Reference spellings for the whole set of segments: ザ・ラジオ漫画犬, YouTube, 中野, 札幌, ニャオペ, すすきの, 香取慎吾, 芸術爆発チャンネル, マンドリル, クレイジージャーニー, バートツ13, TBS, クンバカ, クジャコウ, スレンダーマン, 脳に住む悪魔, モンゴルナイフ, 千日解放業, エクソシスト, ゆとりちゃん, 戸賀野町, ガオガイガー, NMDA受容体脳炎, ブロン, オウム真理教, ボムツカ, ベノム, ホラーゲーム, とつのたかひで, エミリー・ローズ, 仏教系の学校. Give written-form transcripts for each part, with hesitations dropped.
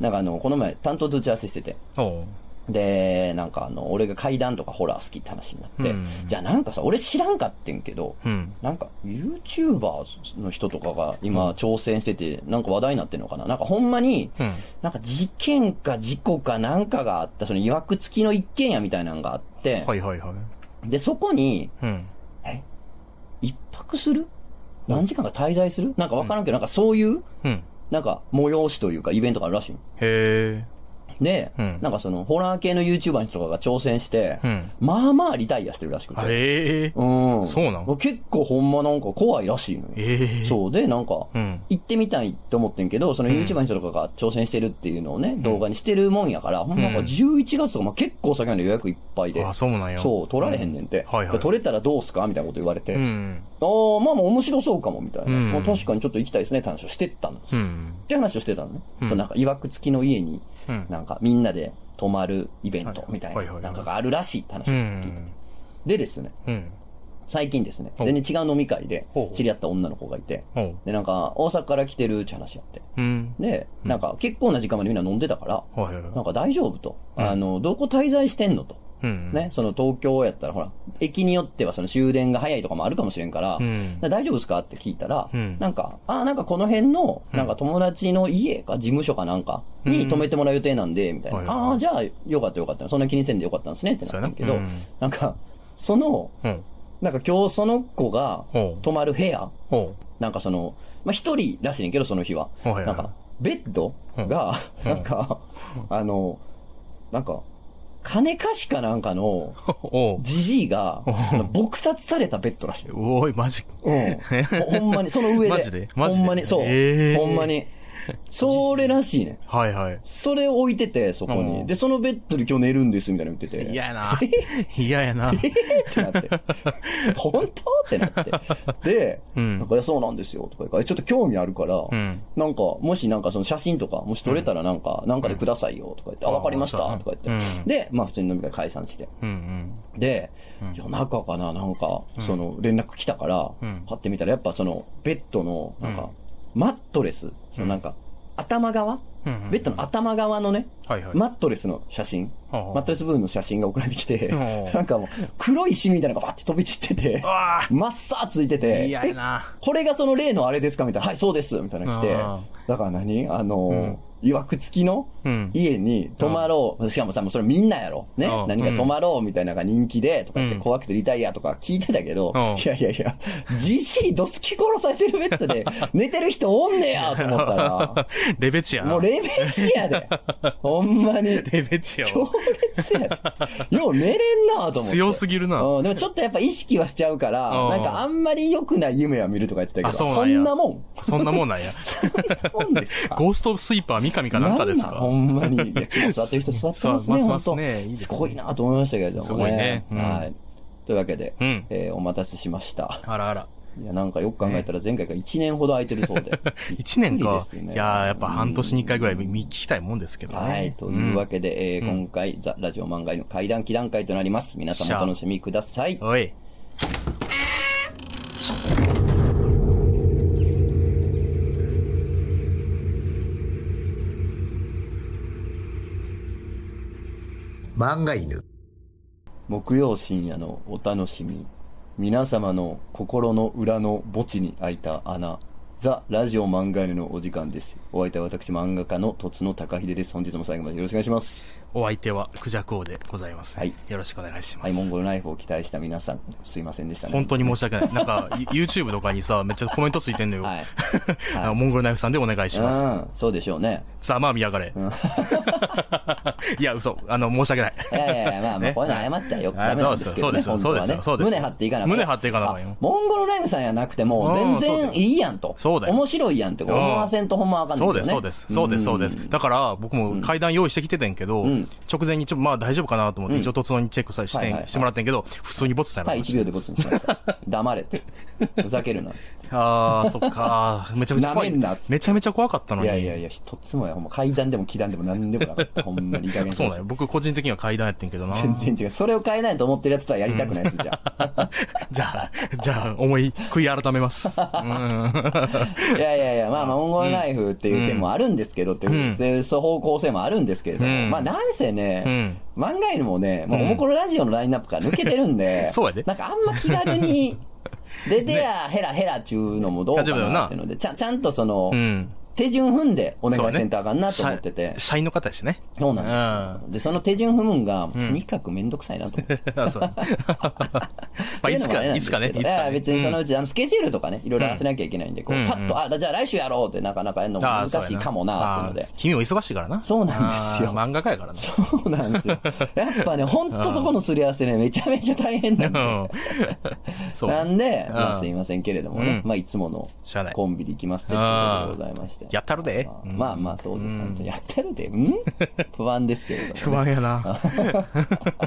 なんかこの前担当と打ち合わせしてて、でなんか俺が怪談とかホラー好きって話になって、うん、じゃあなんかさ俺知らんかってんけど、うん、なんか YouTuber の人とかが今挑戦してて、うん、なんか話題になってんのかな、なんかほんまに、うん、なんか事件か事故かなんかがあったその曰く付きの一軒家みたいなのがあって、はいはいはい、でそこに、うん、一泊する何時間か滞在するなんか分からんけど、うん、なんかそういう、うん、なんか催しというかイベントがあるらしい。へー。で、うん、なんかそのホラー系の YouTuber の人とかが挑戦して、うん、まあまあリタイアしてるらしくて、うん、そうなん結構ほんまなんか怖いらしいのよ、そうでなんか、うん、行ってみたいと思ってんけどその YouTuber の人とかが挑戦してるっていうのをね、うん、動画にしてるもんやから、うん、ほんまなんか11月とか、まあ、結構先まで予約いっぱいで、あ、そうなんや、そう取られへんねんて、うんはいはい、取れたらどうすかみたいなこと言われて、うん、あまあまあ面白そうかもみたいな、うんまあ、確かにちょっと行きたいですねって話をしてったんですよ、うん、って話をしてたのね、うん、そのなんかいわくつきの家になんかみんなで泊まるイベントみたいななんかがあるらしいって話を聞いてて、でですね、最近ですね全然違う飲み会で知り合った女の子がいて、でなんか大阪から来てるって話やって、でなんか結構な時間までみんな飲んでたから、なんか大丈夫と、どこ滞在してんのと、ね、その東京やったらほら駅によってはその終電が早いとかもあるかもしれんから、大丈夫ですかって聞いたら、なんかなんかこの辺のなんか友達の家か事務所かなんかに泊めてもらう予定なんでみたいな、じゃあよかったよかったそんな気にせんでよかったんですねってなったんけど、なんかその、なんか今日その子が泊まる部屋、なんかそのまあ一人らしいねんけどその日は、なんかベッドがなんかなんか金貸しかなんかのジジイが撲殺されたベッドらしい。おいマジ。ほんまにその上で。マジで。マジでほんまにそう。ほんまにそれらしいね。はいはい。それを置いててそこにでそのベッドで今日寝るんですみたいなの言ってて。嫌やな。嫌やな。ってなって。本当ってなって。で、なんかそうなんですよとか言うかちょっと興味あるから、なんかもしなんかその写真とかもし撮れたらなんかなんかでくださいよとか言って、あわかりましたとか言って。でまあ普通に飲み会解散して。で夜中かななんかその連絡来たから買ってみたらやっぱそのベッドのなんか。マットレス、そのなんか頭側、ベッドの頭側のね、はいはい、マットレスの写真、マットレス部分の写真が送られてきて、なんかもう黒いシミみたいなのがバッて飛び散ってて、真っさーついてて、いやいな、これがその例のあれですかみたいな、はいそうですみたいなの来て、だから何いわくつきの家に泊まろう、しかもさもうそれみんなやろね、何か泊まろうみたいなのが人気でとか言って怖くてリタイアとか聞いてたけど、いやいやいやじじいどつき殺されてるベッドで寝てる人おんねやと思ったらレベチやもうレベチやでほんまにレベチや強烈やでよう寝れんなと思って強すぎるな、でもちょっとやっぱ意識はしちゃうからなんかあんまり良くない夢は見るとか言ってたけど、そんなもんそんなもんなんやそんなもんですかゴーストスイーパー三上かなんかですか。ほんまに座ってる人座ってますね。本当すごいなと思いましたけれどもね。すごいね。はい。というわけで、お待たせしました。あらあら。いやなんかよく考えたら前回から1年ほど空いてるそうで。1年か。いややっぱ半年に1回ぐらい聞きたいもんですけどね。はい。というわけで、今回ザラジオ漫画の怪談祈談会となります。皆さんもお楽しみください。おい。漫画犬木曜深夜のお楽しみ、皆様の心の裏の墓地に開いた穴、ザ・ラジオ漫画犬のお時間です。お相手は私漫画家のとつのたかひでです。本日も最後までよろしくお願いします。お相手はクジャコウでございます、はい、よろしくお願いします、はい、モンゴルナイフを期待した皆さんすいませんでしたね。本当に申し訳ないなんか YouTube とかにさめっちゃコメントついてんのよ、はいはい、モンゴルナイフさんでお願いします、うん、そうでしょうね。ざまあ見やがれ、うん、いや嘘申し訳ない。いやいやいやまあ、ね、こういうの謝っちゃよくダメなんですけどね。そうですそうですそうです。胸張っていかなきゃ。モンゴルナイフさんやなくても全然いいやんと、面白いやんって思わせんとほんまわかんないんだよね。そうですそうですそうですそうです。だから僕も階段用意してきててんけど、うん直前にちょっとまあ大丈夫かなと思って、一応突然にチェックさせて、はいはいはい、してもらってんけど、普通にボツされました。はい、1秒でボツにしました。黙れって。ふざけるなっつって。ああ、そっか。めちゃめちゃ怖い。なめんなっつって。めちゃめちゃ怖かったのに。いやいやいや、一つもや、ほんま階段でも気段でも何でもなかった。ほんまにいい加減に。そうだよ。僕個人的には階段やってんけどな。全然違う。それを変えないと思ってるやつとはやりたくないです、じゃあ。じゃあ、悔い改めます。いやいやいや、まあまあ、オンゴールライフっていう点もあるんですけど、っていう、そういう方向性もあるんですけれども、まあ、なんせね、漫画よりもね、もうおもころラジオのラインナップから抜けてるんで、なんかあんま気軽に、出てや、ヘラヘラっていうのもどうかなっていうので、ちゃんとその、手順踏んでお願いせんとあかんなと思ってて、ね、社員の方ですね。そうなんですよ。でその手順踏むんがとにかくめんどくさいなと思って、いつかね別にそのうちスケジュールとかねいろいろ合わせなきゃいけないんでこう、パッとじゃあ来週やろうってなかなかやるのも難しいかもなっていうので、君も忙しいからな。そうなんですよ。漫画家やからな。そうなんですよ。やっぱね本当そこのすり合わせねめちゃめちゃ大変なんで、なんでまあすいませんけれどもね、まあいつものコンビで行きますということでございまして。やったるで、まあまあそうです、やったるで、不安ですけれども、ね、不安やな。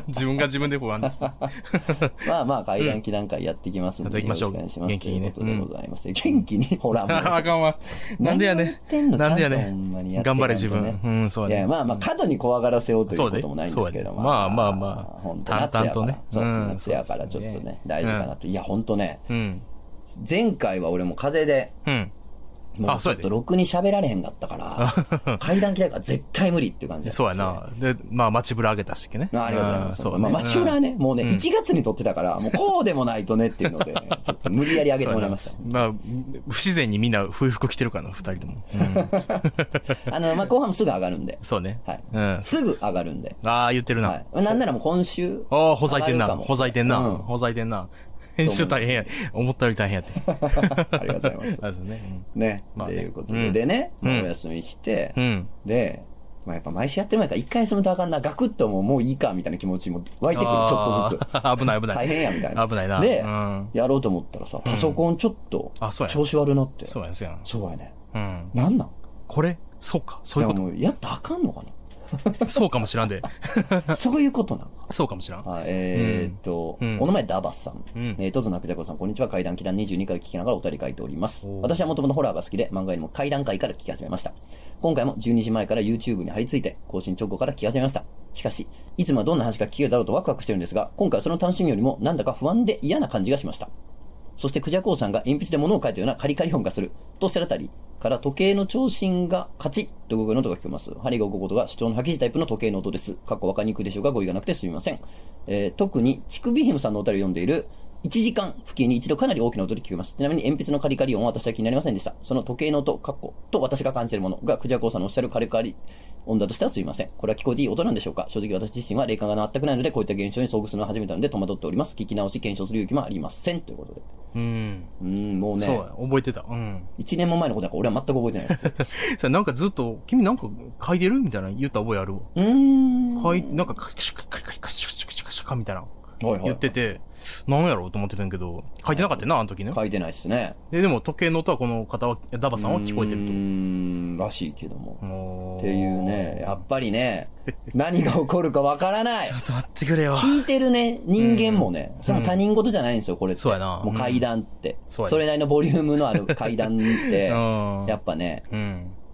自分が自分で不安です。まあまあ階段期段階やっていきますので、よろしくお願いします。元気にね、ということでございます。元気にほらもう、あかんわ。なんでやね。なんでやね。頑張れ自分。うん、そうね。いやまあまあ過度に怖がらせようということもないんですけども、まあまあまあ、本当夏やから、夏やからちょっとね大事かなと。いや本当ね、前回は俺も風邪で。もうちょっとろくに喋られへんかったから、階段嫌いから絶対無理っていう感じですね。そうやな。で、まあ、街ぶら上げたしっけね。ありがとうございます。そうね。まあ、街ぶらはね、もうね、1月に撮ってたから、もうこうでもないとねっていうので、ちょっと無理やり上げてもらいました。まあ、不自然にみんな冬服着てるからな、二人とも。まあ、後半もすぐ上がるんで。そうね。はい。すぐ上がるんで。ああ、言ってるな。はい。なんならもう今週。ああ、ほざいてんな。編集大変や。思ったより大変やって。ありがとうございます。ね。ということでね、お休みして、で、やっぱ毎週やってる前から一回休むとあかんな、ガクッともういいか、みたいな気持ちも湧いてくる、ちょっとずつ。危ない。大変や、みたいな。危ないな。で、やろうと思ったらさ、パソコンちょっと、調子悪なって。そうやね。そうやね。なんなんこれ、そうか、そういうこと。でもやったらあかんのかなそうかもしらんでそういうことなのそうかもしらん。お名前ダバさん、とずなくじゃこさん、こんにちは。怪談奇談22回聞きながらお二人書いております。私はもともとホラーが好きで、漫画にも怪談界から聞き始めました。今回も12時前から YouTube に張り付いて、更新直後から聞き始めました。しかしいつもはどんな話か聞けるだろうとワクワクしてるんですが、今回はその楽しみよりもなんだか不安で嫌な感じがしました。そしてクジャコウさんが鉛筆で物を書いたようなカリカリ音がするとおっしゃるあたりから時計の長針がカチッと動くのとが聞こえます。針が動くことが主張の吐き字タイプの時計の音です。かっこわかりにくいでしょうが語彙がなくてすみません。特にチクビヒムさんのお便りを読んでいる1時間付近に一度かなり大きな音で聞こえます。ちなみに鉛筆のカリカリ音は私は気になりませんでした。その時計の音、かっこと私が感じているものがクジャコウさんのおっしゃるカリカリ音だとしてはすみません。これは聞こえていい音なんでしょうか。正直私自身は霊感が全くないので、こういった現象に遭遇するのは初めてなので戸惑っております。聞き直し検証する勇気もありません。ということで。もうね。そう、覚えてた。1年も前のことだから俺は全く覚えてないです。さ、なんかずっと、君なんか書いてるみたいな言った覚えあるわ。なんか、カシュカみたいな。言ってて、なんやろうと思ってたんけど、書いてなかったな、あの時ね。書いてないっすね。でも時計の音はこの方は、ダバさんは聞こえてると。らしいけども。っていうね、やっぱりね、何が起こるかわからない。ちょっと待ってくれよ。聞いてるね、人間もね、その他人事じゃないんですよ、これって。そうやな。もう怪談って。それなりのボリュームのある怪談って、やっぱね、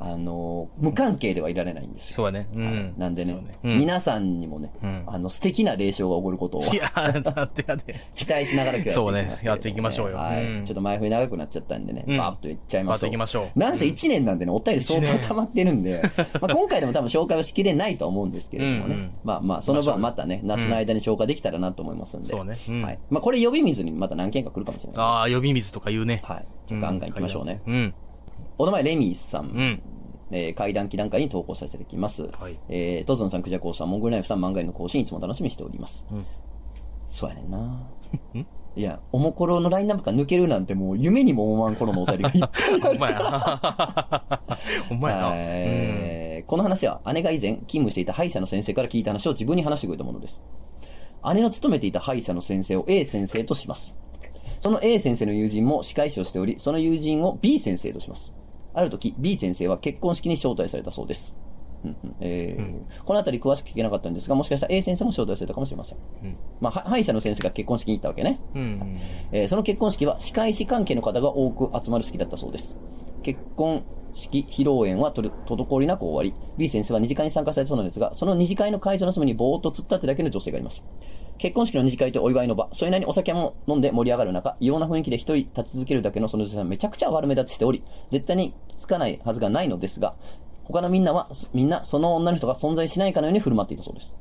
無関係ではいられないんですよ。そうだね。なんでね、皆さんにもね、素敵な霊障が起こることを期待しながら今日やっていきます。そうね、やっていきましょうよ。ちょっと前振り長くなっちゃったんでね、バーッといっちゃいましょう。バーッといきましょう。なんせ1年なんでね、お便り相当溜まってるんで、今回でも多分紹介はしきれないと思うんですけれどもね、まあまあ、その分またね、夏の間に紹介できたらなと思いますんで、まあこれ呼び水にまた何件か来るかもしれない。ああ、呼び水とか言うね。はい。ガンガンいきましょうね。お名前レミーさん、怪談奇談会に投稿させていただきます。とずのさん、クジャコウさん、モンゴルナイフさん、漫画への更新いつも楽しみにしております。そうやねんな。いや、おもころのラインナップが抜けるなんてもう夢にも思わん頃のお便りがいっぱいあるから。ほんまやな。この話は姉が以前勤務していた歯医者の先生から聞いた話を自分に話してくれたものです。姉の勤めていた歯医者の先生を A 先生とします。その A 先生の友人も歯科医師をしており、その友人を B 先生とします。ある時 B 先生は結婚式に招待されたそうです。この辺り詳しく聞けなかったんですが、もしかしたら A 先生も招待してたかもしれません、まあ、歯医者の先生が結婚式に行ったわけね、その結婚式は歯科医師関係の方が多く集まる式だったそうです。結婚式披露宴は滞りなく終わり、 B 先生は二次会に参加されそうなんですが、その二次会の会場の隅にぼーっと突っ立ってだけの女性がいます。結婚式の二次会とお祝いの場、それなりにお酒も飲んで盛り上がる中、異様な雰囲気で一人立ち続けるだけのその女性はめちゃくちゃ悪目立ちしており、絶対につかないはずがないのですが、他のみんなその女の人が存在しないかのように振る舞っていたそうです、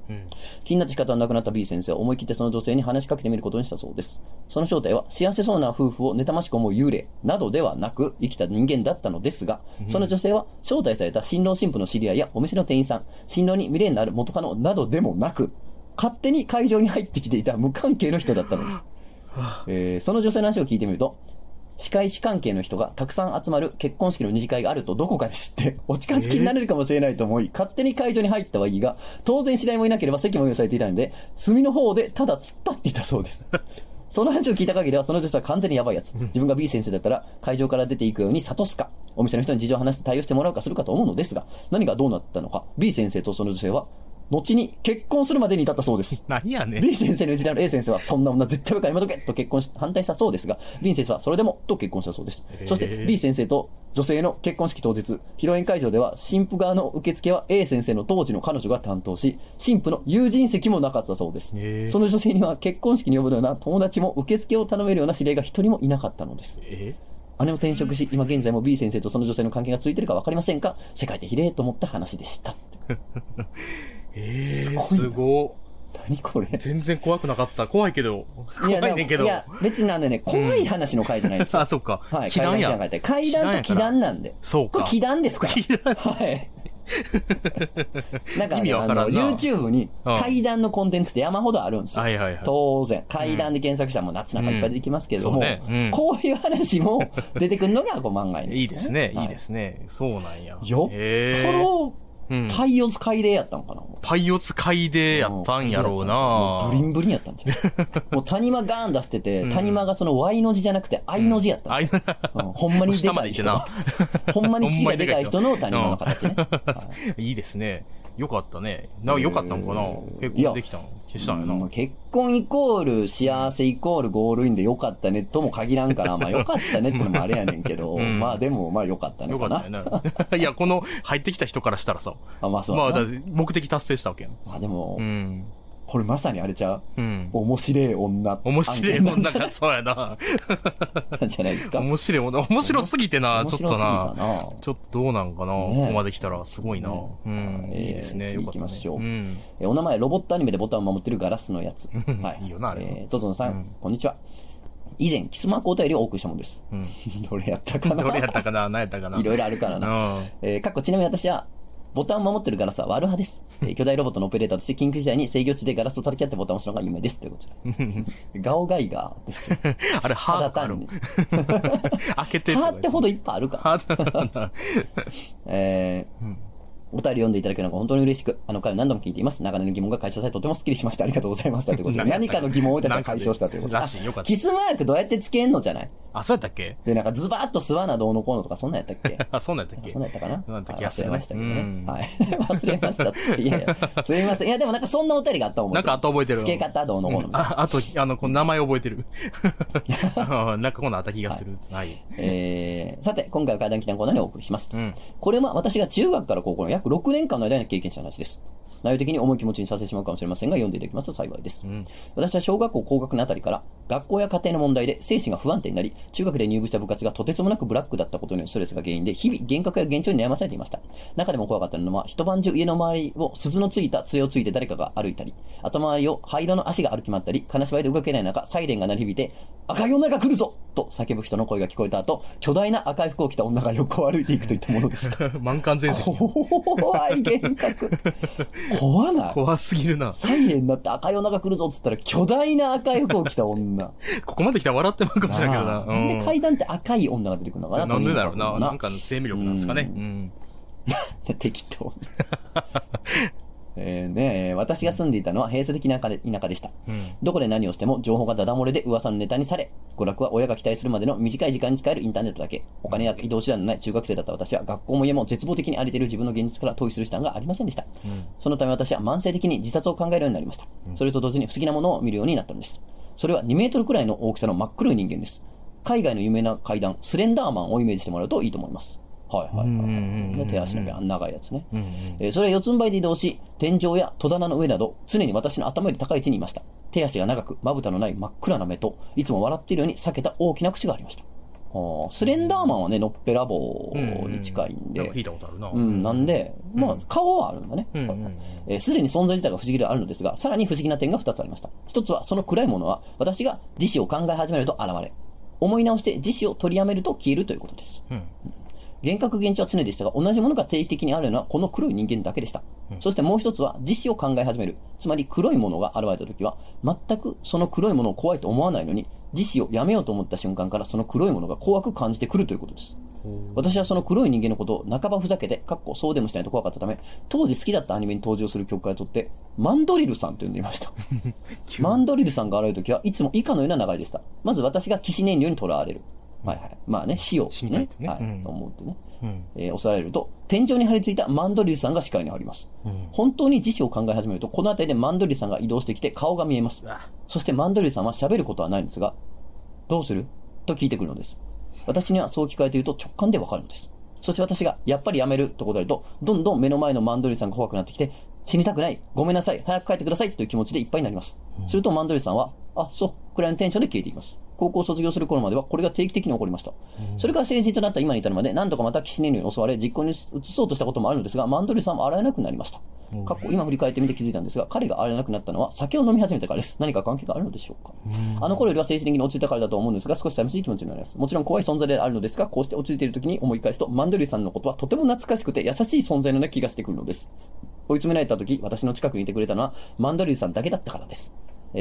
気になって仕方なくなった B 先生は思い切ってその女性に話しかけてみることにしたそうです。その正体は幸せそうな夫婦を妬ましく思う幽霊などではなく生きた人間だったのですが、その女性は招待された新郎新婦の知り合いやお店の店員さん、新郎に未練のある元カノなどでもなく、勝手に会場に入ってきていた無関係の人だったのです、その女性の話を聞いてみると、歯科医師関係の人がたくさん集まる結婚式の二次会があるとどこかで知ってお近づきになれるかもしれないと思い、勝手に会場に入ったはいいが、当然知り合いもいなければ席も用意されていたので隅の方でただ突っ立っていたそうですその話を聞いた限りでは、その女性は完全にやばいやつ、自分が B 先生だったら会場から出ていくように諭すか、お店の人に事情を話して対応してもらうかするかと思うのですが、何がどうなったのか、 B 先生とその女性は後に結婚するまでに至ったそうです。何やねん。B 先生のうちである A 先生は、そんな女絶対若いまとけと結婚し、反対したそうですが、B 先生はそれでもと結婚したそうです。そして B 先生と女性の結婚式当日、披露宴会場では新婦側の受付は A 先生の当時の彼女が担当し、新婦の友人席もなかったそうです。その女性には結婚式に呼ぶような友達も受付を頼めるような指令が一人もいなかったのです。姉も転職し、今現在も B 先生とその女性の関係が続いているか分かりませんか、世界ってひれえと思った話でした。すごい。何これ。全然怖くなかった。怖いけど。怖いねんけど。いや、別になんでね、怖い話の回じゃないですよ。あ、そっか。はい。怪談や。怪談と奇談なんで。そうか。これ奇談ですから。奇談。はい。なんか、ね、YouTube に怪談のコンテンツって山ほどあるんですよ。当然。怪談で検索したらもう夏なんかいっぱいできますけれども、こういう話も出てくるのが漫画に、ね。いいですね。いいですね。そうなんや。よっぽど、パイオツカイデーやったのかな。パイオツカイデーやったんやろうな。もうブリンブリンやったんじゃないもう谷間ガーン出してて、谷間がその Y の字じゃなくて I の字やったんじゃない、ほんまにでかい人な。ほんまに字がでかい人の谷間の形ね。いいですね。よかったね。なんかよかったのかな、結婚できたのしたんやな。結婚イコール幸せイコールゴールインでよかったねとも限らんから、まあよかったねってのもあれやねんけど、まあでもまあよかったねかな。よかったね。いや、この入ってきた人からしたらさ、まあそう。まあ目的達成したわけやん。まあでも、これまさにあれちゃう、面白い女。面白い女がそうやな。なんじゃないですか。面白い女。面白すぎてな、ちょっとな。ちょっとどうなんかな。ここまで来たらすごいな。いいですね。よかった。行きましょう。お名前、ロボットアニメでボタンを守ってるガラスのやつ。はい。いいよな、あれ。トトノさん、こんにちは。以前、キスマークお便りをお送りしたものです。どれやったかな、何やったかな。いろいろあるからな。かっこちなみに私は、ボタンを守ってるガラスは悪派です。巨大ロボットのオペレーターとして緊急事態に制御地でガラスを叩き合ってボタンを押すのが夢です。ということで。ガオガイガーです。あれ、歯だ単に。開けてる。歯ってほどいっぱいあるから。お便り読んでいただけるのが本当に嬉しく、あの回を何度も聞いています。長年の疑問が解消され、とてもスッキリしました。ありがとうございました。ということで、何かの疑問を私は解消したということで。キスマークどうやってつけんのじゃない？あ、そうやったっけ？で、なんかズバーっとスワナどうのこうのとか、そんなんやったっけ？あ、そんなんやったっけ？そんなんやったかな？忘れましたけどね。はい。忘れましたって。いやいや、すいません。いや、でもなんかそんなお便りがあった思う。なんかあった覚えてる。つけ方どうのこうの。あと、この名前覚えてる。なんかこんなあった気がする。はい。さて、今回は怪談奇談コーナーにお送りします。これは私が中学から高校の約6年間の間に経験した話です。内容的に重い気持ちにさせてしまうかもしれませんが、読んでいただきますと幸いです。私は小学校高学年あたりから、学校や家庭の問題で精神が不安定になり、中学で入部した部活がとてつもなくブラックだったことによるストレスが原因で、日々幻覚や幻聴に悩まされていました。中でも怖かったのは、一晩中家の周りを鈴のついた杖をついて誰かが歩いたり、後回りを灰色の足が歩き回ったり、金縛りで動けない中、サイレンが鳴り響いて、赤い女が来るぞと叫ぶ人の声が聞こえた後、巨大な赤い服を着た女が横を歩いていくといったものでした。満館全席。怖い幻覚。怖ない？怖すぎるな。サイレンになって赤い女が来るぞっつったら、巨大な赤い服を着た女。ここまで来たら笑ってまうかもしれないけどな。なんで階段って赤い女が出てくるのかな？なんでだろうな。なんかの生命力なんですかね。適当。ね、私が住んでいたのは閉鎖的な田舎でした、うん、どこで何をしても情報がダダ漏れで噂のネタにされ、娯楽は親が期待するまでの短い時間に使えるインターネットだけ。お金や移動手段のない中学生だった私は、学校も家も絶望的に荒れている自分の現実から逃避する手段がありませんでした、うん、そのため私は慢性的に自殺を考えるようになりました、うん、それと同時に不思議なものを見るようになったのです。それは2メートルくらいの大きさの真っ黒い人間です。海外の有名な怪談スレンダーマンをイメージしてもらうといいと思います。はいはいはい、手足の毛、長いやつね、うんうん、それは四つん這いで移動し、天井や戸棚の上など常に私の頭より高い位置にいました。手足が長く、まぶたのない真っ暗な目と、いつも笑っているように裂けた大きな口がありました。スレンダーマンはね、のっぺらぼうに近いんで、聞いたことあるな。うん、なんで、まあ、顔はあるんだね。すで、うんうん、に存在自体が不思議であるのですが、さらに不思議な点が2つありました。1つは、その暗いものは、私が自死を考え始めると現れ、思い直して自死を取りやめると消えるということです。うん、幻覚幻聴は常でしたが、同じものが定期的にあるのはこの黒い人間だけでした、うん、そしてもう一つは自死を考え始める、つまり黒いものが現れた時は全くその黒いものを怖いと思わないのに、自死をやめようと思った瞬間からその黒いものが怖く感じてくるということです。私はその黒い人間のことを半ばふざけて、かっこそうでもしないと怖かったため、当時好きだったアニメに登場する曲からとってマンドリルさんと呼んでいましたマンドリルさんが現れる時はいつも以下のような流れでした。まず私が起死燃料にとらわれる、はいはい、まあね、死をね、思うとね、襲われると、天井に張り付いたマンドリルさんが視界に入ります、うん、本当に自死を考え始めると、この辺りでマンドリルさんが移動してきて顔が見えます。そしてマンドリルさんは喋ることはないんですが、どうすると聞いてくるのです。私にはそう聞かれていると直感でわかるのです。そして私がやっぱりやめると答えると、どんどん目の前のマンドリルさんが怖くなってきて、死にたくない、ごめんなさい、早く帰ってくださいという気持ちでいっぱいになります、うん、するとマンドリルさんはあ、そうくらいのテンションで消えていきます。高校卒業する頃まではこれが定期的に起こりました、うん、それから成人となった今に至るまで、何度かまた起死燃料に襲われ実行に移そうとしたこともあるのですが、マンドリルさんも洗えなくなりました、うん、今振り返ってみて気づいたんですが、彼が洗えなくなったのは酒を飲み始めたからです。何か関係があるのでしょうか、うん、あの頃よりは精神的に落ち着いたからだと思うんですが、少し寂しい気持ちになります。もちろん怖い存在であるのですが、こうして落ち着いている時に思い返すと、マンドリルさんのことはとても懐かしくて優しい存在のような気がしてくるのです。追い詰められた時、私の近くにいてくれたのはマンドリルさんだけだったからです。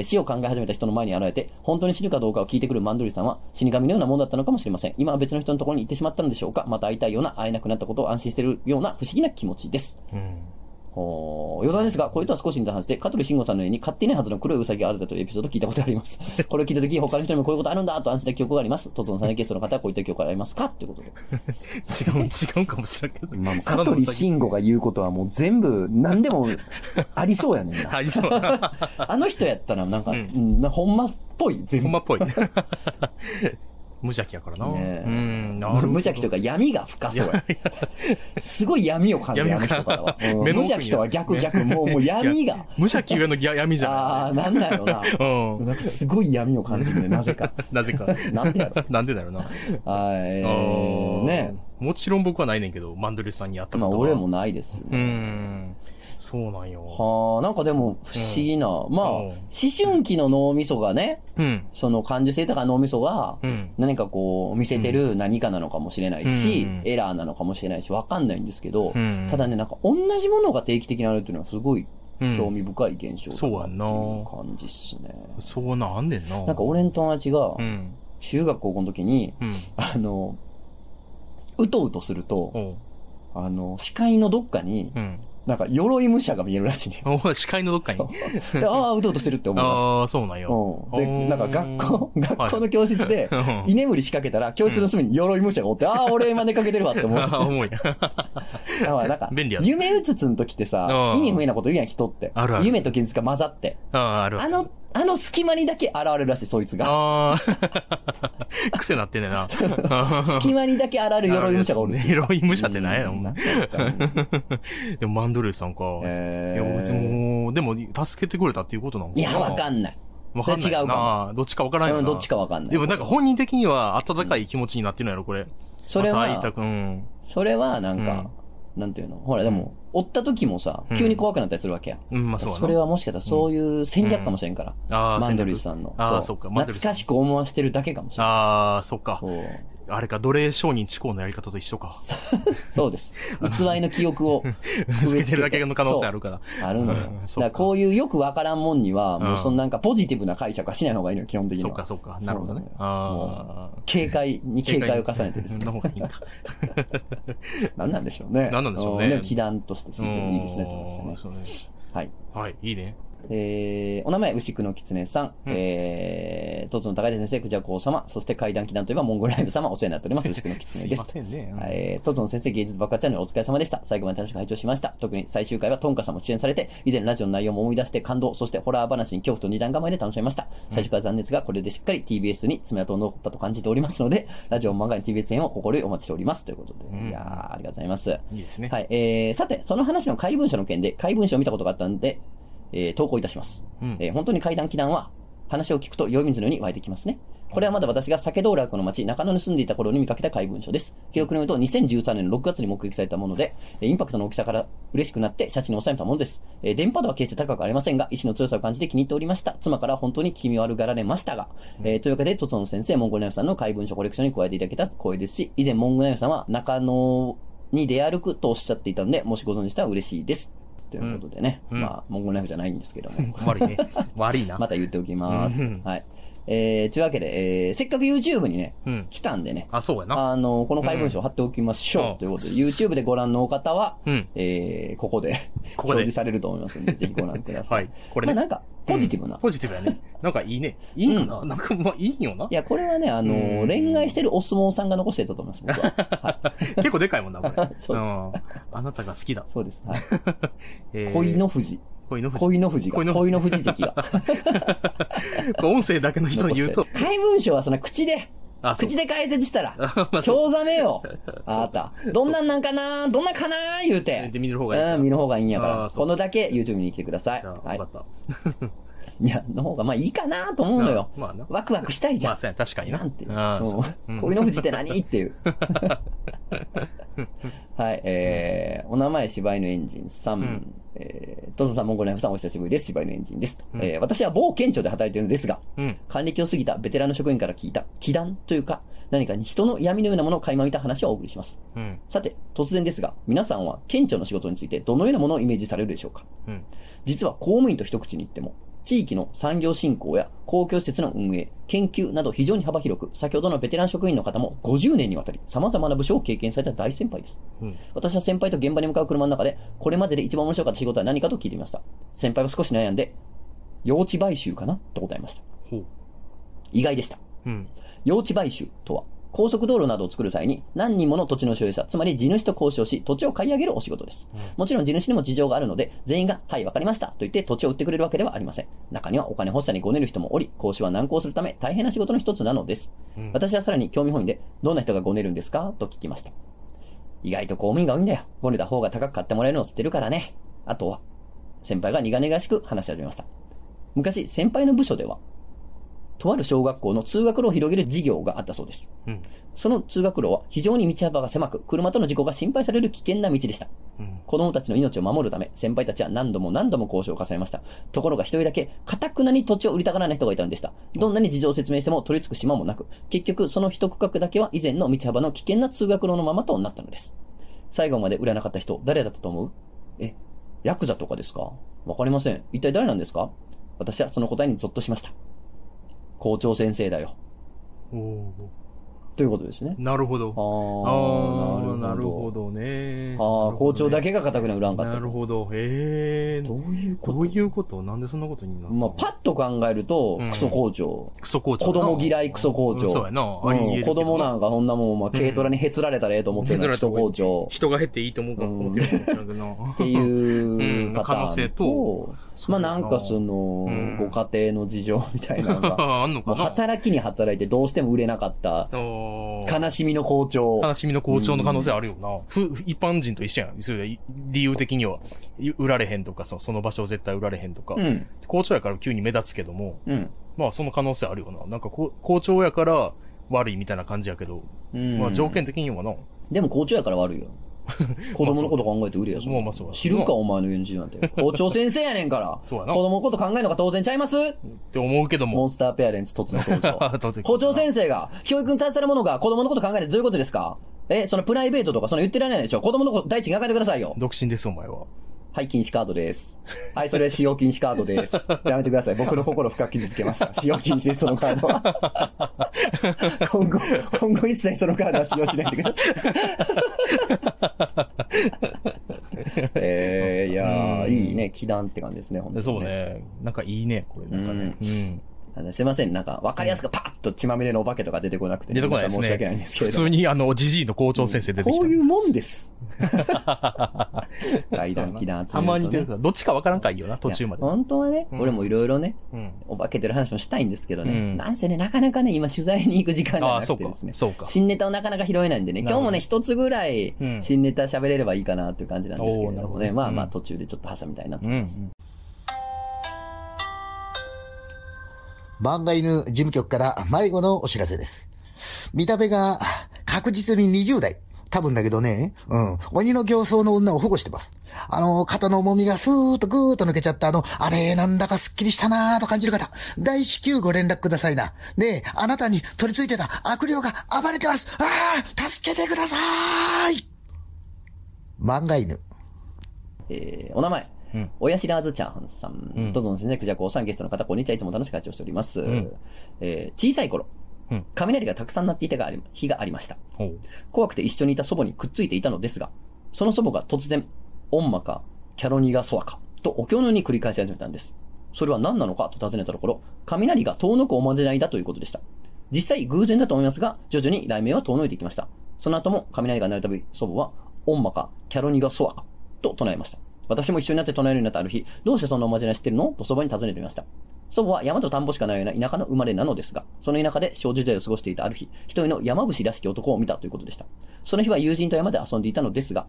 死を考え始めた人の前に現れて、本当に死ぬかどうかを聞いてくるマンドリルさんは死神のようなものだったのかもしれません。今は別の人のところに行ってしまったのでしょうか。また会いたいような、会えなくなったことを安心しているような不思議な気持ちです、うん、余談ですが、これとは少し似た話で、香取慎吾さんの家に飼っていないはずの黒いウサギがあるだというエピソードを聞いたことがありますこれを聞いた時、他の人にもこういうことあるんだと安心した記憶があります。トツノサネゲストの方はこういった記憶がありますかということで違うかもしれないけど、まあ、香取慎吾が言うことはもう全部何でもありそうやねんなありそうあの人やったらなんか、うん、ほんまっぽい、全部ほんまっぽい無邪気やからな、ね、うん、なるほど。無邪気とか闇が深そうやすごい闇を感じる、あの人からは、うん、無邪気とは逆、もう闇が無邪気上の闇じゃないあー、なんだろうな、うん、なんかすごい闇を感じるね、なぜかなんでだろうなはい、ね、もちろん僕はないねんけど、マンドリルさんに会ったことは、まあ、俺もないです、ね、そうなんよ。はあ、なんかでも不思議な、うん、まあ、うん、思春期の脳みそがね、うん、その感受性とか脳みそが何かこう見せてる何かなのかもしれないし、うん、エラーなのかもしれないし、わかんないんですけど、うん、ただね、なんか同じものが定期的にあるっていうのはすごい興味深い現象だなっていう感じっすね。そうなんねんな。なんか俺の友達が中学高校の時に、うん、うとうとすると、視界のどっかに、うん、なんか鎧武者が見えるらしいね。視界のどっかにああ、うとうとしてるって思いました。ああ、そうなんよ。で、なんか学校の教室で居眠りしかけたら、教室の隅に鎧武者がおって、ああ、俺今出かけてるわって思いました。ああ、重い。なんか夢うつつの時ってさ、意味不明なこと言うやん、人って。あるある。夢と現実が混ざって。あの隙間にだけ現れるらしい、そいつが。ああ。癖なってねえな。隙間にだけ現れる鎧武者がおるね。鎧武者って何やろ、お前。でもマンドリルさんか。いや、別にもう、でも、助けてくれたっていうことなのかな。いや、わかんない。わかんない。違うか。どっちかわからないな。どっちかわかんない。でもなんか本人的には温かい気持ちになってるのやろ、これ。それは、それはなんか、なんていうの、ほら、でも、追った時もさ、急に怖くなったりするわけや。うん、まあそう。それはもしかしたらそういう戦略かもしれんから。マンドリルさんの。そうか。懐かしく思わせてるだけかもしれない。ああ、そっか。あれか、奴隷商人地公のやり方と一緒か。そうです。偽りの記憶をつけてるだけの可能性あるから。あるのよ。だからこういうよくわからんもんには、もうそのなんかポジティブな解釈はしない方がいいのよ、基本的には。そうか。なるほどね。警戒に警戒を重ねてですね。何なんでしょうね。でも、気団としてすごくいいですね。はい。はい、いいね。お名前、牛久の狐さん、とつの高い先生、クジャコウ様、そして怪談祈談といえばモンゴルライブ様、お世話になっております。牛久の狐です。すいませんね。とつの先生、芸術爆発チャンネルお疲れ様でした。最後まで楽しく拝聴しました。特に最終回はトンカさんも出演されて、以前ラジオの内容も思い出して感動、そしてホラー話に恐怖と二段構えで楽しめました。最終回は残念ですが、これでしっかり TBS に爪痕を残ったと感じておりますので、ラジオ漫画に TBS 編を心よりお待ちしております。ということで、いやー、ありがとうございます。いいですね。はい。さて、その話の怪文書の件で、怪文書を見たことがあったんで、投稿いたします。本当に怪談祈談は話を聞くと酔い水のように湧いてきますね。これはまだ私が酒道楽の町中野に住んでいた頃に見かけた怪文書です。記憶によると2013年6月に目撃されたもので、インパクトの大きさから嬉しくなって写真に収めたものです。電波度は決して高くありませんが、意志の強さを感じて気に入っておりました。妻から本当に気味悪がられましたが、というわけで、とつの先生、モンゴルナイフさんの怪文書コレクションに加えていただけた光栄ですし、以前モンゴルナイフさんは中野に出歩くとおっしゃっていたので、もしご存知したら嬉しいです。ということでね、まあモンゴルナイフじゃないんですけども、悪いね、悪いな。また言っておきます。はい。というわけで、せっかく YouTube にね、来たんでね、あ、そうやな。この怪文書を貼っておきましょう、ということで、YouTube でご覧の方は、ここで表示されると思いますので、ぜひご覧ください。はい。これね、まあなんかポジティブな、ポジティブやね。なんかいいね。いいよな。なんかまあいいよな。いや、これはね、恋愛してるお相撲さんが残してたと思います、僕は。結構でかいもんな、これ。そうです。あなたが好きだ。そうです。はい。恋の富士。恋の富士関が。音声だけの人に言うと。怪文書はその口で解説したら、興ざめよ。あった。どんなんかなー言うて。見る方がいいんやから。このだけ YouTube に来てください。はい。よかった。いや、の方が、まあいいかなと思うのよ。まあな。ワクワクしたいじゃん。まあそうや、確かにな。なんていう。恋の富士って何っていう。はい、お名前、柴犬エンジンさん。とつのさん、モンゴルナイフさん、お久しぶりです。柴犬エンジンです。私は某県庁で働いているのですが、還暦を過ぎたベテランの職員から聞いた、祈談というか、何かに人の闇のようなものを垣間見た話をお送りします。さて、突然ですが、皆さんは県庁の仕事についてどのようなものをイメージされるでしょうか。実は公務員と一口に言っても、地域の産業振興や公共施設の運営、研究など非常に幅広く、先ほどのベテラン職員の方も50年にわたり様々な部署を経験された大先輩です。私は先輩と現場に向かう車の中で、これまでで一番面白かった仕事は何かと聞いてみました。先輩は少し悩んで、用地買収かなと答えました。意外でした。用地買収とは、高速道路などを作る際に何人もの土地の所有者、つまり地主と交渉し土地を買い上げるお仕事です。もちろん地主にも事情があるので、全員がはいわかりましたと言って土地を売ってくれるわけではありません。中にはお金欲しさにごねる人もおり、交渉は難航するため大変な仕事の一つなのです。私はさらに興味本位で、どんな人がごねるんですかと聞きました。意外と公務員が多いんだよ。ごねた方が高く買ってもらえるのを知ってるからね。あとは、先輩が苦々しく話し始めました。昔、先輩の部署では、とある小学校の通学路を広げる事業があったそうです。その通学路は非常に道幅が狭く、車との事故が心配される危険な道でした。子供たちの命を守るため、先輩たちは何度も交渉を重ねました。ところが一人だけ、堅くなに土地を売りたがらない人がいたのでした。どんなに事情を説明しても取り付く島もなく、結局その一区画だけは以前の道幅の危険な通学路のままとなったのです。最後まで売らなかった人、誰だったと思う？ヤクザとかですか？わかりません。一体誰なんですか？私はその答えにゾッとしました。校長先生だよ。ということですね。なるほど。なるほどね。校長だけが固くな売らんかった。なるほど。どういうことなんでそんなことになるの？まあ、パッと考えると、クソ校長。子供嫌いクソ校長。そうやな。子供なんかそんなもん、まあ、軽トラにへつられたらええと思ってるクソ校長。人が減っていいと思うかもしれないっていうパターンと、可能性と、まあなんかその、ご家庭の事情みたいなのが、もう働きに働いてどうしても売れなかった、悲しみの校長の可能性あるよな。一般人と一緒やん。理由的には、売られへんとか、その場所を絶対売られへんとか、校長やから急に目立つけども、まあその可能性あるよな。なんか校長やから悪いみたいな感じやけど、まあ条件的にはな。でも校長やから悪いよ。子供のこと考えて売れよ。知るか、お前の演じなんて。校長先生やねんから。子供のこと考えるのが当然ちゃいますって思うけども。モンスターペアレンツ突の校長。校長先生が、教育に携わる者が子供のこと考えてどういうことですか？そのプライベートとか、その言ってられないでしょ。子供のこと第一に考えてくださいよ。独身です、お前は。はい、禁止カードです。はい、それ使用禁止カードです。やめてください。僕の心を深く傷つけました。使用禁止です、そのカードは。今後一切そのカードは使用しないでください。いや、うん、いいね、気団って感じですね、本当に、ね。そうね。なんかいいね、これなんかね。うんうんすいません、なんか分かりやすくパッと血まみれのお化けとか出てこなくて、ね、出てこないですね。申し訳ないんですけど。普通にジジイの校長先生出てきた。こういうもんです。怪談気談集めると、ね。たまに出てくる。どっちか分からんかいいよな、途中まで。本当はね、うん、俺もいろいろね、うん、お化け出る話もしたいんですけどね、うん、なんせね、なかなかね、今取材に行く時間がなくてですね、新ネタをなかなか拾えないんでね、今日もね、一つぐらい新ネタ喋れればいいかなという感じなんですけれどもね、まあまあ途中でちょっと挟みたいなと思います。うんうん漫画犬事務局から迷子のお知らせです。見た目が確実に20代。多分だけどね、うん。鬼の形相の女を保護してます。肩の重みがスーッとグーッと抜けちゃったあれなんだかスッキリしたなーと感じる方、大至急ご連絡くださいな。ねえ、あなたに取り付いてた悪霊が暴れてます。あー、助けてくださーい。漫画犬。お名前。うん、おやしらずチャーハンさん、うん、とぞの先生、クジャコウさん、ゲストの方、こんにちは、いつも楽しく拝聴しております。うん小さい頃、うん、雷がたくさん鳴っていた日がありました。怖くて一緒にいた祖母にくっついていたのですが、その祖母が突然、オンマか、キャロニガソワか、とお経のように繰り返し始めたんです。それは何なのかと尋ねたところ、雷が遠のくおまじないだということでした。実際、偶然だと思いますが、徐々に雷鳴は遠のいていきました。その後も、雷が鳴るたび、祖母は、オンマか、キャロニガソワか、と唱えました。私も一緒になって唱えるようになったある日、どうしてそんなおまじない知ってるのと祖母に尋ねてみました。祖母は山と田んぼしかないような田舎の生まれなのですが、その田舎で少女時代を過ごしていたある日、一人の山伏らしき男を見たということでした。その日は友人と山で遊んでいたのですが、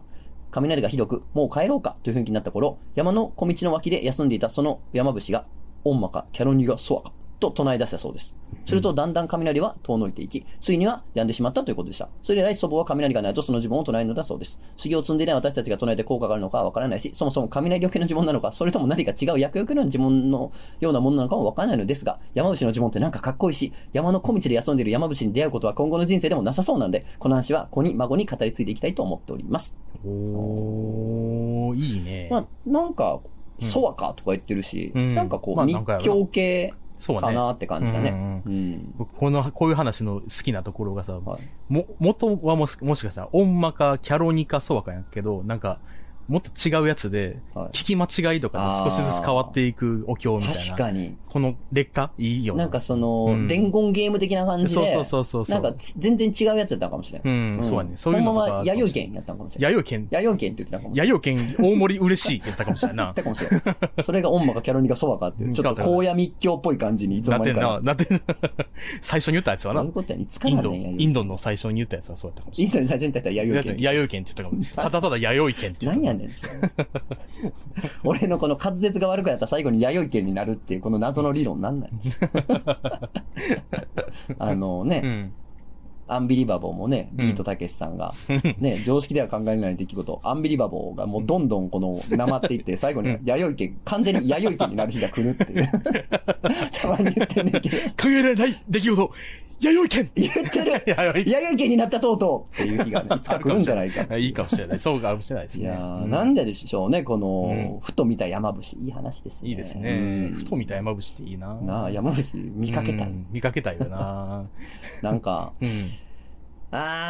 雷がひどく、もう帰ろうかという雰囲気になった頃、山の小道の脇で休んでいたその山伏が、オンマかキャロニガソワかと唱え出したそうです。するとだんだん雷は遠のいていき、ついには止んでしまったということでした。それ以来祖母は雷がないとその呪文を唱えるのだそうです。修行を積んでいない私たちが唱えて効果があるのかはわからないし、そもそも雷よけの呪文なのか、それとも何か違う厄よけの呪文のようなものなのかもわからないのですが、山伏の呪文ってなんかかっこいいし、山の小道で休んでいる山伏に出会うことは今後の人生でもなさそうなんで、この話は子に孫に語り継いでいきたいと思っております。おー、いいね。まあ、なんか、ソワカとか言ってるし、うん、なんかこう、まあ、密教系、そうね、かなって感じだね。うんうんうん、こういう話の好きなところがさ、はい、元はもしかしたら、オンマかキャロニかソワかやけど、なんか、もっと違うやつで、聞き間違いとかで少しずつ変わっていくお経みたいな。確かに。この劣化いいよね。なんかその、伝言ゲーム的な感じで、そう。なんか全然違うやつだったかもしれない。うん、そうだね。そういうのが。このまま弥生県やったかもしれない。弥生県って言ってたかもしれない。弥生県大盛り嬉しいって言ったかもしれないな。言ったかもしれない。それがオンマかキャロニかソワかっていう、ちょっと荒野密教っぽい感じにいつも言った。なってんな。最初に言ったやつはな。そういうことやね。いつからね。インドの最初に言ったやつはそうやったかもしれない。インドの最初に言ったやつは弥生県って言ったかもしれない。ただ弥生県って言った。俺のこの滑舌が悪くなったら最後に弥生県になるっていうこの謎の理論なんない。ね、うん、アンビリバボーもね、ビートたけしさんが、ね、常識では考えられない出来事、アンビリバボーがもうどんどんこのなまっていって、最後に弥生県、完全に弥生県になる日が来るっていう。たまに言ってんねんけど。考えられない出来事、弥生県言ってる弥生県になったとうとうっていう日が、ね、いつか来るんじゃないかってい。いいかもしれない。そうかもしれないですね。いやー、なんででしょうね、この、ふと見た山伏。いい話ですね。いいですね。ふと見た山伏っていいな。なあ、山伏見かけたい。見かけたいよな。なんか、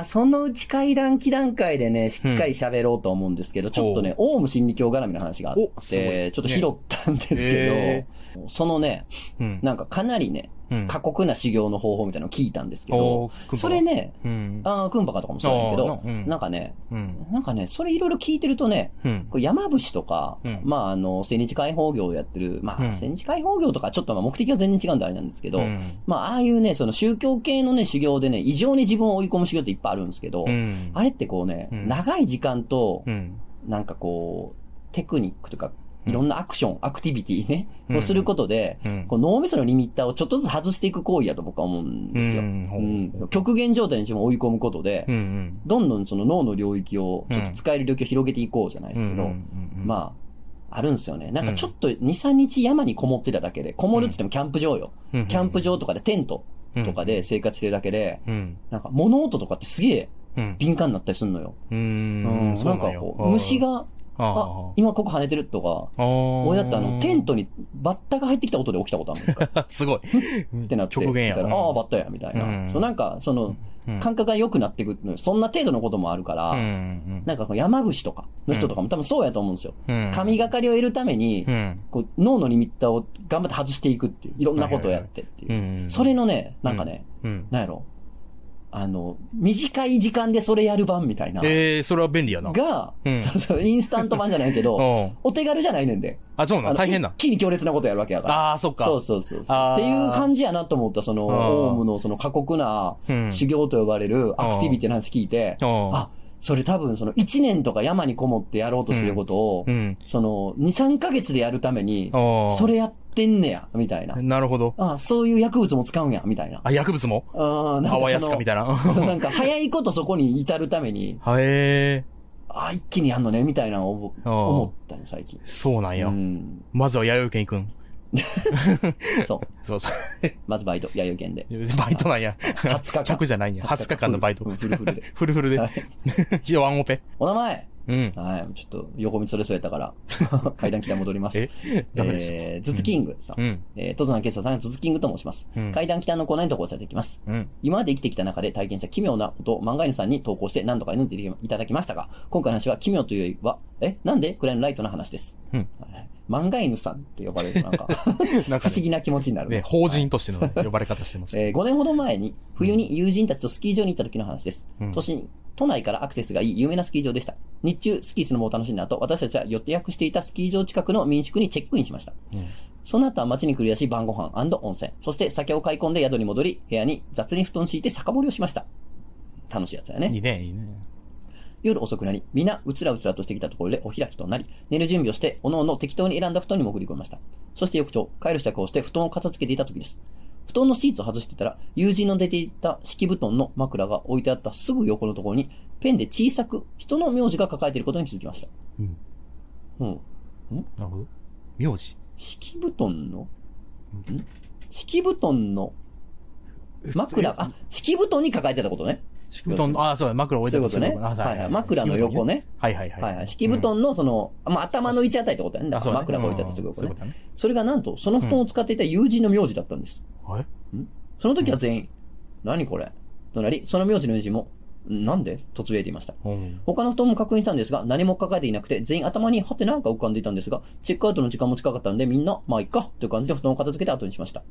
そのうち怪談気談会でね、しっかり喋ろうと思うんですけど、ちょっとね、オウム真理教絡みの話があって、ちょっと拾ったんですけど、そのね、なんかかなりね、過酷な修行の方法みたいなのを聞いたんですけど、それね、クンバカとかもそうだけど、なんかね、それいろいろ聞いてるとね、山伏とか、まあ千日解放業をやってる、まあ千日解放業とかちょっとまあ目的は全然違うんであれなんですけど、まあああいうね、その宗教系のね、修行でね、異常に自分を追い込む修行っていっぱいあるんですけど、あれってこうね、長い時間と、なんかこう、テクニックとか、いろんなアクション、アクティビティね、をすることで、こう脳みそのリミッターをちょっとずつ外していく行為だと僕は思うんですよ。極限状態に自分を追い込むことで、どんどんその脳の領域を、ちょっと使える領域を広げていこうじゃないですけど、まあ、あるんですよね。なんかちょっと2、3日山にこもってただけで、こもるって言ってもキャンプ場よ。キャンプ場とかでテントとかで生活してるだけで、なんか物音とかってすげえ敏感になったりするのよ。なんかこう、虫が、あ、今ここ跳ねてるとか、俺だってテントにバッタが入ってきた音で起きたことあるんですかすごい。ってなって、極限やから、ああ、バッタや、みたいな。うん、そうなんか、その、感覚が良くなってくる。そんな程度のこともあるから、うんうん、なんか山伏とかの人とかも多分そうやと思うんですよ。うん、神がかりを得るために、うん、こう脳のリミッターを頑張って外していくっていう、いろんなことをやってっていう。はいはいはい、それのね、なんかね、うん、なんやろ。短い時間でそれやる版みたいな。それは便利やな。が、うん、そうそう、インスタント版じゃないけど、お手軽じゃないねんで。あ、そうなの、大変な。一気に強烈なことやるわけやから。ああ、そっか。そうそうそうそう。っていう感じやなと思った、その、オウムのその過酷な修行と呼ばれるアクティビティの話聞いて、あ、それ多分その1年とか山にこもってやろうとすることを、うん、その2、3ヶ月でやるために、それやって、ってんねや、みたいな。なるほど。ああ、そういう薬物も使うんや、みたいな。あ、薬物も？ああ、やつかみたいな。なんか早いことそこに至るために。へー。ああ、一気にやんのね、みたいな思ったの、最近。そうなんや。うん、まずは弥生県行くん。そう。そうそう。まずバイト、弥生県で。バイトなんや。20日間。客じゃないんや。20日間のバイト。フルフルで。フルフルで。はい。ワンオペ。お名前。うん、はい、ちょっと横道それそうやったから階段北戻ります。ズツキングさん、トトナケイサさんがズツキングと申します。階段北のコーナーに投稿されていきます。今まで生きてきた中で体験した奇妙なことを漫画犬さんに投稿して何度か読んでいただきましたが、今回の話は奇妙というよりはなんでくらいのライトな話です。漫画犬さんって呼ばれるなんか不思議な気持ちになるね。法人としての呼ばれ方してます。5年ほど前に冬に友人たちとスキー場に行った時の話です。都内からアクセスがいい有名なスキー場でした。日中スキーするのも楽しんだ後、私たちは予約していたスキー場近くの民宿にチェックインしました。その後は街に繰り出し晩ご飯&温泉、そして酒を買い込んで宿に戻り、部屋に雑に布団敷いて酒盛りをしました。楽しいやつだよね。いいね、いいね。夜遅くなり、みんなうつらうつらとしてきたところでお開きとなり、寝る準備をして、おのおの適当に選んだ布団に潜り込みました。そして翌朝、帰る支度をして布団を片付けていた時です。布団のシーツを外してたら、友人の出ていた敷布団の枕が置いてあったすぐ横のところに、ペンで小さく人の名字が書かれていることに気づきました。うん。なるほど。名字。敷布団の、敷布団の枕、あ、敷布団に書かれてたことね。敷布団、ああ、そうだ、枕置いてたことね。そういうことね。はいはい。枕の横ね。はいはいはい。敷布団のその、まあ、頭の位置あたりってことだね。だから枕が置いてあったすぐ横ね。それがなんと、その布団を使っていた友人の名字だったんです。その時は全員、何これとなり、その名字の友人も、なんでとつぶやいていました。他の布団も確認したんですが、何も抱えていなくて、全員頭にハテナが浮かんでいたんですが、チェックアウトの時間も近かったんで、みんな、まあいっか、という感じで布団を片付けて後にしました。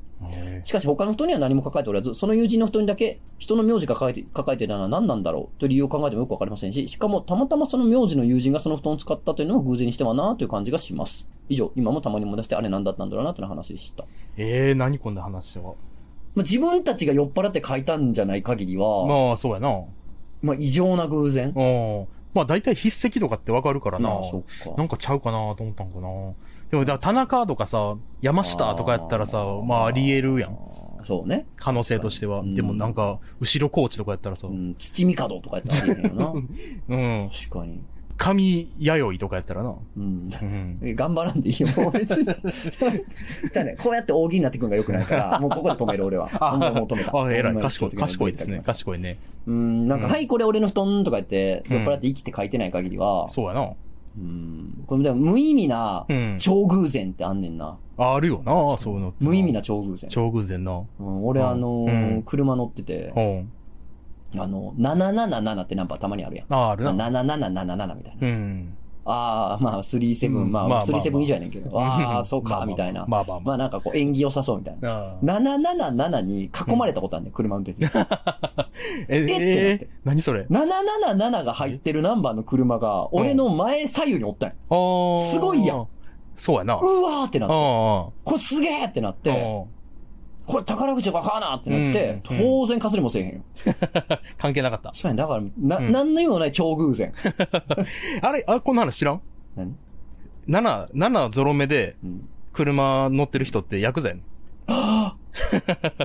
しかし他の布団には何も抱えておらず、その友人の布団にだけ人の名字が抱えていたのは何なんだろうという理由を考えてもよくわかりませんし、しかもたまたまその名字の友人がその布団を使ったというのも偶然にしてはなという感じがします。以上、今もたまに思い出して、あれ何だったんだろうなという話でした。何こんな話は。自分たちが酔っ払って書いたんじゃない限りは。まあ、そうやな。まあ、異常な偶然。まあ、大体筆跡とかってわかるからな。なんかちゃうかなと思ったんかな。でも、田中とかさ、山下とかやったらさ、まあ、あり得るやん。そうね。可能性としては。でもなんか、後ろコーチとかやったらさ。父御門とかやったらあり得るよな。確かに。神弥生とかやったらな。頑張らんでいいよ、もう別に。じゃあね、こうやって大喜利になってくるのが良くないから、もうここで止める、俺は。もう止めた。あ、偉い。賢いですね。賢いね。なんか、はい、これ俺の布団とか言って、酔っ払って生きて書いてない限りは。そうやな。これでも無意味な超偶然ってあんねんな。あるよな、そういうの。無意味な超偶然。超偶然な。俺、車乗ってて、777ってナンバーたまにあるやん。あるな。7777みたいな。ああ、まあ、37、まあ、37以上やねんけど。ああ、そうか、みたいな。まあ、なんかこう、縁起良さそうみたいな。777に囲まれたことあんねん、車運転する。ってなって。何それ ?777 が入ってるナンバーの車が、俺の前左右におったんや。すごいやん。そうやな。うわーってなって。これすげーってなって。これ宝くじとか買わなってなって、当然かすりもせえへんよ。関係なかった。そうやん、だから、なんの意味もない超偶然。あれ、こんな話知らん？何？7ゾロ目で、車乗ってる人ってヤクザやねん。はぁ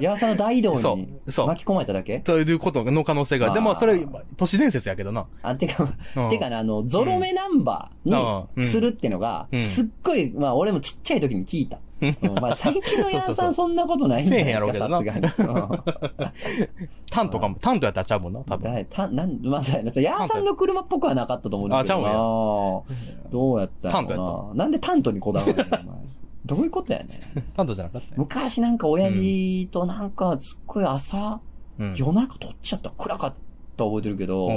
ヤワさんの大移動に巻き込まれただけということの可能性が。でもそれ都市伝説やけどな。あ、てかね、ゾロ目ナンバーにするってのが、うんうん、すっごい、まあ俺もちっちゃい時に聞いた。まあ最近のヤワさんそんなことないんじゃないですか、さすがに。タントかも、タントやったらちゃうもんな、多分。まさに、ヤワさんの車っぽくはなかったと思うんだけど。あ、ちゃうもんや。どうやったのかな。なんでタントにこだわるのお前。どういうことやねタントじゃなかった、ね、昔なんか親父となんかすっごい朝、うん、夜中撮っちゃった暗かった覚えてるけど、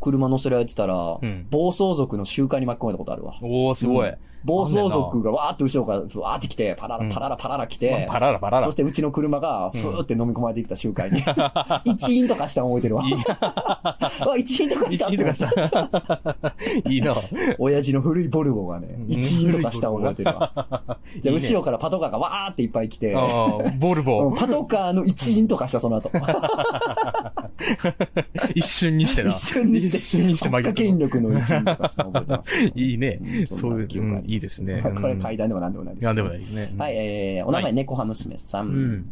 車乗せられてたら、うん、暴走族の集会に巻き込まれたことあるわ。おーすごい、うん、暴走族がわーっと後ろからふわーって来てパララパララパララ来て、うん、パララパララそしてうちの車がふーって飲み込まれてきた集会に、うん、一員とかした覚えてるわ。一員とかしたいいな。親父の古いボルボがね、一員とかした覚えてるわ。じゃあ後ろからパトカーがわーっていっぱい来て、ボルボパトカーの一員とかした、その後。一瞬にしてな。一瞬にして国家権力の一員とかした覚えてます。いいね、うん、そういう記憶があります。いいですね。これ階段でも何でもないです、ね。何でもないですね。はい、お名前、猫葉娘さん。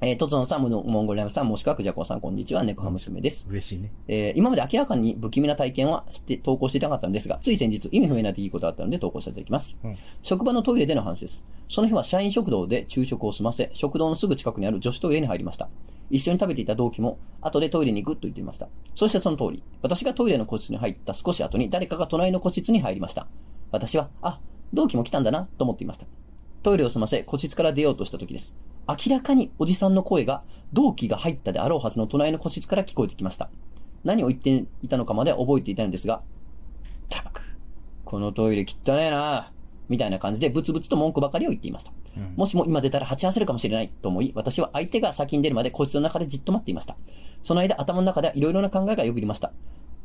うん、とつのさん、モンゴルライムさん、もしくはクジャコさん、こんにちは、猫葉娘です。嬉しいね。今まで明らかに不気味な体験は投稿していなかったんですが、つい先日、意味不明な出来事があったので投稿させていただきます。うん、職場のトイレでの話です。その日は社員食堂で昼食を済ませ、食堂のすぐ近くにある女子トイレに入りました。一緒に食べていた同期も、後でトイレに行くと言っていました。そしてその通り、私がトイレの個室に入った少し後に、誰かが隣の個室に入りました。私は、あ、同期も来たんだなと思っていました。トイレを済ませ、個室から出ようとした時です。明らかにおじさんの声が、同期が入ったであろうはずの隣の個室から聞こえてきました。何を言っていたのかまでは覚えていたんですが、たく、このトイレ汚ねえなみたいな感じでブツブツと文句ばかりを言っていました。うん、もしも今出たら鉢合わせるかもしれないと思い、私は相手が先に出るまで個室の中でじっと待っていました。その間、頭の中でいろいろな考えがよぎりました。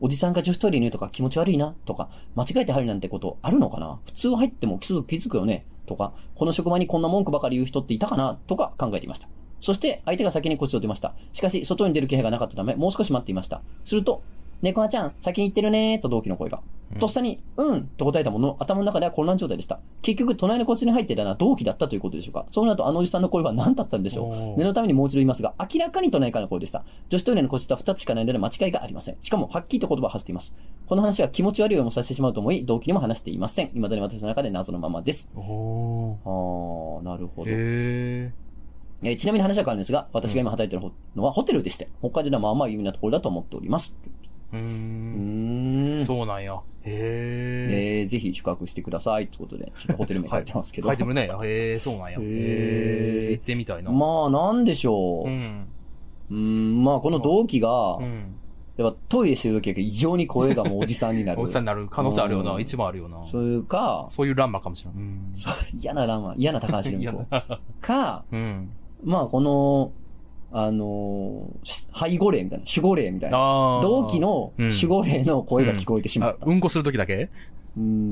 おじさんが女子トイレにいるとか気持ち悪いなとか、間違えて入るなんてことあるのかな、普通入ってもすぐ気づくよねとか、この職場にこんな文句ばかり言う人っていたかなとか考えていました。そして相手が先にこっちを出ました。しかし外に出る気配がなかったため、もう少し待っていました。すると、猫はちゃん先に行ってるねーと同期の声が、とっさにうんと答えたものの、頭の中では混乱状態でした。結局隣の個室に入っていたのは同期だったということでしょうか。そうなるとあのおじさんの声は何だったんでしょう。念のためにもう一度言いますが、明らかに隣からの声でした。女子トイレの個室は2つしかないので間違いがありません。しかもはっきりと言葉を発しています。この話は気持ち悪い思いもさせてしまうと思い、同期にも話していません。未だに私の中で謎のままです。おー、なるほど。ちなみに話は変わるんですが、私が今働いているのはホテルでして、北海道ではまあまあ有名なところだと思っております。そうなんや。ぜひ宿泊してくださいってことで、ちょっとホテル名書いてますけど。はい、書いてるね。そうなんや。行ってみたいな。まあ、なんでしょう。まあ、この同期が、やっぱトイレしてるときだけ異常に声がもうおじさんになる。おじさんになる可能性あるよな。一番あるよな。そういうか、そういう乱馬かもしれない。嫌な乱馬。嫌な高橋留美子。か、まあ、この、背後霊みたいな、守護霊みたいな。同期の守護霊の声が聞こえてしまった。うんこするときだけ？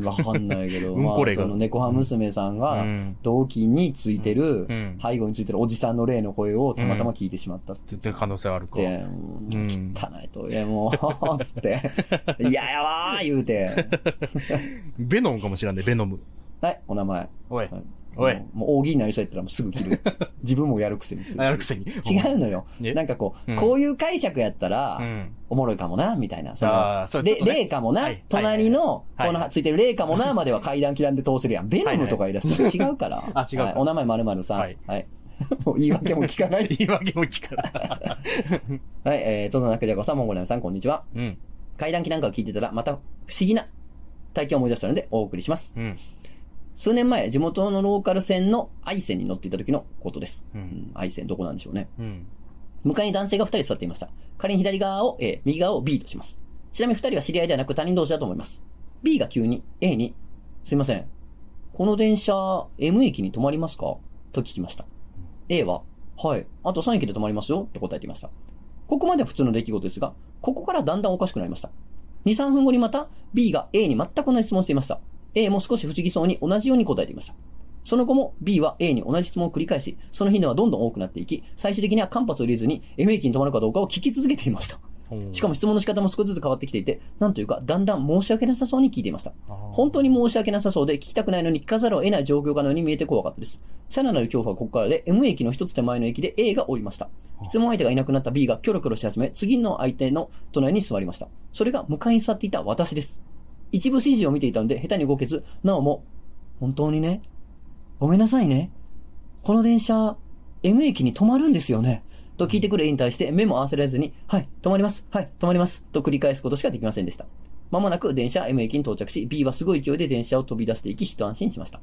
わかんないけど、まあ、その猫派娘さんが、同期についてる、背後についてるおじさんの霊の声をたまたま聞いてしまったって可能性はあるか。で、汚いトイレもう、つって、いややわー言うて。ベノムかもしらんね、ベノム。はい、お名前。おい。もう大喜利になりそうやったらもうすぐ切る。自分もやるくせにする。やるくせに。違うのよ。なんかこう、こういう解釈やったら、おもろいかもな、みたいな。霊かもな、隣の、このついてる霊かもな、までは階段刻んで通せるやん。ベノムとか言い出すと違うから。あ、違う。お名前〇〇さん。はい。もう言い訳も聞かない。言い訳も聞かない。はい、とつのさん、くじゃこさん、もんごりゃんさん、こんにちは。階段記なんかを聞いてたら、また不思議な体験を思い出したので、お送りします。数年前、地元のローカル線の愛線に乗っていた時のことです。愛線どこなんでしょうね。向かいに男性が2人座っていました。仮に左側を A、右側を B とします。ちなみに2人は知り合いではなく他人同士だと思います。B が急に A に、すいません、この電車 M 駅に止まりますかと聞きました。A は、はい、あと3駅で止まりますよと答えていました。ここまでは普通の出来事ですが、ここからだんだんおかしくなりました。2、3分後にまた B が A に全く同じ質問をしていました。A も少し不思議そうに同じように答えていました。その後も B は A に同じ質問を繰り返し、その頻度はどんどん多くなっていき、最終的には間髪を入れずに M 駅に止まるかどうかを聞き続けていました。しかも質問の仕方も少しずつ変わってきていて、なんというかだんだん申し訳なさそうに聞いていました。本当に申し訳なさそうで聞きたくないのに聞かざるを得ない状況かのように見えて怖かったです。さらなる恐怖はここからで、 M 駅の一つ手前の駅で A が降りました。質問相手がいなくなった B がキョロキョロし始め、次の相手の隣に座りました。それが迎えに去っていた私です。一部指示を見ていたので下手に動けず、なおも本当にね、ごめんなさいね、この電車 M 駅に止まるんですよねと聞いてくる A に対して目も合わせられずに、はい、止まります、はい、止まりますと繰り返すことしかできませんでした。まもなく電車は M 駅に到着し、 B はすごい勢いで電車を飛び出していき一安心しました。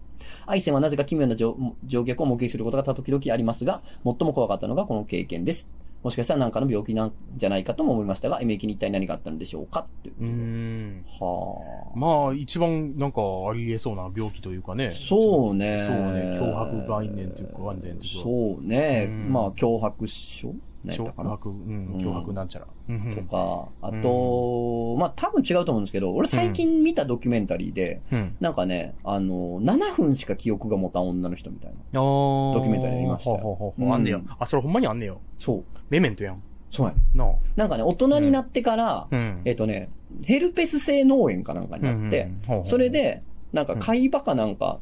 愛線はなぜか奇妙な乗客を目撃することが時々ありますが、最も怖かったのがこの経験です。もしかしたら何かの病気なんじゃないかとも思いましたが、 M 駅に一体何があったのでしょうかという。はあ。まあ一番なんかありえそうな病気というかね。そうね。そうね。脅迫概念というか概念というか。そうね。まあ脅迫症。脅迫なんちゃら。とか、あと、まあ多分違うと思うんですけど、俺最近見たドキュメンタリーで、なんかね、7分しか記憶が持たん女の人みたいな。ドキュメンタリーありましたよ。あんねや。あ、それほんまにあんねや。そう。メメントやん。そうや。なんかね、大人になってから、ヘルペス性脳炎かなんかになって、それで、なんか海馬かなんか、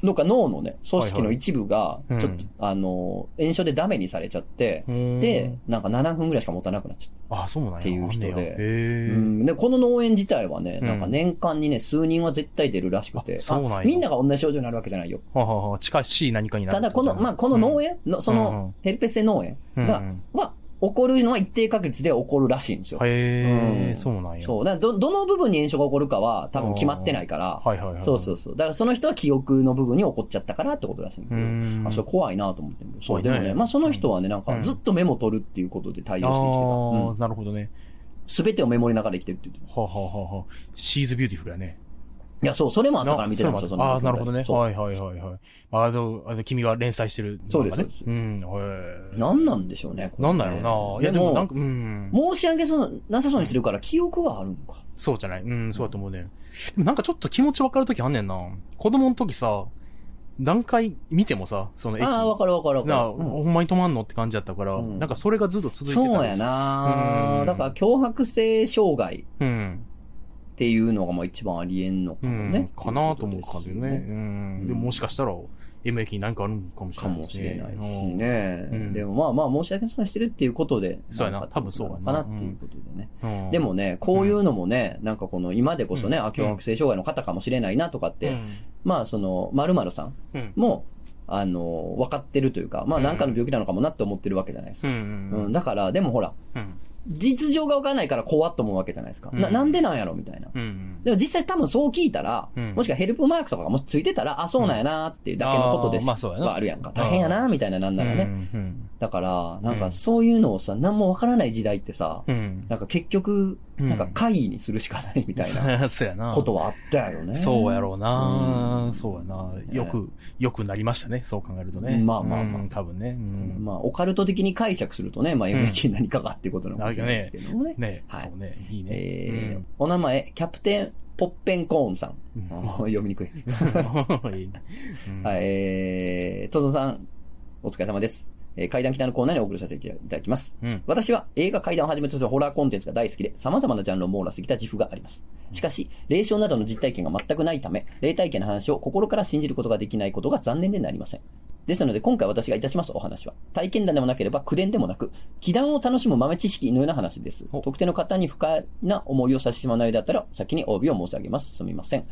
なんか脳のね、組織の一部が、ちょっと、炎症でダメにされちゃって、で、なんか7分ぐらいしか持たなくなっちゃった。あ、そうなんや。っていう人で。で、この脳炎自体はね、なんか年間にね、数人は絶対出るらしくて、みんなが同じ症状になるわけじゃないよ。近しい何かになる。ただ、この脳炎、その、ヘルペス性脳炎が、起こるのは一定確率で起こるらしいんですよ。へー、そうなんや。そう。だからどの部分に炎症が起こるかは多分決まってないから。はいはいはい。そうそうそう。だからその人は記憶の部分に起こっちゃったからってことらしいんで。あ、それ怖いなと思って。そう。でもね、まあその人はね、なんかずっとメモ取るっていうことで対応してきてた。ああ、なるほどね。すべてをメモりながら生きてるって言ってた。シーズビューティフルやね。いや、そう、それもあったから見てたんですよ。ああ、なるほどね。はいはいはいはい。君が連載してる、ね。そうですね。うん、なんなんでしょうね。なんなんやろな。いや、でもなんか、申し訳なさそうにしてるから記憶があるのか。そうじゃない。うん、そうだと思うね。でもなんかちょっと気持ちわかるときあんねんな。子供のときさ、何回見てもさ、その駅。ああ、わかる。ほんまに止まんのって感じだったから、なんかそれがずっと続いてた。そうやな。だから、脅迫性障害。うん。っていうのがまあ一番ありえんのかもね。かなと思う感じね。でももしかしたら M 駅に何かあるかもしれない。かもしれないしね。でもまあ申し訳なさしてるっていうことで、そうやな、多分そうかなっていうことでね。でもね、こういうのもね、なんかこの今でこそね、強迫性障害の方かもしれないなとかって、まあその〇〇さんも。分かってるというか、まあ何かの病気なのかもなって思ってるわけじゃないですか。だから、でもほら、実情が分からないから怖っと思うわけじゃないですか。なんでなんやろみたいな。でも実際多分そう聞いたら、もしくはヘルプマークとかがもしついてたら、あ、そうなんやなーっていうだけのことです。があるやんか。大変やなーみたいななんならね。だから、なんかそういうのをさ、何も分からない時代ってさ、なんか結局、なんか怪異にするしかないみたいなことはあったよね。そうやろうな。そうやな。よくなりましたね。そう考えるとね。まあ、多分ね。まあ、オカルト的に解釈するとね、まあ、M 駅に何かがっていうことなのかもしれないですけどね。ね。そうね。いいね。お名前、キャプテンポッペンコーンさん。読みにくい。はい。トゾさん、お疲れ様です。怪談北のコーナーにお送りさせていただきます。私は映画怪談をはじめとするホラーコンテンツが大好きで、様々なジャンルを網羅してきた自負があります。しかし、霊障などの実体験が全くないため、霊体験の話を心から信じることができないことが残念でなりません。ですので、今回私がいたしますお話は、体験談でもなければ、口伝でもなく、奇談を楽しむ豆知識のような話です。特定の方に不快な思いをさせてしまう内容だったら、先にお詫びを申し上げます。すみません。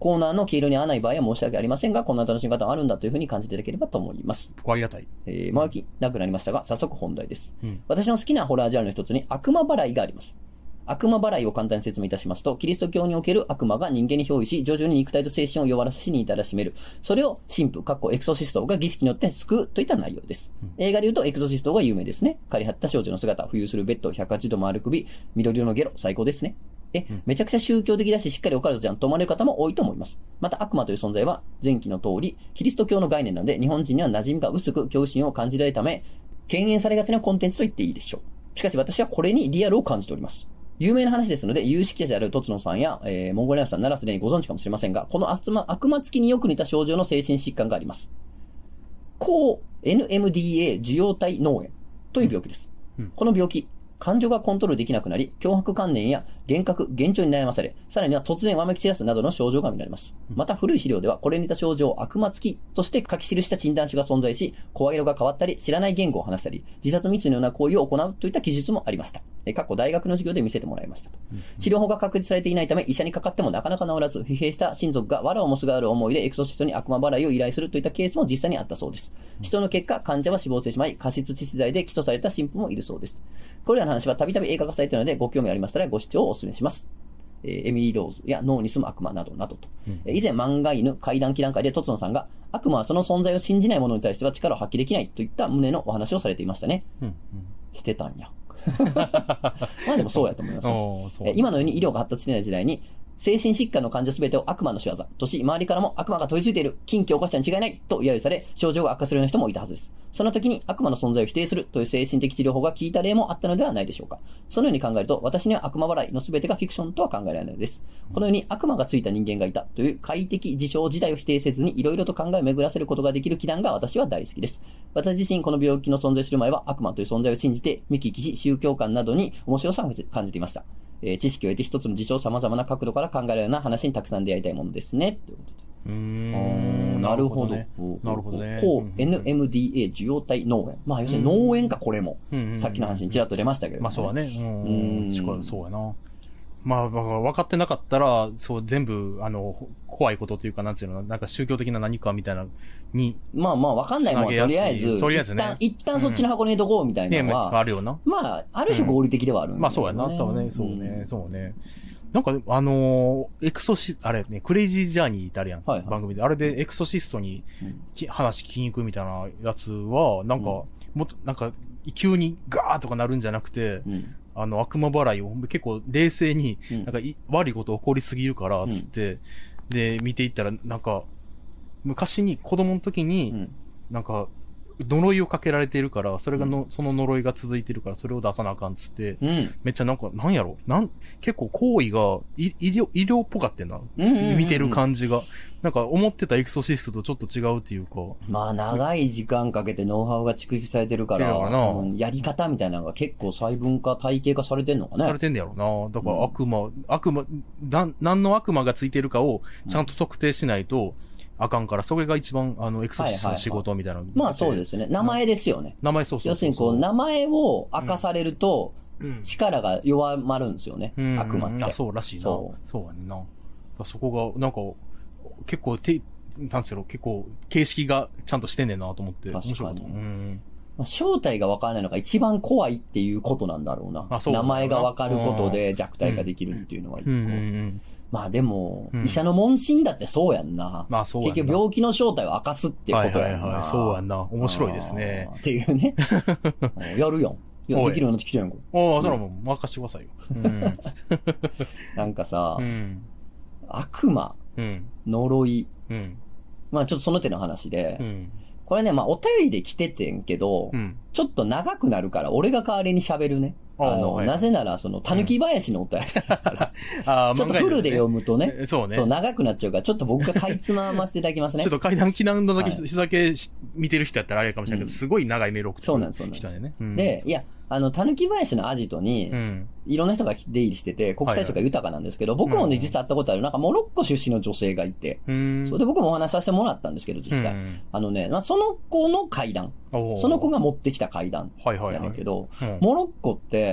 コーナーの黄色に合わない場合は申し訳ありませんが、こんな楽しみ方があるんだというふうに感じていただければと思います。ありがたい。前置きなくなりましたが、早速本題です。私の好きなホラージャンルの一つに悪魔払いがあります。悪魔払いを簡単に説明いたしますと、キリスト教における悪魔が人間に憑依し、徐々に肉体と精神を弱らしに至らしめる。それを神父、エクソシストが儀式によって救うといった内容です。映画で言うとエクソシストが有名ですね。刈り張った少女の姿、浮遊するベッド、108度丸首、緑色のゲロ、最高ですね。めちゃくちゃ宗教的だし、しっかりオカルトじゃんと思われる方も多いと思います。また悪魔という存在は、前期の通り、キリスト教の概念なので、日本人には馴染みが薄く、恐怖心を感じられるため、敬遠されがちなコンテンツと言っていいでしょう。しかし私はこれにリアルを感じております。有名な話ですので、有識者であるトツノさんや、モンゴリアンさんならすでにご存知かもしれませんが、この悪魔付きによく似た症状の精神疾患があります。NMDA 受容体脳炎という病気です。この病気、感情がコントロールできなくなり、強迫観念や幻覚、幻聴に悩まされ、さらには突然わめき散らすなどの症状が見られます。また古い資料ではこれに似た症状を悪魔付きとして書き記した診断書が存在し、声色が変わったり、知らない言語を話したり、自殺未遂のような行為を行うといった記述もありました。過去大学の授業で見せてもらいましたと。治療法が確立されていないため、医者にかかってもなかなか治らず、疲弊した親族が藁をもすがある思いでエクソシストに悪魔払いを依頼するといったケースも実際にあったそうです。その結果、患者は死亡してしまい、過失致死罪で起訴された神父もいるそうです。これらの話はたびたび映画化されているので、ご興味ありましたらご視聴をお勧めします。エミリー・ローズや脳に住む悪魔などなどと。以前、漫画犬、怪談祈談会でとつのさんが、悪魔はその存在を信じないものに対しては力を発揮できないといった旨のお話をされていましたね。うんうん、してたんや。まあでもそうやと思いますよ。今のように医療が発達していない時代に、精神疾患の患者すべてを悪魔の仕業とし、周りからも悪魔が取り付いている、禁忌を犯したに違いないと揶揄され、症状が悪化するような人もいたはずです。その時に悪魔の存在を否定するという精神的治療法が効いた例もあったのではないでしょうか。そのように考えると、私には悪魔払いの全てがフィクションとは考えられないのです。このように悪魔がついた人間がいたという快適事象自体を否定せずに、いろいろと考えを巡らせることができる祈願が私は大好きです。私自身この病気の存在する前は悪魔という存在を信じて、見聞きし、宗教観などに面白さを感じていました。知識を得て一つの事象を様々な角度から考えられるような話にたくさん出会いたいものですね。ということで。なるほど。なるほどね。抗 NMDA 受容体脳炎。まあ要するに脳炎かこれも。さっきの話にちらっと出ましたけど、ね。まあそうだね。そうやな。まあ分かってなかったら、そう全部怖いことというかなんていうのなんか宗教的な何かみたいなに。まあまあ分かんないもんはとりあえずね。一旦そっちの箱に入れとこうみたいなのは。あるよな。まあある種合理的ではあるんだよね。まあそうやな。多分ね。そうね。なんか、エクソシ、あれね、クレイジージャーニーってあるやん、はいはい、番組で。あれでエクソシストに話聞きに行くみたいなやつは、なんか、もっと、なんか、急にガーとかなるんじゃなくて、悪魔払いを結構冷静に、なんか、悪いこと起こりすぎるから、つって、で、見ていったら、なんか、昔に子供の時に、なんか、呪いをかけられているから、それがの、その呪いが続いているから、それを出さなあかんっつって、めっちゃなんか、なんやろ結構行為が医療っぽかってんな、見てる感じが。なんか思ってたエクソシストとちょっと違うっていうか。まあ長い時間かけてノウハウが蓄積されてるから、やり方みたいなのが結構細分化、体系化されてんのかね。されてんだやろな。だから何の悪魔がついてるかをちゃんと特定しないと、あかんから、それが一番、エクソシストの仕事みたいな、はいはいはい。まあそうですね。名前ですよね。名前そうそう。要するにこう、名前を明かされると、力が弱まるんですよね。悪魔って。そうらしいな。そうやねんな。そこが、なんか、結構、なんつうの、結構、形式がちゃんとしてんねんなと思って。確かに。正体が分からないのが一番怖いっていうことなんだろうな。名前が分かることで弱体化できるっていうのは一個。まあでも、医者の問診だってそうやんな。まあそうやんな。結局病気の正体を明かすっていうことやんな。そうやんな。面白いですね。っていうね。やるやん。いや、できるようになってきてやんか。ああ、それはもう任してくださいよ。なんかさ、悪魔、呪い、まあちょっとその手の話で、これね、まあお便りで来ててんけど、ちょっと長くなるから俺が代わりに喋るね。なぜなら、たぬき林のお便りだから。ちょっとフルで読むとね。そうね。長くなっちゃうから、ちょっと僕がかいつまましていただきますね。ちょっと怪談祈願のだけ見てる人やったらあれかもしれないけど、すごい長いメール送ってる人だよね。そうなんです。で、いや、たぬき林のアジトに、いろんな人が出入りしてて、国際色が豊かなんですけど、僕もね、実際会ったことある、なんかモロッコ出身の女性がいて、それで僕もお話しさせてもらったんですけど、実際。その子の怪談。その子が持ってきた怪談やねんけど、モロッコって、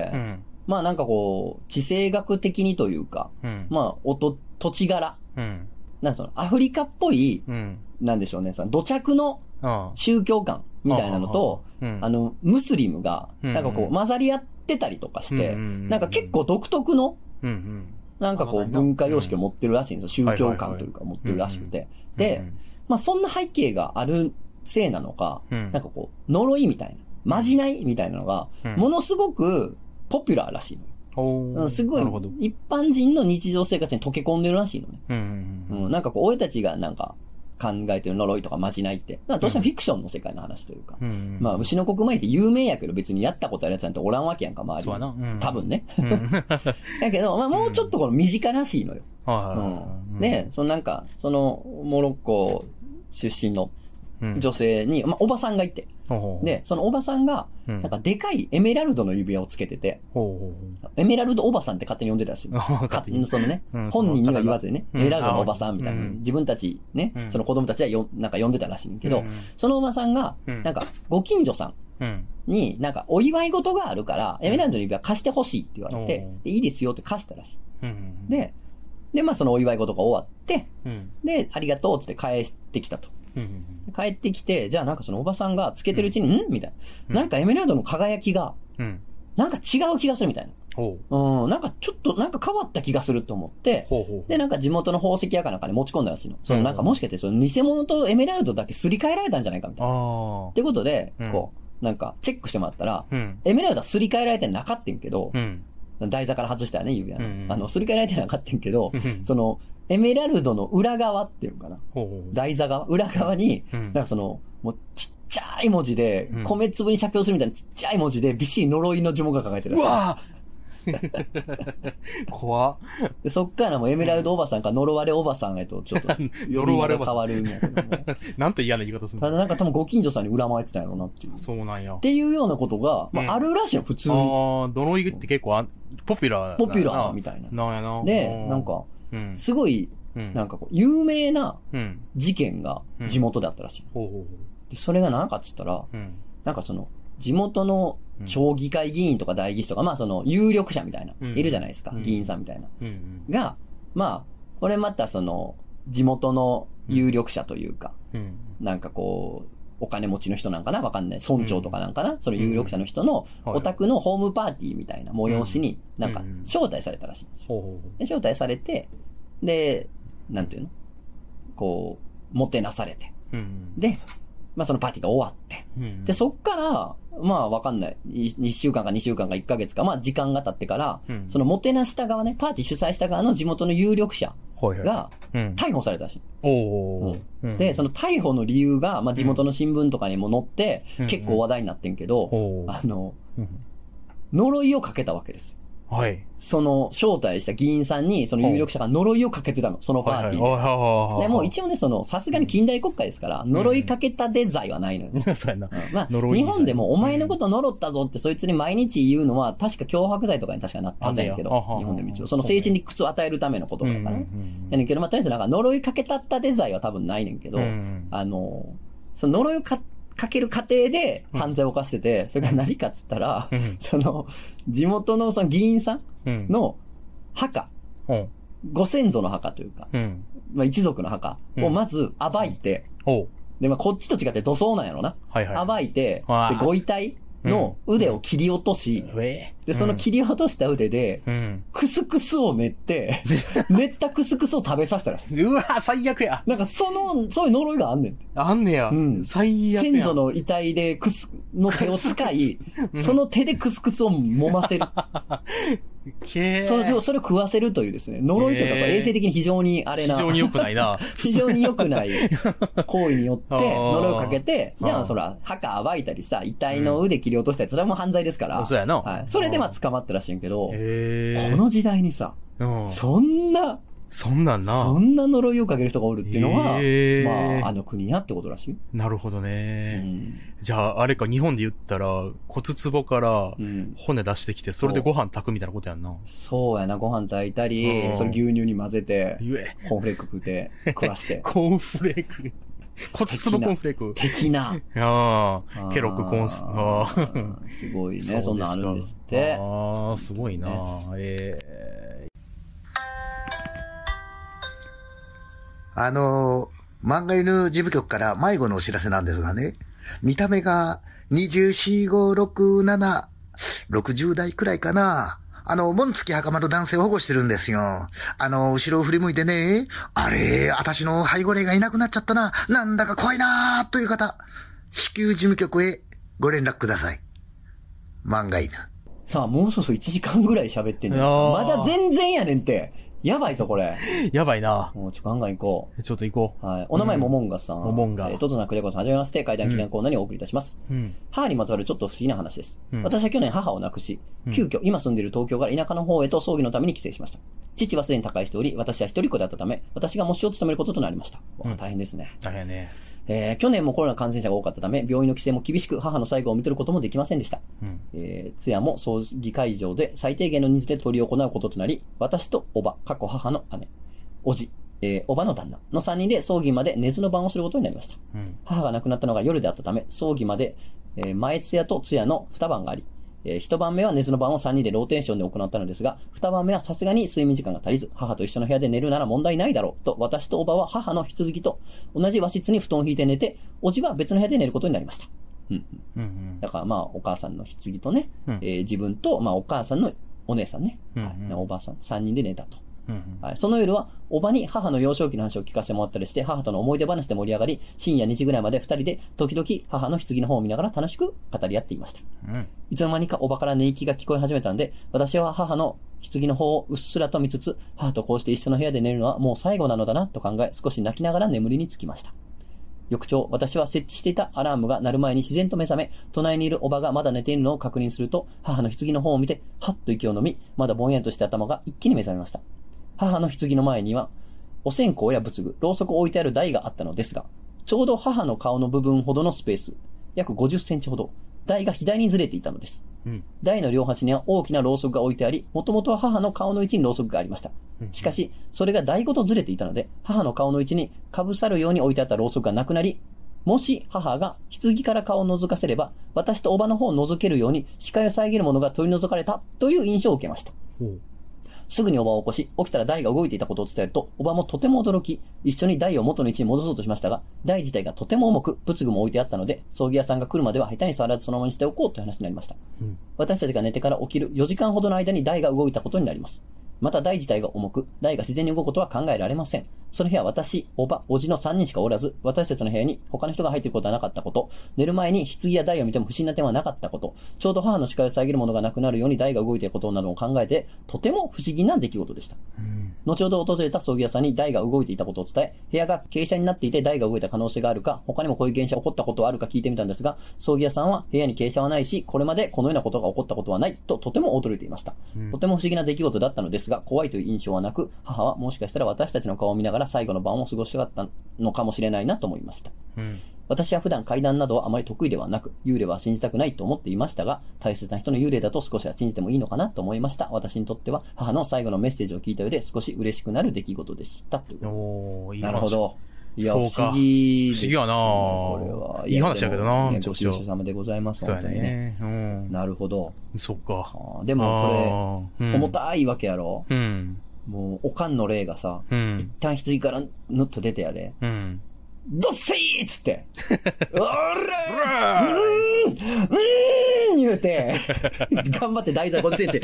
まあなんかこう、地政学的にというか、まあ、土地柄。なんかその、アフリカっぽい、なんでしょうね、土着の宗教観みたいなのと、ムスリムが、なんかこう、混ざり合ってたりとかして、なんか結構独特の、なんかこう、文化様式を持ってるらしいんですよ。宗教観というか持ってるらしくて。で、まあそんな背景がある、せいなのか、なんかこう、呪いみたいな、まじないみたいなのが、ものすごくポピュラーらしいの。すごい、一般人の日常生活に溶け込んでるらしいのね。なんかこう、俺たちがなんか考えてる呪いとかまじないって、どうしてもフィクションの世界の話というか、まあ、牛の国前って有名やけど別にやったことあるやつなんておらんわけやんか、周りに。多分ね。だけど、まあ、もうちょっとこの身近らしいのよ。ね、そのなんか、モロッコ出身の、女性に、まあ、おばさんがいて、で、そのおばさんが、なんかでかいエメラルドの指輪をつけてて、エメラルドおばさんって勝手に呼んでたし、そのね、本人には言わずにね、エメラルドのおばさんみたいな、自分たちね、その子供たちはなんか呼んでたらしいんけど、そのおばさんが、なんかご近所さんに、なんかお祝い事があるから、エメラルドの指輪貸してほしいって言われて、いいですよって貸したらしい。で、まあそのお祝い事が終わって、で、ありがとうって返してきたと。帰ってきて、じゃあなんかそのおばさんがつけてるうちに、みたいな。なんかエメラルドの輝きが、なんか違う気がするみたいな。なんかちょっとなんか変わった気がすると思って、で、なんか地元の宝石屋かなんかに持ち込んだらしいの。そのなんかもしかしてその偽物とエメラルドだけすり替えられたんじゃないかみたいな。ってことで、こう、なんかチェックしてもらったら、エメラルドはすり替えられてなかったんけど、台座から外したらね、指輪の。すり替えられてなかったんけど、その、エメラルドの裏側っていうかな。台座側裏側に、なんかその、もうちっちゃい文字で、米粒に写経するみたいなちっちゃい文字で、びっしり呪いの呪文が書かれてる。うわ怖っ。そっからもうエメラルドおばさんか呪われおばさんへと、ちょっと、呪われが変わるみたいな、ね。なんて嫌な言い方するんだ。ただなんか多分ご近所さんに恨まれてたんやろうなっていう。そうなんや。っていうようなことが、まああるらしいよ、普通に。呪いって結構ポピュラー。ポピュラーみたいな。なんやな。で、なんか、すごい、なんかこう、有名な事件が地元だったらしい。それが何かっつったら、なんかその、地元の町議会議員とか代議士とか、まあその、有力者みたいな、いるじゃないですか、議員さんみたいな。が、まあ、これまたその、地元の有力者というか、なんかこう、お金持ちの人なんかなわかんない。村長とかなんかな、その有力者の人のお宅のホームパーティーみたいな催しに、なんか、招待されたらしいんですよ。で招待されて、で、なんていうのこう、もてなされて。で、まあそのパーティーが終わって。で、そっから、まあわかんない。1週間か2週間か1ヶ月か、まあ時間が経ってから、そのもてなした側ね、パーティー主催した側の地元の有力者が逮捕されたらしい。で、その逮捕の理由が、まあ地元の新聞とかにも載って、結構話題になってんけど、呪いをかけたわけです。その、招待した議員さんに、その有力者が呪いをかけてたの、そのパーティーで。で、もう一応ね、その、さすがに近代国家ですから、呪いかけたで罪はないのよ。まあ、日本でもお前のこと呪ったぞってそいつに毎日言うのは、確か脅迫罪とかに確かなったんだけど、日本でも一応、その精神に苦痛を与えるためのことだからね。やねんけど、まあ、とりあえずなんか呪いかけたったで罪は多分ないねんけど、その呪いをかける過程で犯罪を犯してて、それが何かっつったら、その、地元のその議員さんの墓、ご先祖の墓というか、まあ一族の墓をまず暴いて、で、まあこっちと違って土葬なんやろな。暴いて、で、ご遺体の腕を切り落とし、で、その切り落とした腕で、クスクスを練って、練ったクスクスを食べさせたらしい。うわ最悪や。なんかそういう呪いがあんねん。あんねや。最悪や。先祖の遺体での手を使い、その手でクスクスを揉ませる。それを食わせるというですね、呪いというか、衛生的に非常にあれな。非常に良くないな。非常に良くない行為によって、呪いをかけて、じゃあ、そら、墓暴いたりさ、遺体の腕切り落としたり、それはもう犯罪ですから。そうやな。はい。それで、まあ、捕まったらしいんけど、この時代にさ、そんな呪いをかける人がおるっていうのは、まあ、あの国やってことらしい。なるほどね。じゃあ、あれか、日本で言ったら、骨壺から骨出してきて、それでご飯炊くみたいなことやんな。そうやな、ご飯炊いたり、それ牛乳に混ぜて、コーンフレーク食って、食わして。コーンフレーク。骨壺コーンフレーク。的な。ケロックコーンスター。すごいね、そんなあるんですって。ああ、すごいな。漫画犬事務局から迷子のお知らせなんですがね、見た目が24、5、6、7、60代くらいかな。紋付き袴の男性を保護してるんですよ。後ろを振り向いてね、あれ、私の背後霊がいなくなっちゃったな。なんだか怖いなーという方、至急事務局へご連絡ください。漫画犬。さあ、もうそろそろ1時間ぐらい喋ってんじゃないですか。まだ全然やねんって。やばいぞ、これ。やばいな。もうちょっとガンガン行こう。ちょっと行こう。はい。お名前、モモンガさん。モモンガ。とつなくれこさん、はじめまして、怪談祈願コーナーにお送りいたします。母にまつわるちょっと不思議な話です。私は去年母を亡くし、急遽、今住んでいる東京から田舎の方へと葬儀のために帰省しました。父はすでに他界しており、私は一人っ子だったため、私が喪主を務めることとなりました。大変ですね。大変ね。去年もコロナ感染者が多かったため、病院の規制も厳しく、母の最後を見とることもできませんでした。通夜も葬儀会場で最低限の人数で執り行うこととなり、私とおば、過去母の姉、おじ、おばの旦那の3人で葬儀まで寝ずの晩をすることになりました。母が亡くなったのが夜であったため、葬儀まで、前通夜と通夜の2晩があり、一晩目は寝ずの晩を3人でローテーションで行ったのですが、二晩目はさすがに睡眠時間が足りず、母と一緒の部屋で寝るなら問題ないだろうと、私とおばは母の棺と同じ和室に布団を敷いて寝て、おじは別の部屋で寝ることになりました。だからまあお母さんの棺とね、自分とまあお母さんのお姉さんね、おばあさん3人で寝たと。その夜はおばに母の幼少期の話を聞かせてもらったりして、母との思い出話で盛り上がり、深夜2時ぐらいまで2人で時々母の棺の方を見ながら楽しく語り合っていました。いつの間にかおばから寝息が聞こえ始めたので、私は母の棺の方をうっすらと見つつ、母とこうして一緒の部屋で寝るのはもう最後なのだなと考え、少し泣きながら眠りにつきました。翌朝、私は設置していたアラームが鳴る前に自然と目覚め、隣にいるおばがまだ寝ているのを確認すると、母の棺の方を見てはっと息を飲み、まだぼんやりとして頭が一気に目覚めました。母の棺の前にはお線香や仏具、ろうそくを置いてある台があったのですが、ちょうど母の顔の部分ほどのスペース、約50センチほど、台が左にずれていたのです。台の両端には大きなろうそくが置いてあり、もともとは母の顔の位置にろうそくがありました。しかし、それが台ごとずれていたので、母の顔の位置にかぶさるように置いてあったろうそくがなくなり、もし母が棺から顔を覗かせれば、私とおばの方を覗けるように視界を遮るものが取り除かれたという印象を受けました。すぐにおばを起こし、起きたら台が動いていたことを伝えると、おばもとても驚き、一緒に台を元の位置に戻そうとしましたが、台自体がとても重く、仏具も置いてあったので、葬儀屋さんが来るまでは下手に触らずそのままにしておこうという話になりました。私たちが寝てから起きる4時間ほどの間に台が動いたことになります。また台自体が重く、台が自然に動くことは考えられません。その日は私、おば、おじの3人しかおらず、私たちの部屋に他の人が入っていることはなかったこと、寝る前に棺や台を見ても不審な点はなかったこと、ちょうど母の視界を遮るものがなくなるように台が動いていることなどを考えて、とても不思議な出来事でした。後ほど訪れた葬儀屋さんに台が動いていたことを伝え、部屋が傾斜になっていて台が動いた可能性があるか、他にもこういう現象が起こったことはあるか聞いてみたんですが、葬儀屋さんは部屋に傾斜はないし、これまでこのようなことが起こったことはないととても驚いていました。とても不思議な出来事だったのですが、怖いという印象はなく、母はもしかしたら私たちの顔を見ながら最後の晩を過ごしたかったのかもしれないなと思いました。私は普段怪談などはあまり得意ではなく、幽霊は信じたくないと思っていましたが、大切な人の幽霊だと少しは信じてもいいのかなと思いました。私にとっては母の最後のメッセージを聞いた上で少し嬉しくなる出来事でした。おー、いい話。なるほど。いや、不思議ですね。不思議やなこれは。いい話だけどな、ご愁傷様でございます。そうやね。なるほど。そっか。でもこれ、重たいわけやろ。もう、おかんの霊がさ、一旦棺からぬっと出てやで、どっせーっつって、おらー言うて、頑張って台座50センチ、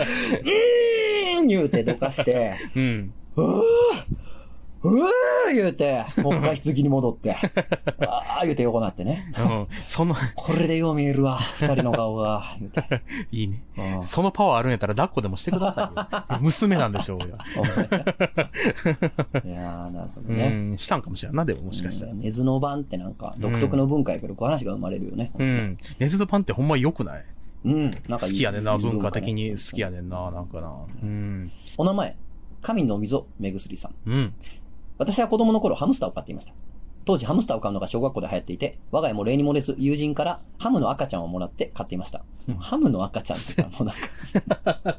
言うてどかして、言うて、もう一回棺に戻って、言うて横なってね。これでよう見えるわ、二人の顔が、言うて。いいね。そのパワーあるんやったら抱っこでもしてくださいよ。娘なんでしょうよ。いやー、なるほどね。したんかもしれんな、でももしかしたら。根津の晩ってなんか、独特の文化やけど、こう話が生まれるよね。根津の晩ってほんま良くない？なんかいい。好きやねんな、文化的に好きやねんな、なんかな。お名前、神の溝目薬さん。私は子供の頃ハムスターを飼っていました。当時ハムスターを飼うのが小学校で流行っていて、我が家も例に漏れず友人からハムの赤ちゃんをもらって飼っていました。ハムの赤ちゃんってもうなんか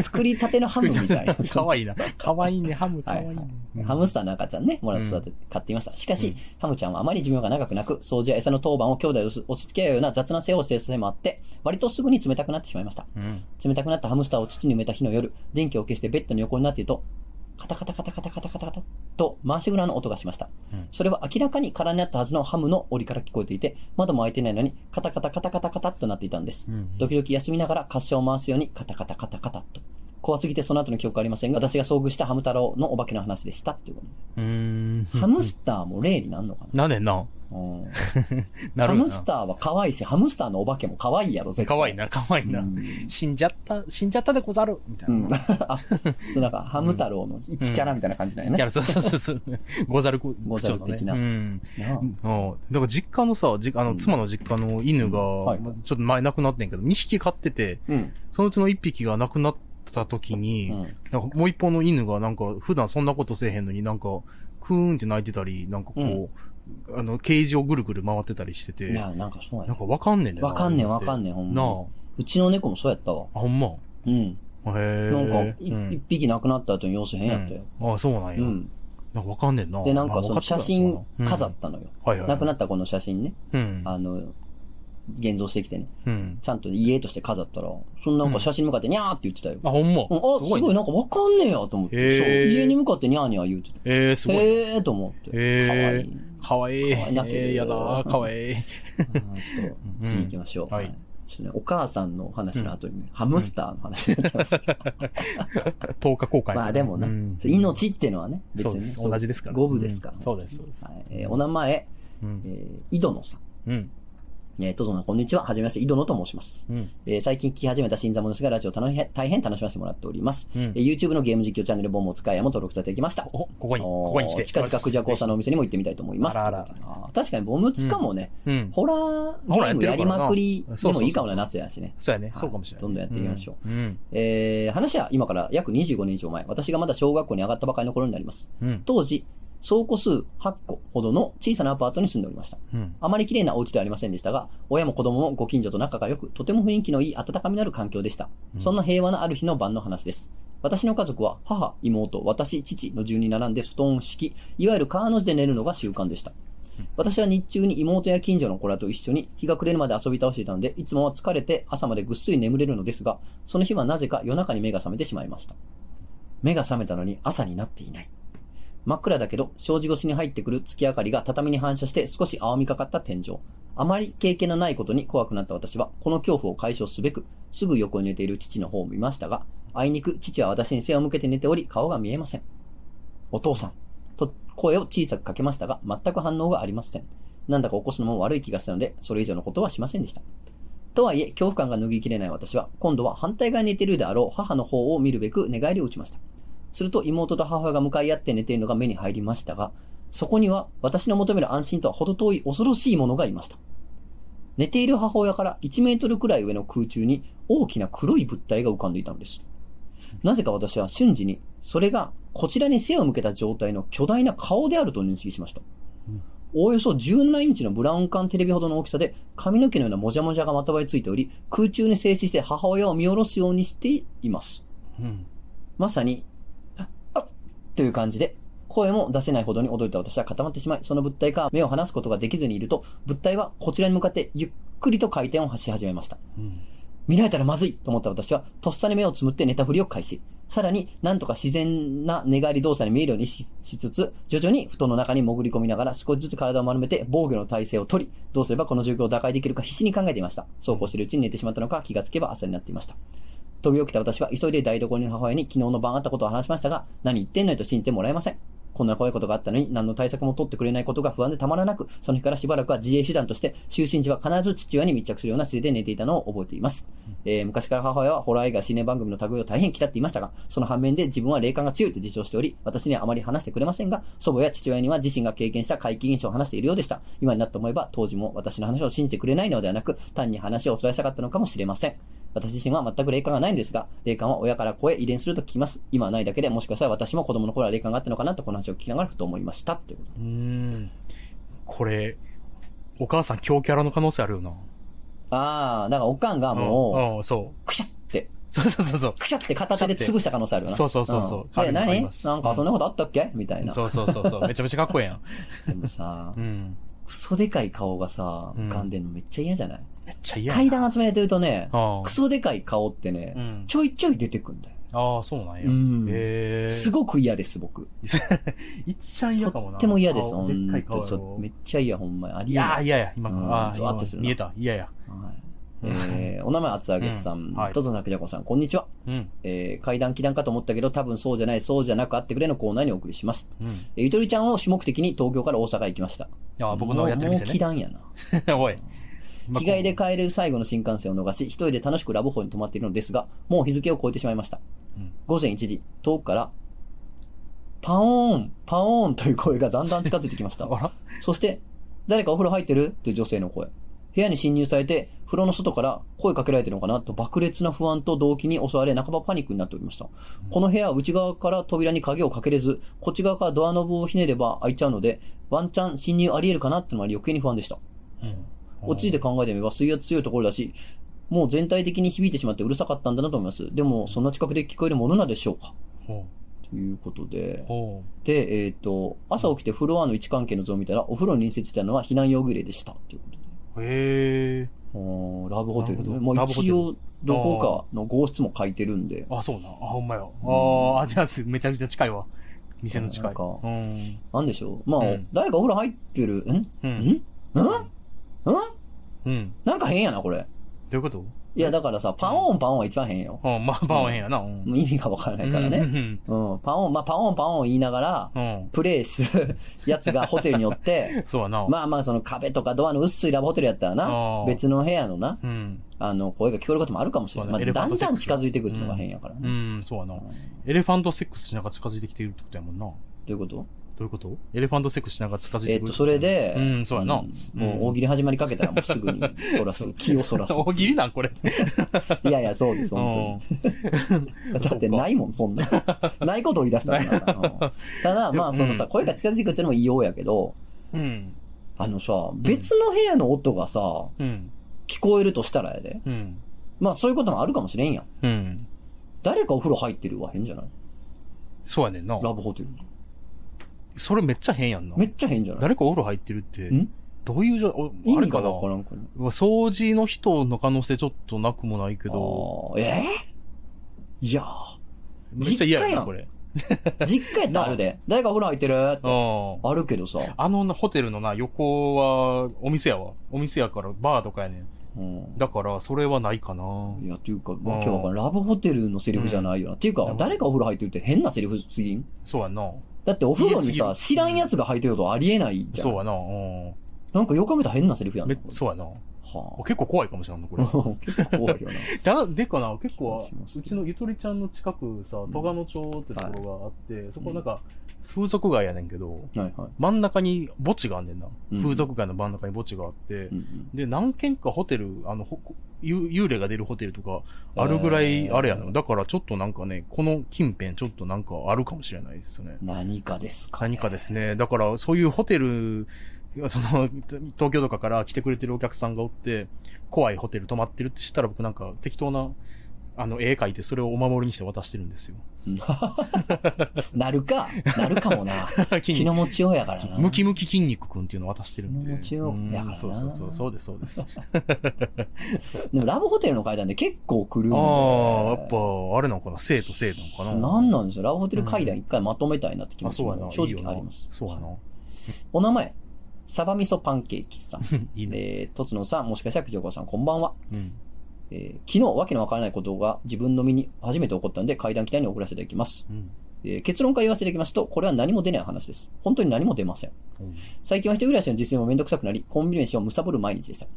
作りたてのハムみたいな。可愛いな。可愛いね、ハム可愛いね、ハムスターの赤ちゃんね、もらって育てて飼っていました。しかし、ハムちゃんはあまり寿命が長くなく、掃除や餌の当番を兄弟を押し付け合うような雑な世話をしているせいもあって、割とすぐに冷たくなってしまいました。冷たくなったハムスターを土に埋めた日の夜、電気を消してベッドの横になっていると、カタカタカタカタカタカタカタと回し蔵の音がしました。それは明らかに空になったはずのハムの檻から聞こえていて、窓も開いてないのにカタカタカタカタカタとなっていたんです。時々休みながら滑車を回すようにカタカタカタカタと。怖すぎてその後の記憶はありませんが、私が遭遇したハム太郎のお化けの話でしたっていうこと。ハムスターも霊になるのかな。なねんな。ハムスターは可愛いし、ハムスターのお化けも可愛いやろ、絶対。可愛いな、可愛いな。死んじゃったでござる、みたいな。あ、そう、なんか、ハム太郎の一キャラみたいな感じだよね。そう。ござる、ござる的な。だから実家のさ、妻の実家の犬が、ちょっと前亡くなってんけど、2匹飼ってて、そのうちの1匹が亡くなった時に、なんかもう一方の犬がなんか、普段そんなことせえへんのになんか、クーンって泣いてたり、なんかこう、ケージをぐるぐる回ってたりしてて。いや、なんかそうやね。なんかわかんねん、ほんま。なあ。うちの猫もそうやったわ。あ、ほんま。うん。へえ。なんか、一匹亡くなった後に様子変やったよ。うん、あ、そうなんや。うん。なんかわかんねんな。で、なんかその写真飾ったのよ。うん、はいはい。亡くなった子の写真ね。うん。現像してきてね。うん。ちゃんと家として飾ったら、そんななんか写真向かってニャーって言ってたよ。うん、あ、ほんま。うん、あ、すごい、なんかわかんねえやと思って。そう。家に向かってニャーニャー言うてた。すごい。と思って。かわいい。なければ。やだ、かわいい。ちょっと、次行きましょう。うん、はい。ちょっとね、お母さんの話の後に、ね、ハムスターの話になってましたけど。10日公開。まあでもな、命ってのはね、別に、ね、同じですから。五分ですから、ね、うん。そうです。はい、お名前、井戸野さん。うん。とぞなこんにちは。はじめまして、井戸野と申します。うん、最近聞き始めた新座ものですが、ラジオ大変楽しませてもらっております。うん、YouTube のゲーム実況チャンネルボンも使いやも登録されてきました。ここに来て。近々クジャコウさんのお店にも行ってみたいと思います。あ確かにボムツカもね、うん、ホラーゲームやりまくりでもいいかもね、夏やしね。そうやね、はい。そうかもしれない。どんどんやっていきましょう。うん、話は今から約25年以上前、私がまだ小学校に上がったばかりの頃になります。うん、当時、倉庫数8個ほどの小さなアパートに住んでおりました、うん、あまり綺麗なお家ではありませんでしたが、親も子供もご近所と仲が良く、とても雰囲気のいい温かみのある環境でした、うん、そんな平和なある日の晩の話です。私の家族は母、妹、私、父の順に並んで布団を敷き、いわゆる川の字で寝るのが習慣でした。私は日中に妹や近所の子らと一緒に日が暮れるまで遊び倒していたので、いつもは疲れて朝までぐっすり眠れるのですが、その日はなぜか夜中に目が覚めてしまいました。目が覚めたのに朝になっていない。真っ暗だけど、障子越しに入ってくる月明かりが畳に反射して少し青みかかった天井。あまり経験のないことに怖くなった私は、この恐怖を解消すべく、すぐ横に寝ている父の方を見ましたが、あいにく父は私に背を向けて寝ており、顔が見えません。お父さん、と声を小さくかけましたが、全く反応がありません。なんだか起こすのも悪い気がしたので、それ以上のことはしませんでした。とはいえ、恐怖感が拭いきれない私は、今度は反対側に寝ているであろう母の方を見るべく寝返りを打ちました。すると妹と母親が向かい合って寝ているのが目に入りましたが、そこには私の求める安心とは程遠い恐ろしいものがいました。寝ている母親から1メートルくらい上の空中に大きな黒い物体が浮かんでいたのです。なぜか私は瞬時にそれがこちらに背を向けた状態の巨大な顔であると認識しました。おおよそ17インチのブラウン管テレビほどの大きさで、髪の毛のようなもじゃもじゃがまとわりついており、空中に静止して母親を見下ろすようにしています。うん、まさにという感じで、声も出せないほどに驚いた私は固まってしまい、その物体から目を離すことができずにいると、物体はこちらに向かってゆっくりと回転をし始めました、うん、見られたらまずいと思った私はとっさに目をつむって寝たふりを開始、さらになんとか自然な寝返り動作に見えるようにしつつ、徐々に布団の中に潜り込みながら少しずつ体を丸めて防御の体勢を取り、どうすればこの状況を打開できるか必死に考えていました。そうこうしているうちに寝てしまったのか、気がつけば朝になっていました。飛び起きた私は急いで台所に母親に昨日の晩あったことを話しましたが、何言ってんのよと信じてもらえません。こんな怖いことがあったのに何の対策も取ってくれないことが不安でたまらなく、その日からしばらくは自衛手段として就寝時は必ず父親に密着するような姿勢で寝ていたのを覚えています、昔から母親はホラー映画、心霊番組の類を大変嫌っていましたが、その反面で自分は霊感が強いと自称しており、私にはあまり話してくれませんが、祖母や父親には自身が経験した怪奇現象を話しているようでした。今になって思えば、当時も私の話を信じてくれないのではなく、単に話をおそらしたかったのかもしれません。私自身は全く霊感がないんですが、霊感は親から子へ遺伝すると聞きます。今はないだけで、もしかしたら私も子供の頃は霊感があったのかなと、この話を聞きながらふと思いましたっていう。これ、お母さん強キャラの可能性あるよな。ああ、だからおかんがもう、くしゃって。そう。くしゃって片手で潰した可能性あるよな。そう。で、何なんかそんなことあったっけみたいな。そう。めちゃめちゃかっこええやん。でもさ、クソでかい顔がさ、浮かんでんのめっちゃ嫌じゃない？めっちゃ嫌やな。階段集めてるとね、クソでかい顔ってね、ちょいちょい出てくんだよ。ああ、そうなんや。すごく嫌です、僕。いっちゃ嫌かもな。とっても嫌です、ほんと。めっちゃ嫌、ほんまに。ありえない。いやいや、今から。そう、あってするな。見えた、嫌や。お名前厚揚げさん、とぞなくじゃこさん、こんにちは。怪談、奇談かと思ったけど、多分そうじゃない、そうじゃなくあってくれのコーナーにお送りします。ゆとりちゃんを主目的に東京から大阪へ行きました。あ、僕のやってる店ね。もう奇談やな。おい。着替えで帰れる最後の新幹線を逃し、一人で楽しくラブホに泊まっているのですが、もう日付を超えてしまいました。午前1時、遠くから、パオーン、パオーンという声がだんだん近づいてきました。そして、誰かお風呂入ってるという女性の声。部屋に侵入されて、風呂の外から声かけられてるのかなと爆裂な不安と動機に襲われ、半ばパニックになっておりました。この部屋は内側から扉に鍵をかけれず、こっち側からドアノブをひねれば開いちゃうので、ワンチャン侵入あり得るかなってのは余計に不安でした。落ち着いて考えてみれば水圧強いところだし、もう全体的に響いてしまってうるさかったんだなと思います。でも、そんな近くで聞こえるものなんでしょうか。ということで。で、朝起きてフロアの位置関係の図を見たら、お風呂に隣接したのは避難用具入れでした。ということで。へー。ラブホテルね。もう一応、どこかの号室も書いてるんで。あ、そうな。あ、ほんまや。ああ、じゃあ、めちゃくちゃ近いわ。店の近い。なんでしょう。まあ、誰かお風呂入ってる。なんか変やな、これ。どういうこと？いや、だからさ、パンオンは一番変よ。まあ、パンオン変やな。意味がわからないからね。パンオン言いながら、プレイするやつがホテルによって、まあまあ、その壁とかドアの薄いラブホテルやったらな、別の部屋のな、声が聞こえることもあるかもしれない。だんだん近づいてくるっていうのが変やからね。そうやな。エレファントセックスしながら近づいてきているってことやもんな。どういうこと？エレファントセックスしながら近づいてくる。それで、そうやな。もう大喜利始まりかけたらもうすぐにそらす。気をそらす。大喜利なんこれ。いやいや、そうです、本当に。だってないもん、そんな。ないことを言い出したから。ただ、まあ、そのさ、声が近づいてくるってのも異様やけど、あのさ、別の部屋の音がさ、聞こえるとしたらやで。まあ、そういうこともあるかもしれんやん。誰かお風呂入ってるわ、変じゃない？そうやねんな。ラブホテル。それめっちゃ変やんな。めっちゃ変じゃない？誰かお風呂入ってるって、どういう意味がわからんかな。掃除の人の可能性ちょっとなくもないけど。いやー。めっちゃ嫌やな、これ。実家やったらあるで。誰かお風呂入ってるって。あるけどさ。あのホテルのな、横はお店やわ。お店やからバーとかやねん。だから、それはないかな。いや、というか、わけわからん。ラブホテルのセリフじゃないよな。っていうか、誰かお風呂入ってるって変なセリフすぎん？そうやんな。だってお風呂にさ、知らんやつが入ってることありえないじゃん。そうやな。なんかよく考えたら変なセリフやん。そうやな。結構怖いかもしれんの、これ。結構怖いよな。でかな、結構、うちのゆとりちゃんの近くさ、戸賀野町ってところがあって、そこなんか、風俗街やねんけど、真ん中に墓地があんねんな。風俗街の真ん中に墓地があって、で、何軒かホテル、幽霊が出るホテルとか、あるぐらい、あれやの。だからちょっとなんかね、この近辺ちょっとなんかあるかもしれないですよね。何かですかね。何かですね。だから、そういうホテル、その、東京とかから来てくれてるお客さんがおって、怖いホテル泊まってるって知ったら僕なんか適当な、絵描いてそれをお守りにして渡してるんですよ。なるかもな。気の持ちようやからな。ムキムキ筋肉くんっていうのを渡してるんで。気の持ちようやからな。そうです。でもラブホテルの階段で結構来るんで。やっぱ、あれなのかな、生と生なのかな。なんなんでしょう、ラブホテル階段一回まとめたいなって気持ちが正直あります。そうやな。お名前。サバ味噌パンケーキさん。とつのさん、もしかしたらくじおこさん、こんばんは。昨日、わけのわからないことが自分の身に初めて起こったので、怪談期待に送らせていただきます。結論から言わせていただきますと、これは何も出ない話です。本当に何も出ません。最近は一人暮らしの実践もめんどくさくなり、コンビニ飯を貪る毎日でした。昨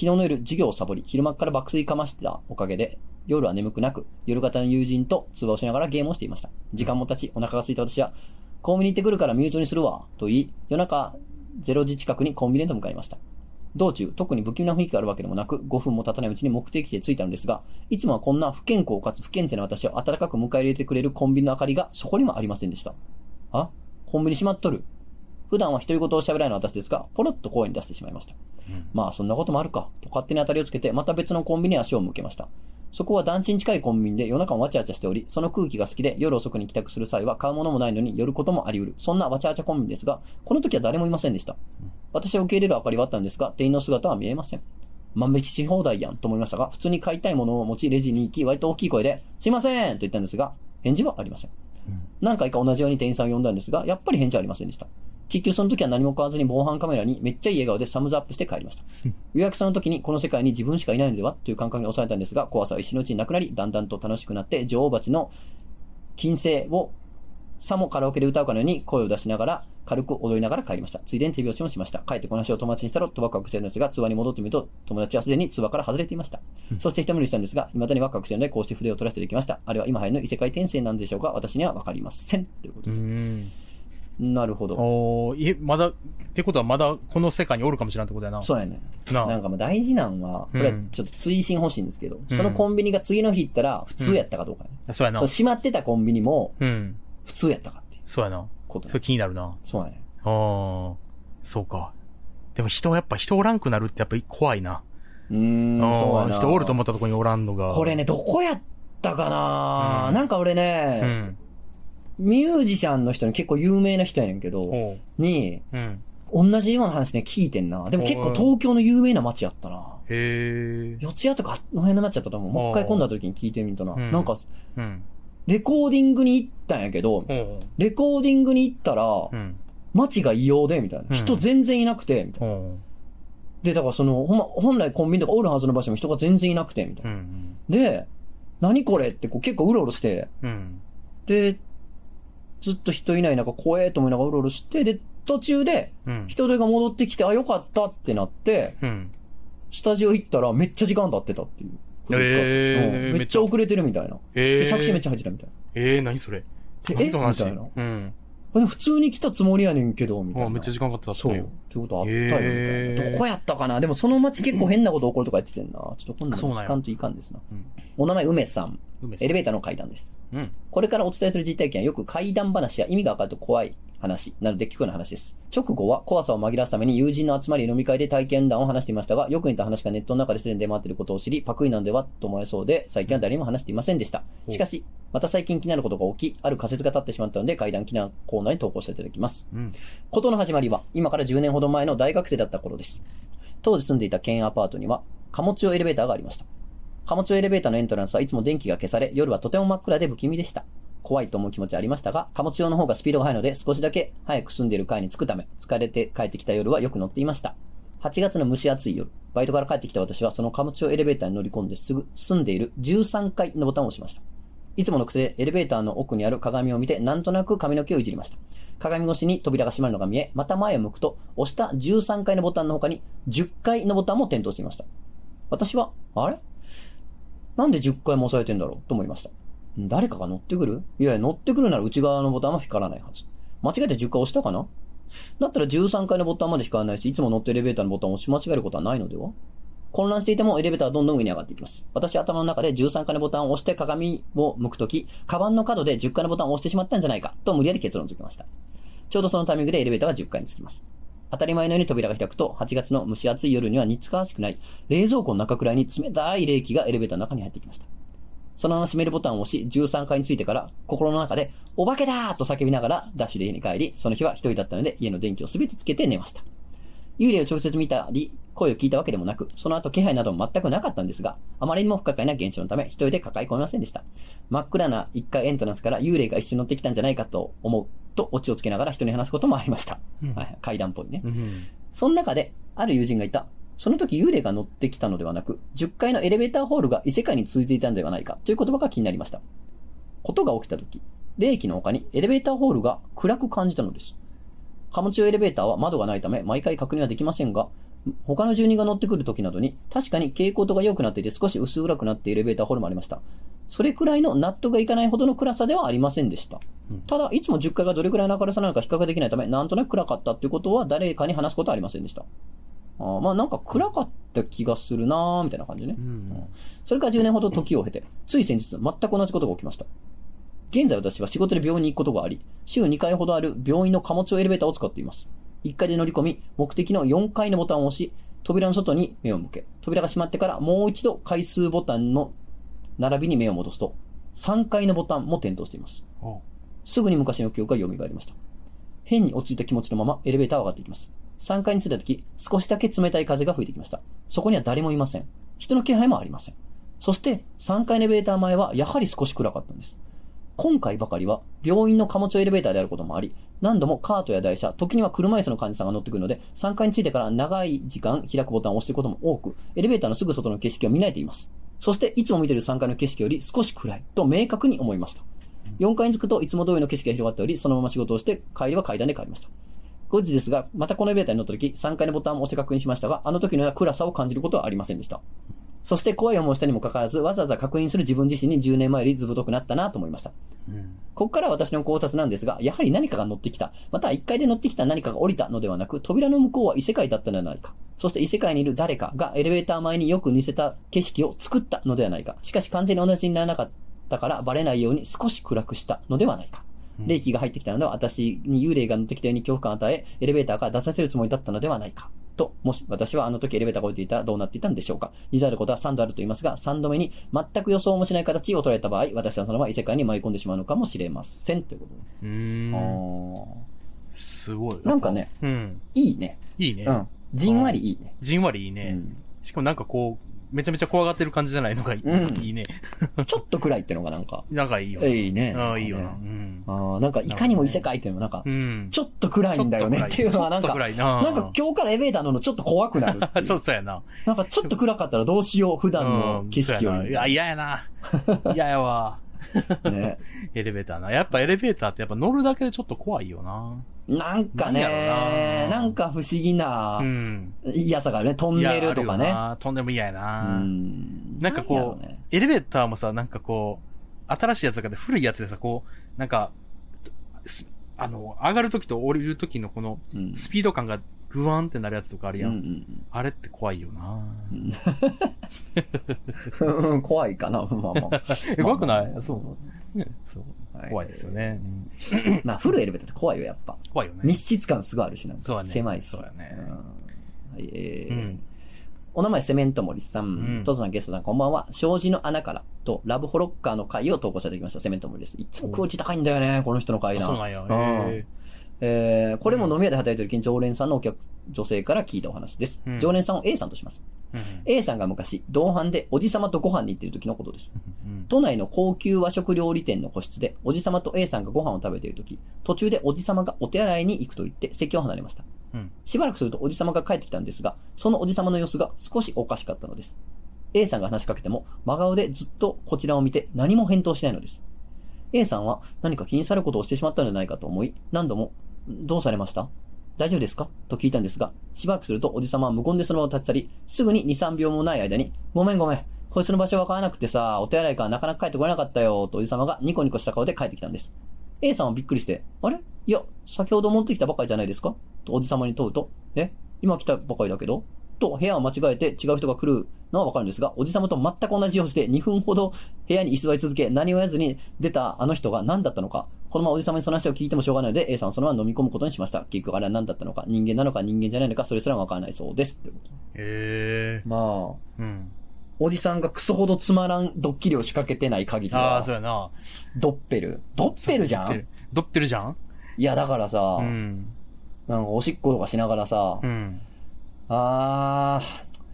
日の夜、授業をサボり、昼間から爆睡かましてたおかげで、夜は眠くなく、夜型の友人と通話をしながらゲームをしていました。時間も経ち、お腹が空いた私は、コンビニ行ってくるからミュートにするわ、と言い、夜中、0時近くにコンビニへと向かいました。道中、特に不気味な雰囲気があるわけでもなく、5分も経たないうちに目的地へ着いたのですが、いつもはこんな不健康かつ不健全な私を温かく迎え入れてくれるコンビニの明かりがそこにもありませんでした。あ、コンビニ閉まっとる。普段は独り言を喋らないの私ですが、ポロッと声に出してしまいました。まあ、そんなこともあるか、と勝手に当たりをつけて、また別のコンビニへ足を向けました。そこは団地に近いコンビニで夜中もわちゃわちゃしており、その空気が好きで夜遅くに帰宅する際は買うものもないのに寄ることもあり得る。そんなわちゃわちゃコンビニですが、この時は誰もいませんでした。私は受け入れる明かりはあったんですが、店員の姿は見えません。万引きし放題やんと思いましたが、普通に買いたいものを持ちレジに行き、割と大きい声で、すいませんと言ったんですが、返事はありません。何回か同じように店員さんを呼んだんですが、やっぱり返事はありませんでした。結局その時は何も買わずに防犯カメラにめっちゃいい笑顔でサムズアップして帰りました。予約さんの時にこの世界に自分しかいないのではという感覚に押されたんですが、怖さは一瞬のうちになくなり、だんだんと楽しくなって女王蜂の金星をさもカラオケで歌うかのように声を出しながら軽く踊りながら帰りました。ついでに手拍子もしました。帰ってこの話を友達にしたろとワクワクしてるんですが、通話に戻ってみると友達はすでに通話から外れていました。そして一無理したんですが、未だにワクワクしてるのでこうして筆を取らせていただきました。あれは今流行りの異世界転生なんでしょうか。私にはわかりません。ということで。なるほど。おー、まだってことはまだこの世界におるかもしれないってことやな。そうやね。なんかまあ大事なんは、これはちょっと追伸欲しいんですけど、うん、そのコンビニが次の日行ったら普通やったかどうか、ね、うん、そうやな。閉まってたコンビニも普通やったかっていう、うん。そうやな。ことや。それ気になるな。そうやね。ああ、そうか。でもやっぱ人おらんくなるってやっぱ怖いな。そうやな。人おると思ったとこにおらんのが。これね、どこやったかな、うん、なんか俺ね、うん、ミュージシャンの人に結構有名な人やねんけど、に、うん、同じような話ね、聞いてんな。でも結構東京の有名な街やったな。へー。四谷とかの辺の街やったと思う。もう一回今度の時に聞いてみるとな。うん、なんか、うん、レコーディングに行ったんやけど、レコーディングに行ったら、うん、街が異様で、みたいな。人全然いなくて、みたいな。うん、で、だからその、本来コンビニとかおるはずの場所も人が全然いなくて、みたいな。うん、で、何これってこう結構うろうろして、うん、で、ずっと人いない中怖えと思いながらうろうろして、で、途中で人手が戻ってきて、うん、あ、よかったってなって、うん、スタジオ行ったらめっちゃ時間経ってたっていう。めっちゃ遅れてるみたいな。で、着信めっちゃ入ってたみたいな。何それ。何の話みたいな。うん。普通に来たつもりやねんけど、みたいな。めっちゃ時間かかってたって。そう。ってことあったよ、みたいな。どこやったかな。でもその街結構変なこと起こるとか言っててんな。ちょっと今度聞かんといかんですな。うん、お名前、梅さん。エレベーターの階段です。うん、これからお伝えする実体験はよく階段話や意味がわかると怖い話なので聞くような話です。直後は怖さを紛らわすために友人の集まり飲み会で体験談を話していましたが、よく似た話がネットの中ですでに出回っていることを知り、パクリなんではと思えそうで、最近は誰にも話していませんでした。しかし、また最近気になることが起き、ある仮説が立ってしまったので、怪談記談コーナーに投稿していただきます。うん、ことの始まりは、今から10年ほど前の大学生だった頃です。当時住んでいた県アパートには、貨物用エレベーターがありました。貨物用エレベーターのエントランスはいつも電気が消され、夜はとても真っ暗で不気味でした。怖いと思う気持ちはありましたが、貨物用の方がスピードが速いので、少しだけ早く住んでいる階に着くため、疲れて帰ってきた夜はよく乗っていました。8月の蒸し暑い夜、バイトから帰ってきた私はその貨物用エレベーターに乗り込んですぐ住んでいる13階のボタンを押しました。いつもの癖でエレベーターの奥にある鏡を見て、なんとなく髪の毛をいじりました。鏡越しに扉が閉まるのが見え、また前を向くと、押した13階のボタンの他に10階のボタンも点灯していました。私は、あれ？なんで10階も押されてんだろうと思いました。誰かが乗ってくる？いやいや、乗ってくるなら内側のボタンは光らないはず。間違えて10回押したかな？だったら13階のボタンまで光らないし、いつも乗ってエレベーターのボタンを押し間違えることはないのでは？混乱していてもエレベーターはどんどん上に上がっていきます。私は頭の中で13階のボタンを押して鏡を向くとき、カバンの角で10階のボタンを押してしまったんじゃないかと無理やり結論づけました。ちょうどそのタイミングでエレベーターは10階に着きます。当たり前のように扉が開くと、8月の蒸し暑い夜には似つかわしくない、冷蔵庫の中くらいに冷たい冷気がエレベーターの中に入ってきました。そのまま閉めるボタンを押し、13階に着いてから、心の中で、お化けだーと叫びながら、ダッシュで家に帰り、その日は一人だったので、家の電気をすべてつけて寝ました。幽霊を直接見たり、声を聞いたわけでもなく、その後気配なども全くなかったんですが、あまりにも不可解な現象のため、一人で抱え込めませんでした。真っ暗な1階エントランスから幽霊が一緒に乗ってきたんじゃないかと思う、とオチをつけながら人に話すこともありました。うん、はい、階段っぽいね。うん、その中で、ある友人がいた。その時幽霊が乗ってきたのではなく、10階のエレベーターホールが異世界に通じていたのではないかという言葉が気になりました。ことが起きた時、冷気の他にエレベーターホールが暗く感じたのです。貨物用エレベーターは窓がないため毎回確認はできませんが、他の住人が乗ってくる時などに確かに蛍光灯が良くなっていて少し薄暗くなっているエレベーターホールもありました。それくらいの納得がいかないほどの暗さではありませんでした。ただ、いつも10階がどれくらいの明るさなのか比較ができないため、なんとなく暗かったということは誰かに話すことはありませんでした。まあなんか暗かった気がするなーみたいな感じね、うんうん。それから10年ほど時を経て、つい先日全く同じことが起きました。現在私は仕事で病院に行くことがあり、週2回ほどある病院の貨物用エレベーターを使っています。1階で乗り込み、目的の4階のボタンを押し、扉の外に目を向け、扉が閉まってからもう一度回数ボタンの並びに目を戻すと、3階のボタンも点灯しています。すぐに昔の記憶が蘇りました。変に落ち着いた気持ちのままエレベーターは上がっていきます。3階に着いたとき、少しだけ冷たい風が吹いてきました。そこには誰もいません。人の気配もありません。そして、3階のエレベーター前はやはり少し暗かったんです。今回ばかりは、病院の貨物エレベーターであることもあり、何度もカートや台車、時には車椅子の患者さんが乗ってくるので、3階に着いてから長い時間開くボタンを押していることも多く、エレベーターのすぐ外の景色を見慣れています。そして、いつも見ている3階の景色より少し暗いと明確に思いました。4階に着くといつも通りの景色が広がっており、そのまま仕事をして、帰りは階段で帰りました。5時ですが、またこのエレベーターに乗った時、3階のボタンを押して確認しましたが、あの時のような暗さを感じることはありませんでした。そして怖い思いをしたにもかかわらず、わざわざ確認する自分自身に10年前よりずぶとくなったなと思いました。ここから私の考察なんですが、やはり何かが乗ってきた、また1階で乗ってきた何かが降りたのではなく、扉の向こうは異世界だったのではないか。そして異世界にいる誰かがエレベーター前によく似せた景色を作ったのではないか。しかし完全に同じにならなかったからバレないように少し暗くしたのではないか。霊気が入ってきたのでは私に幽霊が乗ってきたように恐怖感を与え、エレベーターから出させるつもりだったのではないか。と、もし私はあの時エレベーターを降りていたらどうなっていたんでしょうか。似たることは3度あると言いますが、3度目に全く予想もしない形を捉えた場合、私はそのまま異世界に舞い込んでしまうのかもしれませんということです。すごいなんかね、いいね、いいね、じんわりいいね、じんわりいいね、しかもなんかこうめちゃめちゃ怖がってる感じじゃないのがいい、いいねちょっと暗いってのがなんかいいよ、いいね、いいよな、なんかいかにも異世界っていうのもなんか、ちょっと暗いんだよねっていうのはなんか、なんか今日からエレベーター乗るのちょっと怖くなる。ちょっとそうやな。なんかちょっと暗かったらどうしよう、普段の景色より。いや、嫌やな。嫌やわ。ね。エレベーターな。やっぱエレベーターってやっぱ乗るだけでちょっと怖いよな。なんかね、なんか不思議な嫌さがあるね。トンネルとかね。トンネルも嫌やな。なんかこう、エレベーターもさ、なんかこう、新しいやつだから古いやつでさ、こう、なんか、上がるときと降りるときのこの、スピード感がグワンってなるやつとかあるやん。あれって怖いよな怖いかな、まあまあ。怖くない？そう。ね、そう。怖いですよね。まあ、フルエレベーターって怖いよ、やっぱ。怖いよね。密室感すごいあるしな。そうだね。狭いし。そうだね。お名前セメント森さん、トズさん、ゲストさん、こんばんは。障子の穴からとラブホロッカーの回を投稿されてきましたセメント森です。いつもクオリティ高いんだよね、この人の回な。そうなんや。これも飲み屋で働いてる時に常連さんの女性から聞いたお話です。常連さんを A さんとします。A さんが昔、同伴でおじさまとご飯に行っている時のことです。都内の高級和食料理店の個室で、おじさまと A さんがご飯を食べている時、途中でおじさまがお手洗いに行くと言って席を離れました。しばらくするとおじさまが帰ってきたんですが、そのおじさまの様子が少しおかしかったのです。A さんが話しかけても、真顔でずっとこちらを見て何も返答しないのです。A さんは何か気にされることをしてしまったのではないかと思い、何度も、どうされました？大丈夫ですか？と聞いたんですが、しばらくするとおじさまは無言でそのまま立ち去り、すぐに2、3秒もない間に、ごめん、こいつの場所わからなくてさ、お手洗いからなかなか帰ってこれなかったよ、とおじさまがニコニコした顔で帰ってきたんです。A さんはびっくりして、あれ？いや、先ほど持ってきたばかりじゃないですか？とおじさまに問うと、今来たばかりだけど？と部屋を間違えて違う人が来るのはわかるんですが、おじさまと全く同じようにして2分ほど部屋に居座り続け、何を言わずに出たあの人が何だったのか、このままおじさまにその話を聞いてもしょうがないので A さんはそのまま飲み込むことにしました。結局あれは何だったのか、人間なのか人間じゃないのか、それすらわからないそうです。へえ。まあ、おじさんがクソほどつまらんドッキリを仕掛けてない限りは。ああ、そうやな。ドッペルじゃん。いやだからさ、なんかおしっことかしながらさ、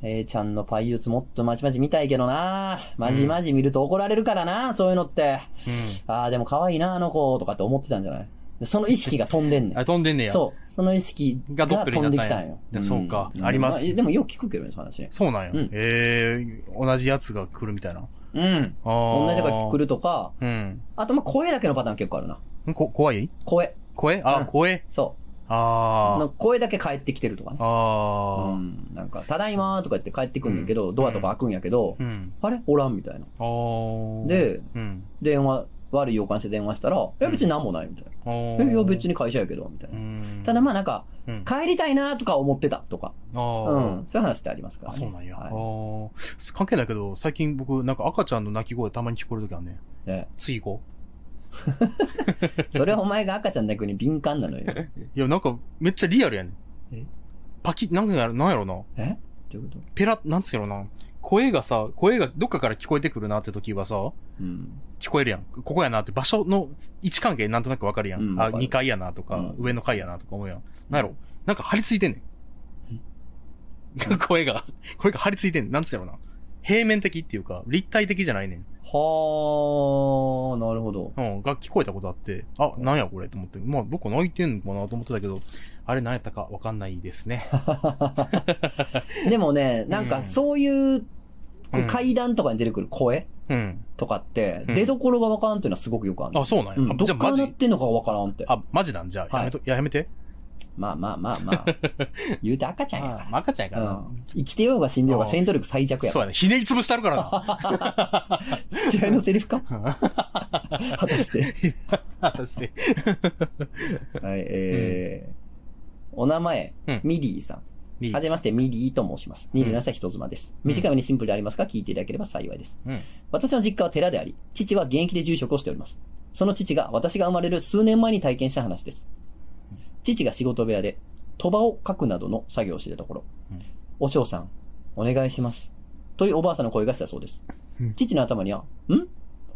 A ちゃんのパイユーツもっとまじまじ見たいけどな。まじまじ見ると怒られるからな、そういうのって。でも可愛いな、あの子、とかって思ってたんじゃない？その意識が飛んでんねん。あ、飛んでんねや。そう。その意識が飛んできたんよ。そうか。あります。でもよく聞くけどね、その話ね。そうなんや。同じやつが来るみたいな。同じやつが来るとか、あとま、声だけのパターン結構あるな。怖い？声？あ、声？そう。声だけ帰ってきてるとかね。なんか、ただいまーとか言って帰ってくんだけど、ドアとか開くんやけど、あれおらんみたいな。で、電話、悪い予感して電話したら、別に何もないみたいな。別に会社やけど、みたいな。ただまあなんか、帰りたいなとか思ってたとか。そういう話ってありますからね。そうなんや。関係ないけど、最近僕、なんか赤ちゃんの泣き声たまに聞こえるときあるね。次行こう。それはお前が赤ちゃんだけに敏感なのよ。いや、なんか、めっちゃリアルやねん。パキッ、なんやろな。どういうこと？なんつうやろな。声がどっかから聞こえてくるなって時はさ、聞こえるやん。ここやなって場所の位置関係なんとなくわかるやん。あ、2階やなとか、上の階やなとか思うやん。なんやろ。なんか張り付いてんねん。声が張り付いてんねん。なんつうやろな。平面的っていうか、立体的じゃないねん。はあ、なるほど。が聞こえたことあって、あ、なんやこれと思って、まあ、どこ泣いてんのかなと思ってたけど、あれ何やったかわかんないですね。でもね、なんかそういう、階段とかに出てくる声とかって、出所がわからんっていうのはすごくよくある。あ、そうなんや。どっから鳴ってんのかわからんって。あ、マジなんじゃあ、やめて。まあまあまあまあ。言うて赤ちゃんやから。赤ちゃんやから、うん。生きてようが死んでようが戦闘力最弱やから。そうやね。ひねり潰してあるからな。父親のセリフか果たして。果たして。はい、うん、お名前、うん、ミリーさん。はじめまして、ミリーと申します。27歳人妻です。短めにシンプルでありますが、聞いていただければ幸いです。うん、私の実家は寺であり、父は現役で住職をしております。その父が私が生まれる数年前に体験した話です。父が仕事部屋で、賭場を書くなどの作業をしていたところ、うん、お嬢さん、お願いします。というおばあさんの声がしたそうです。うん、父の頭には、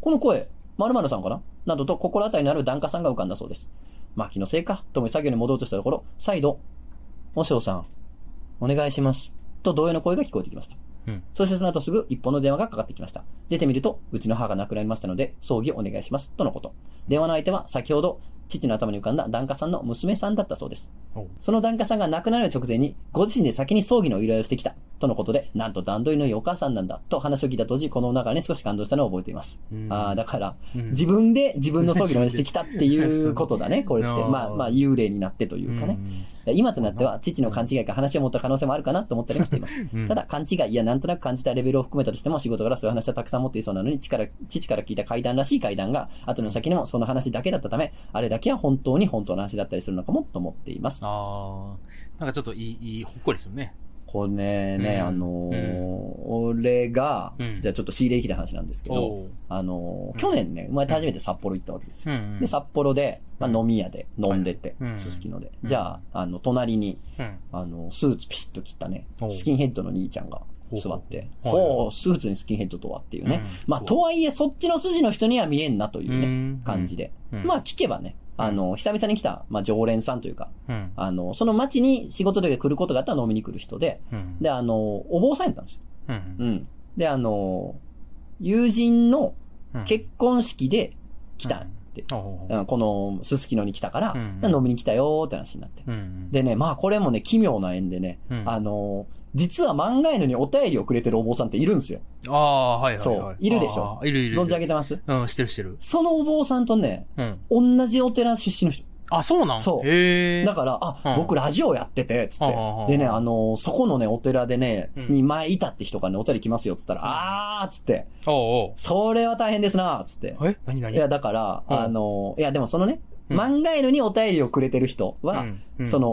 この声、〇〇さんかななどと心当たりのある檀家さんが浮かんだそうです。まあ気のせいか、ともに作業に戻ろうとしたところ、再度、お嬢さん、お願いします。と同様の声が聞こえてきました。うん、そしてその後すぐ一本の電話がかかってきました。出てみると、うちの母が亡くなりましたので、葬儀をお願いします。とのこと。電話の相手は先ほど、父の頭に浮かんだ檀家さんの娘さんだったそうです。その檀家さんが亡くなる直前に、ご自身で先に葬儀の依頼をしてきた。とのことで、なんと段取りの良いお母さんなんだ。と話を聞いた当時、この中に少し感動したのを覚えています。だから、自分で自分の葬儀の依頼をしてきたっていうことだね、これって。まあ、幽霊になってというかね。今となっては、父の勘違いか話を持った可能性もあるかなと思ったりもしています。ただ、勘違いやなんとなく感じたレベルを含めたとしても、仕事からそういう話はたくさん持っていそうなのに、父から聞いた怪談らしい怪談が、後の先にもその話だけだったため、あれだけは本当に本当の話だったりするのかもと思っています。ああ、なんかちょっといい、ほっこりするね。これね、俺が、じゃあちょっと仕入れ行きた話なんですけど、去年ね、生まれて初めて札幌行ったわけですよ。で、札幌で、飲み屋で飲んでて、すすきので。じゃあ、隣に、スーツピシッと切ったね、スキンヘッドの兄ちゃんが座って、スーツにスキンヘッドとはっていうね。まあ、とはいえ、そっちの筋の人には見えんなというね、感じで。まあ、聞けばね、久々に来た、まあ、常連さんというか、その町に仕事で来ることがあったら飲みに来る人で、で、お坊さんやったんですよ。で、友人の結婚式で来たって、このすすきのに来たから、飲みに来たよーって話になって。でね、まあ、これもね、奇妙な縁でね、実は漫画犬にお便りをくれてるお坊さんっているんですよ。ああ、はいはいはい。そう、いるでしょ。いる。存じ上げてます？してる。そのお坊さんとね、同じお寺出身の人。あ、そうなん？そう。へえ。だから、僕ラジオやってて、つって。でね、そこのね、お寺でね、に前いたって人からね、お便り来ますよ、つったら、つって。それは大変ですな、つって。え？何？いや、だから、いや、でもそのね、漫画犬にお便りをくれてる人は、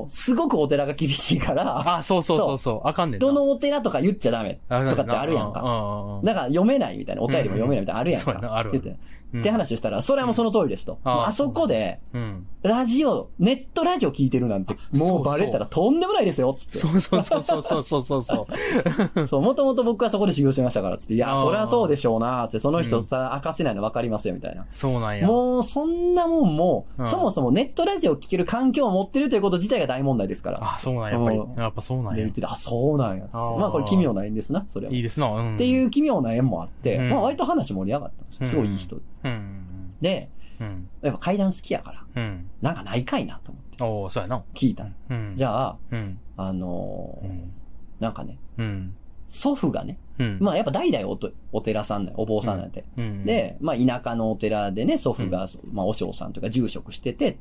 すごくお寺が厳しいから、そう、あかんねん。どのお寺とか言っちゃダメとかってあるやんか。だから読めないみたいな、お便りも読めないみたいなあるやんか。って話をしたら、それはもうその通りですと。あそこで、ネットラジオ聞いてるなんて、もうバレたらとんでもないですよ、つって。そう。もともと僕はそこで修行してましたから、つって。いや、そりゃそうでしょうな、って、その人さ、明かせないの分かりますよ、みたいな。そうなんや。もう、そんなもんも、そもそもネットラジオを聴ける環境を持ってるということ自体が大問題ですから。あ、そうなんや。やっぱそうなんや。で、言ってて、そうなんや。まあ、これ奇妙な縁ですな、それは。いいですな。っていう奇妙な縁もあって、まあ、割と話盛り上がったんですよ。すごいいい人。で、やっぱ怪談好きやから、なんかないかいなと思って。そうやな。聞いた。じゃあ、なんかね、祖父がね、まあやっぱ代々お寺さんだよ、お坊さんなんて。で、まあ田舎のお寺でね、祖父が、まあお嬢さんというか住職してて、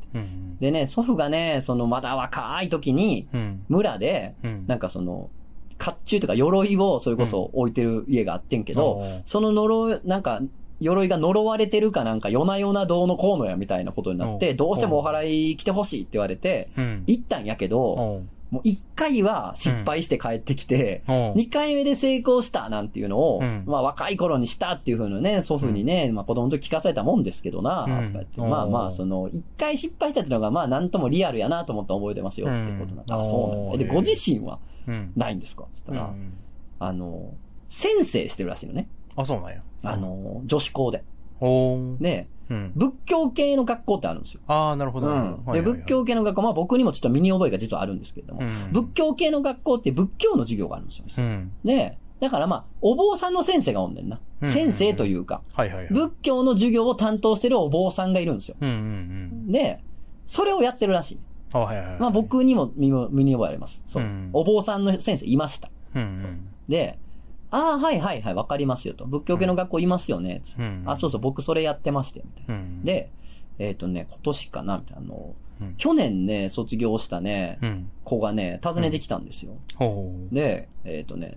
でね、祖父がね、そのまだ若い時に、村で、なんかその、甲冑とか鎧をそれこそ置いてる家があってんけど、その鎧、なんか、鎧が呪われてるかなんか、夜な夜などうのこうのやみたいなことになって、どうしてもお祓い来てほしいって言われて、行ったんやけど、もう1回は失敗して帰ってきて、2回目で成功したなんていうのを、まあ若い頃にしたっていう風なね、祖父にね、まあ子供の時聞かされたもんですけどな、とか言って、まあまあその、1回失敗したっていうのが、まあなんともリアルやなと思って覚えてますよってことなんだ。そうなんだ。で、ご自身はないんですかって言ったら、先生してるらしいのね。あ、そうなんや。女子校で。で、仏教系の学校ってあるんですよ。ああ、なるほど。で、仏教系の学校、まあ僕にもちょっと身に覚えが実はあるんですけれども、仏教系の学校って仏教の授業があるんですよ。で、だからまあ、お坊さんの先生がおんねんな。先生というか、仏教の授業を担当してるお坊さんがいるんですよ。で、それをやってるらしい。まあ僕にも身に覚えあります。そう。お坊さんの先生いました。で、はい、わかりますよと。仏教系の学校いますよね。僕それやってまして、みたいな。で、今年かな、みたいな。うん、去年ね、卒業したね、うん、子がね、訪ねてきたんですよ。うん、で、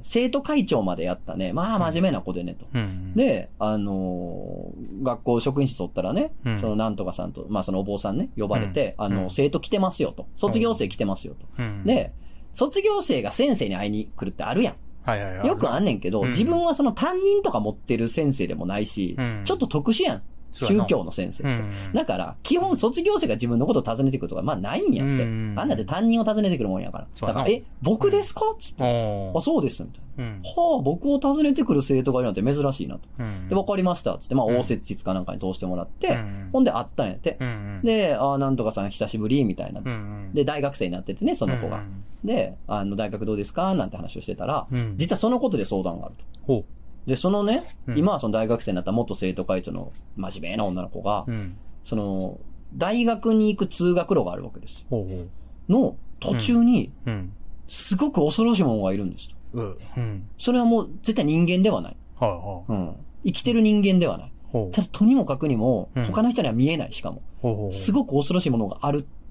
生徒会長までやったね、まあ真面目な子でね、と。うん、で、学校職員室おったらね、うん、そのなんとかさんと、まあそのお坊さんね、呼ばれて、うん、生徒来てますよと。卒業生来てますよと。うん、で、卒業生が先生に会いに来るってあるやん。はいはいはい、よくあんねんけど、うん、自分はその担任とか持ってる先生でもないし、うん、ちょっと特殊やん。宗教の先生って、うん、だから基本卒業生が自分のことを尋ねてくるとかまあないんやって、うん、あんなで担任を尋ねてくるもんやから、だから僕ですかっつって、うん、あそうですみたいな、うん、はあ僕を尋ねてくる生徒がいるなんて珍しいなと、うん、で分かりましたっつってまあ応接室かなんかに通してもらって、うん、ほんで会ったんやって、うん、であなんとかさん久しぶりみたいな、うん、で大学生になっててねその子が、うん、で大学どうですかなんて話をしてたら、うん、実はそのことで相談があると。うんで、そのね、うん、今はその大学生になった元生徒会長の真面目な女の子が、うん、その、大学に行く通学路があるわけです。おうおうの途中に、うん、すごく恐ろしいものがいるんです、うん。それはもう絶対人間ではない。はいはいうん、生きてる人間ではない。ただ、とにもかくにも、他の人には見えない、しかも、うん。すごく恐ろしいものが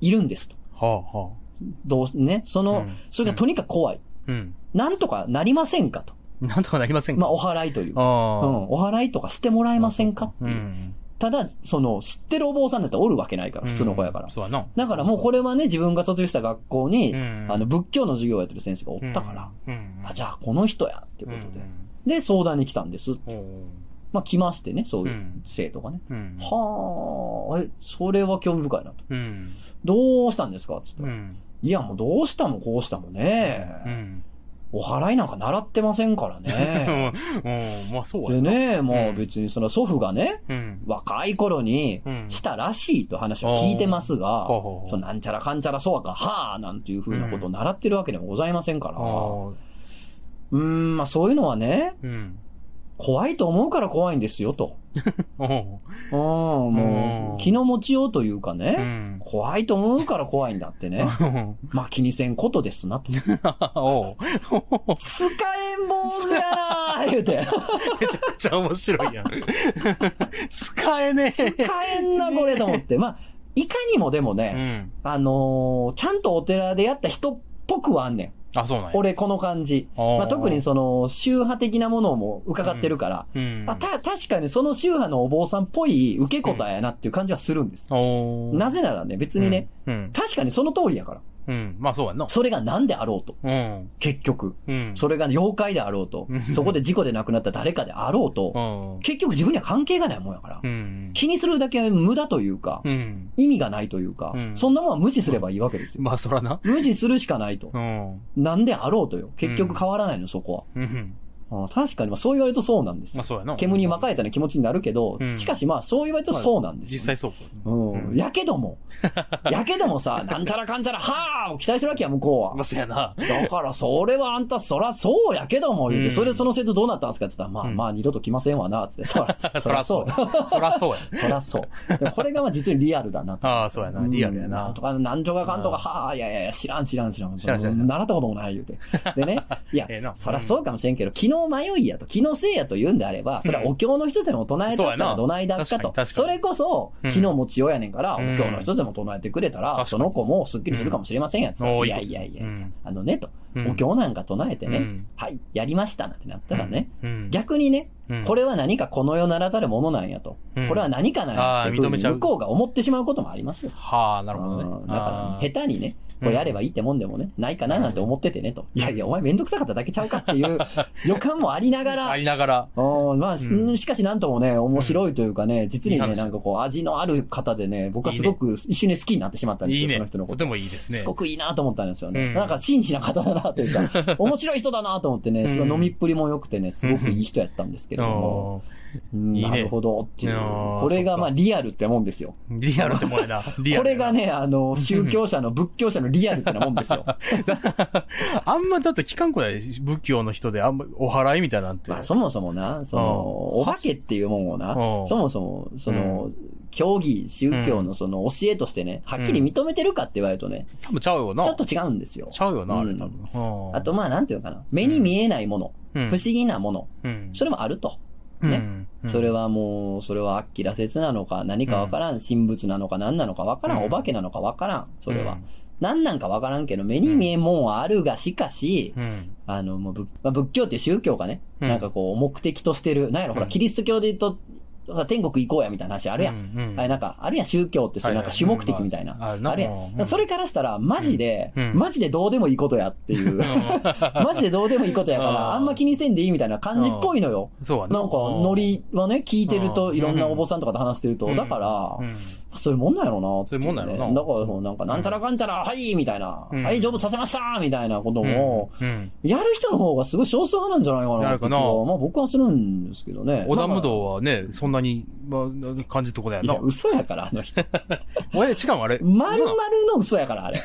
いるんですと。はあはあ、ね、うん、それがとにかく怖い。うん、なんとかなりませんかと。なんとかなりませんか。まあ、お祓いという、うん。お祓いとかしてもらえませんかっていう。うん、ただ、知ってるお坊さんだっておるわけないから、普通の子やから。うん、そうやな。だからもうこれはね、自分が卒業した学校に、うん、仏教の授業をやってる先生がおったから、うん、あ、じゃあこの人や、っていうことで、うん。で、相談に来たんです。うん、まあ、来ましてね、そういう生徒がね。うん、はあ、それは興味深いなと。うん、どうしたんですかつって、うん。いや、もうどうしたもこうしたもね。うんお祓いなんか習ってませんからね。うん、まあそうだね。でね、もう別にその祖父がね、うん、若い頃にしたらしいと話を聞いてますが、うん、そのなんちゃらかんちゃらそうか、はあなんていうふうなことを習ってるわけでもございませんから。まあそういうのはね、うん、怖いと思うから怖いんですよと。もう気の持ちようというかね、うん、怖いと思うから怖いんだってねまあ気にせんことですなと使えん坊主やなー言うてめちゃくちゃ面白いやん使えねえ使えんなこれと思ってまあいかにもでもね、うん、ちゃんとお寺でやった人っぽくはあんねんあそうなん俺この感じ、まあ、特にその宗派的なものも伺ってるから、うんまあ、確かにその宗派のお坊さんっぽい受け答えやなっていう感じはするんです、うん、なぜならね別にね、うんうん、確かにその通りやから、うんまあ、そうやなそれが何であろうと、うん、結局、うん、それが妖怪であろうと、うん、そこで事故で亡くなった誰かであろうと、うん、結局自分には関係がないもんやから、うん、気にするだけ無駄というか、うん、意味がないというか、うん、そんなもんは無視すればいいわけですよ、うん、まあそらな無視するしかないと、うんなんであろうとよ。結局変わらないの、そこは。うん、あ確かに、まあそう言われるとそうなんですよ。まあそうやな。煙に巻かれたような気持ちになるけど、うん、しかしまあそう言われるとそうなんですよ、ねまあ。実際そう。うん。やけどもさ、なんちゃらかんちゃら、はぁを期待するわけや、向こうは。まあそうやな。だからそれはあんた、そらそうやけども、言うて、うん、それでその生徒どうなったんですかって言ったら、まあまあ二度と来ませんわな、つって。そらそう。そらそうや。そらそう。これがまあ実にリアルだな。ああ、そうやな。リアルやな。とか、なんとかかんとか、はぁ、いやいやいや、知らん。習ったこともない、言うて。でね、いや、そらそうかもしれんけど、気の迷いやと、気のせいやと言うんであれば、それはお経の人でも唱えたらどないだっかと、うん、それこそ、気の持ちようやねんから、うん、お経の人でも唱えてくれたら、うん、その子もすっきりするかもしれませんやつ、うん、いや、うん、と、お経なんか唱えてね、うん、はい、やりましたなんてなったらね、うんうん、逆にね、これは何かこの世ならざるものなんやと、うん、これは何かなんやって向こうが思ってしまうこともありますよ。はあ、なるほどね。だから、ね、下手にね、こうやればいいってもんでもね、ないかななんて思っててねと、いやいやお前めんどくさかっただけちゃうかっていう予感もありながら、まあ、うん、しかしなんともね面白いというかね、実にね、なんかこう味のある方でね、僕はすごく一瞬に好きになってしまったんですけど、いいね、その人のこと、とてもいいですね、すごくいいなと思ったんですよね、うん、なんか真摯な方だなというか、面白い人だなと思ってね、すごい飲みっぷりも良くてね、すごくいい人やったんですけども。いいね、なるほどっていう。これがまあリアルってもんですよ。リアルってもんやな。これがね、宗教者の仏教者のリアルってなもんですよ。あんまだって聞かんくない仏教の人であんまお祓いみたいなんて。まあ、そもそもな、お化けっていうもんをな、そもそも、教義、宗教のその教えとしてね、はっきり認めてるかって言われるとね、多分ちゃうよな。ちょっと違うんですよ。ちゃうよな、あれ多分。あとまあなんていうのかな、目に見えないもの、不思議なもの、それもあると。ね、うん、それはもう、それはアッキラ説なのか、何かわからん、神仏なのか何なのかわからん、お化けなのかわからん、それは。何なんかわからんけど、目に見えもんはあるが、しかし、もう仏教っていう宗教がね、なんかこう、目的としてる、なんやろ、ほら、キリスト教で言うと、天国行こうやみたいな話あるやん。うんうん、なんか、あるやん、宗教ってなんか主目的みたいな。あるやん。それからしたら、マジでどうでもいいことやっていう。マジでどうでもいいことやから、あんま気にせんでいいみたいな感じっぽいのよ。そうはね。なんか、ノリはね、聞いてると、いろんなお坊さんとかと話してると、だから、そういうもんなんやろな。そういうもんなんやろな。だから、なんか、なんちゃらかんちゃら、はいみたいな。はい、成仏させましたみたいなことも、やる人の方がすごい少数派なんじゃないかな。なるかな。まあ僕はするんですけどね。小田無道はね、そんなに、まあ、感じるとこだよな。いや、嘘やから、あの人。俺、違うあれ。まるまるの嘘やから、あれ。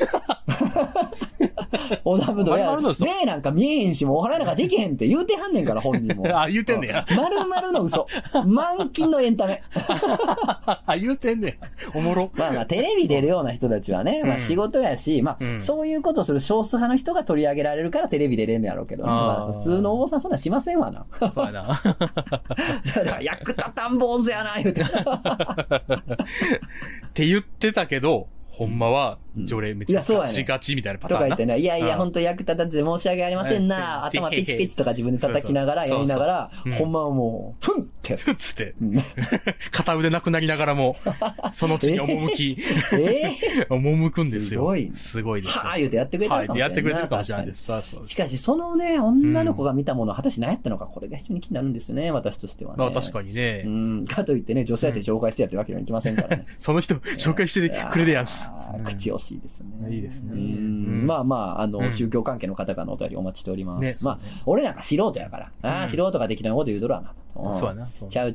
小田武道や、霊なんか見えへんし、もうお払いなんかできへんって言うてはんねんから、本人も。あ、言うてんねや。まるまるの嘘。満金のエンタメ。あ、言うてんねや。おもろ。まあまあ、テレビ出るような人たちはね、まあ仕事やし、まあ、そういうことをする少数派の人が取り上げられるからテレビ出れんのやろうけど、まあ、普通のお坊さんそんなしませんわな。そうやな。だから、役立たん坊主やな、言うて。って言ってたけど、ほんまは、条例めちゃくちゃガチガチみたいなパターンな。とか言ってね、いやいや、ほんと役立たずで申し訳ありませんな、頭ピチピチとか自分で叩きながら、やりながら、ほんまはもう、ふんって。ふんつって。片腕なくなりながらも、その地に赴くんですよ。すごい。すごいです。はぁ、言うてやってくれたかもしれない。やってくれてるかもしれないです。しかし、そのね、女の子が見たものは果たして何やったのか、これが非常に気になるんですよね、私としてはね。確かにね。かといってね、女性たち紹介してやってるわけにはいきませんからね。その人、紹介してくれるやんす。口惜しいですね。いいですね。まあまあ、宗教関係の方からのお便りお待ちしております。まあ、俺なんか素人やから。素人ができないこと言うとるわな。そうやな。ちゃう。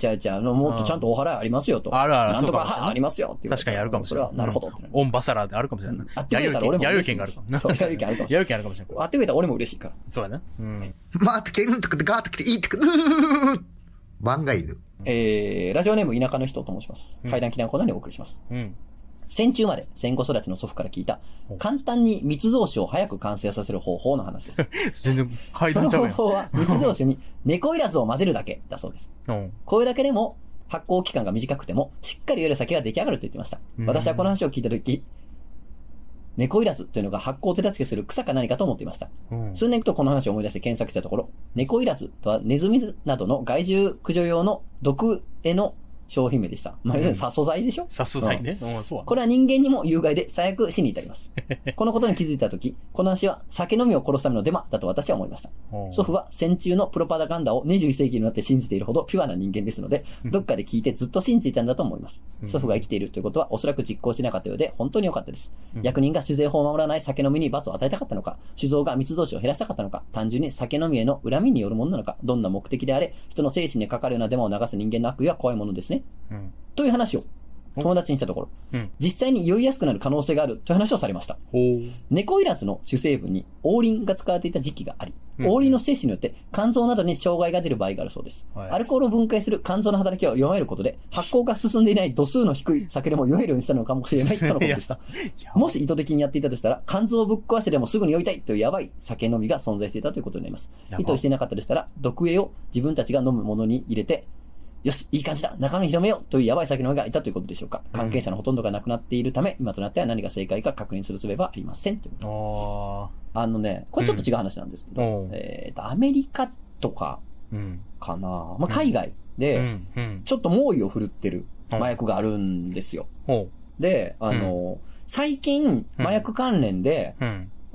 もっとちゃんとお払いありますよと。なんとかはありますよって。確かにあるかもしれない。それは、なるほど。オンバサラであるかもしれない。あってくれたら俺も嬉しい。やゆう券があるかも。そう、やゆう券あるかも。やゆう券あるかもしれない。あってくれたら俺も嬉しいから。そうやな。まってけんとかでガーってきていいってくる。漫画犬。ラジオネーム田舎の人と申します。階段記念コーナーにお送りします。戦中まで戦後育ちの祖父から聞いた、簡単に密造酒を早く完成させる方法の話です。全然入っちゃうやん。その方法は密造酒に猫いらずを混ぜるだけだそうです。これだけでも発酵期間が短くても、しっかりより酒が出来上がると言ってました。私はこの話を聞いたとき、猫いらずというのが発酵を手助けする草か何かと思っていました。数年とこの話を思い出して検索したところ、猫いらずとはネズミなどの害獣駆除用の毒への商品名でした。まあ、要するに殺素剤でしょ？殺素剤ね。これは人間にも有害で最悪死に至ります。このことに気づいたとき、この話は酒飲みを殺すためのデマだと私は思いました。祖父は戦中のプロパガンダを21世紀になって信じているほどピュアな人間ですので、どっかで聞いてずっと信じていたんだと思います。祖父が生きているということはおそらく実行しなかったようで本当に良かったです。役人が酒税法を守らない酒飲みに罰を与えたかったのか、酒造が密造酒を減らしたかったのか、単純に酒飲みへの恨みによるものなのか、どんな目的であれ、人の精神にかかるようなデマを流す人間の悪意は怖いものですね。という話を友達にしたところ、実際に酔いやすくなる可能性があるという話をされました。猫いらずの主成分に王林が使われていた時期があり、王林の摂取によって肝臓などに障害が出る場合があるそうです。アルコールを分解する肝臓の働きを弱めることで、発酵が進んでいない度数の低い酒でも酔えるようにしたのかもしれないとのことでした。もし意図的にやっていたとしたら、肝臓をぶっ壊してでもすぐに酔いたいというやばい酒飲みが存在していたということになります。意図していなかったとしたら、毒液を自分たちが飲むものに入れて、よし、いい感じだ、中身広めようというやばい酒の方がいたということでしょうか。関係者のほとんどが亡くなっているため、今となっては何が正解か確認する術はありませんという。これちょっと違う話なんですけど、アメリカとかかな、まあ、海外でちょっと猛威を振るってる麻薬があるんですよ。で、最近麻薬関連で、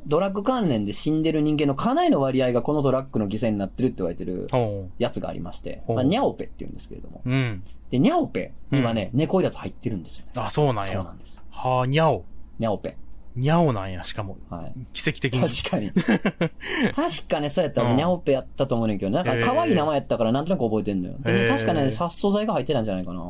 ドラッグ関連で死んでる人間のかなりの割合がこのドラッグの犠牲になってるって言われてるやつがありまして、まあ、ニャオペって言うんですけれども。で、ニャオペにはね、猫いらず入ってるんですよね。あ、そうなんや。そうなんです。はぁ、ニャオ。ニャオペ。ニャオなんや、しかも。奇跡的に。確かに。確かね、そうやったら、ニャオペやったと思うねんけど、なんか可愛い名前やったからなんとなく覚えてんのよ。でね、確かね、殺素剤が入ってたんじゃないかな。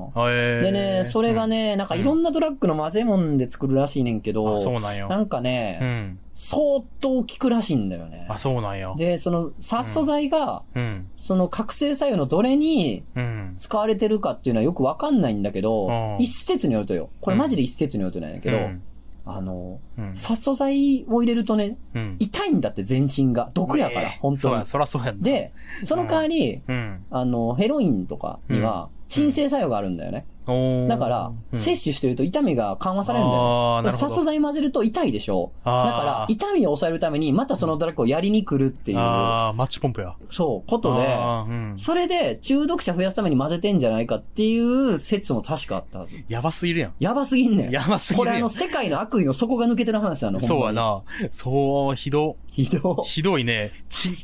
でね、それがね、なんかいろんなドラッグの混ぜ物で作るらしいねんけど、そうなんよ。なんかね、相当効くらしいんだよね。あ、そうなんや。で、その、殺素剤が、その覚醒作用のどれに使われてるかっていうのはよくわかんないんだけど、一説によるとよ。これマジで一説によるとなんだけど、殺素剤を入れるとね、痛いんだって全身が。毒やから、本当に。そらそうやん。で、その代わり、ヘロインとかには、鎮静作用があるんだよね。だから、摂取してると痛みが緩和されるんだよね。殺剤混ぜると痛いでしょ。だから、痛みを抑えるために、またそのドラッグをやりに来るっていう。ああ、マッチポンプや。そう、ことで、それで中毒者増やすために混ぜてんじゃないかっていう説も確かあったはず。やばすぎるやん。やばすぎんねん。やばすぎるやん。これ世界の悪意の底が抜けてる話なの。そうやな。そう、ひどいね。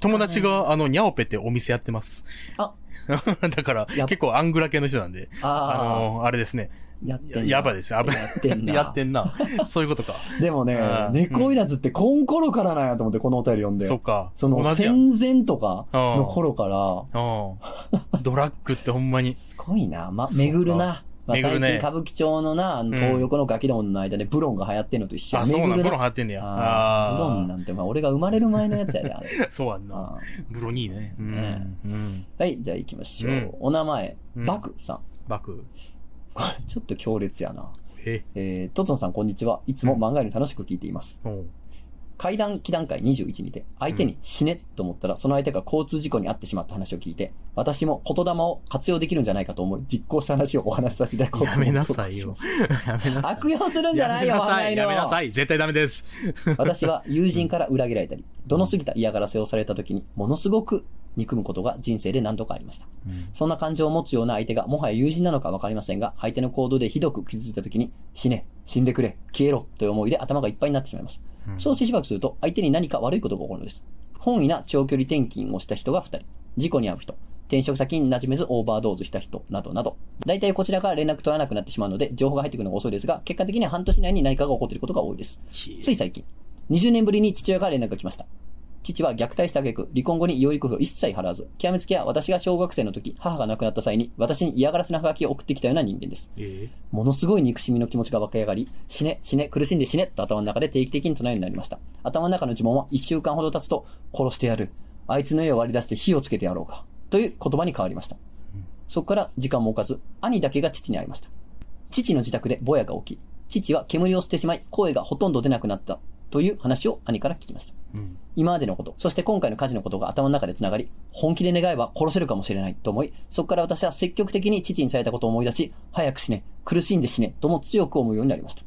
友達が、ニャオペってお店やってます。あだから、結構アングラ系の人なんで、あれですね。やばですよ。危ない。やってんな。そういうことか。でもね、猫いらずってこん頃からなんやと思って、このお便り読んで。そっか。その戦前とかの頃から。ドラッグってほんまに。すごいな。巡るな。最近歌舞伎町のな、東横のガキどもの間でブロンが流行ってんのと一緒。あ、そうなん、ブロン流行ってんねや。ブロンなんて、俺が生まれる前のやつやで、あれ。そうやんな。ブロニーね。はい、じゃあ行きましょう。お名前、バクさん。バク。これ、ちょっと強烈やな。トツノさん、こんにちは。いつも漫画より楽しく聞いています。怪談祈談会21にて、相手に死ねと思ったら、その相手が交通事故に遭ってしまった話を聞いて、私も言霊を活用できるんじゃないかと思い、実行した話をお話しさせていただこうと思います。やめなさいよ。やめなさい。悪用するんじゃないよ、やめなさい。絶対ダメです。私は友人から裏切られたり、どの過ぎた嫌がらせをされた時に、ものすごく憎むことが人生で何度かありました。そんな感情を持つような相手が、もはや友人なのかわかりませんが、相手の行動でひどく傷ついた時に、死ね、死んでくれ、消えろ、という思いで頭がいっぱいになってしまいます。そうしてしばらくすると、相手に何か悪いことが起こるのです。本意な長距離転勤をした人が2人、事故に遭う人、転職先に馴染めずオーバードーズした人などなど、大体こちらから連絡取らなくなってしまうので、情報が入ってくるのが遅いですが、結果的には半年以内に何かが起こっていることが多いです。つい最近、20年ぶりに父親から連絡が来ました。父は虐待した挙句、離婚後に養育費を一切払わず、極めつけは私が小学生の時、母が亡くなった際に、私に嫌がらせのハガキを送ってきたような人間です。ものすごい憎しみの気持ちが湧き上がり、死ね、死ね、苦しんで死ね、と頭の中で定期的に唱えるようになりました。頭の中の呪文は1週間ほど経つと、殺してやる。あいつの家を割り出して火をつけてやろうか。という言葉に変わりました。そこから時間も置かず、兄だけが父に会いました。父の自宅でぼやが起き、父は煙を吸ってしまい、声がほとんど出なくなった。という話を兄から聞きました。今までのこと、そして今回の火事のことが頭の中でつながり、本気で願えば殺せるかもしれないと思い、そこから私は積極的に父にされたことを思い出し、早く死ね、苦しんで死ね、とも強く思うようになりました。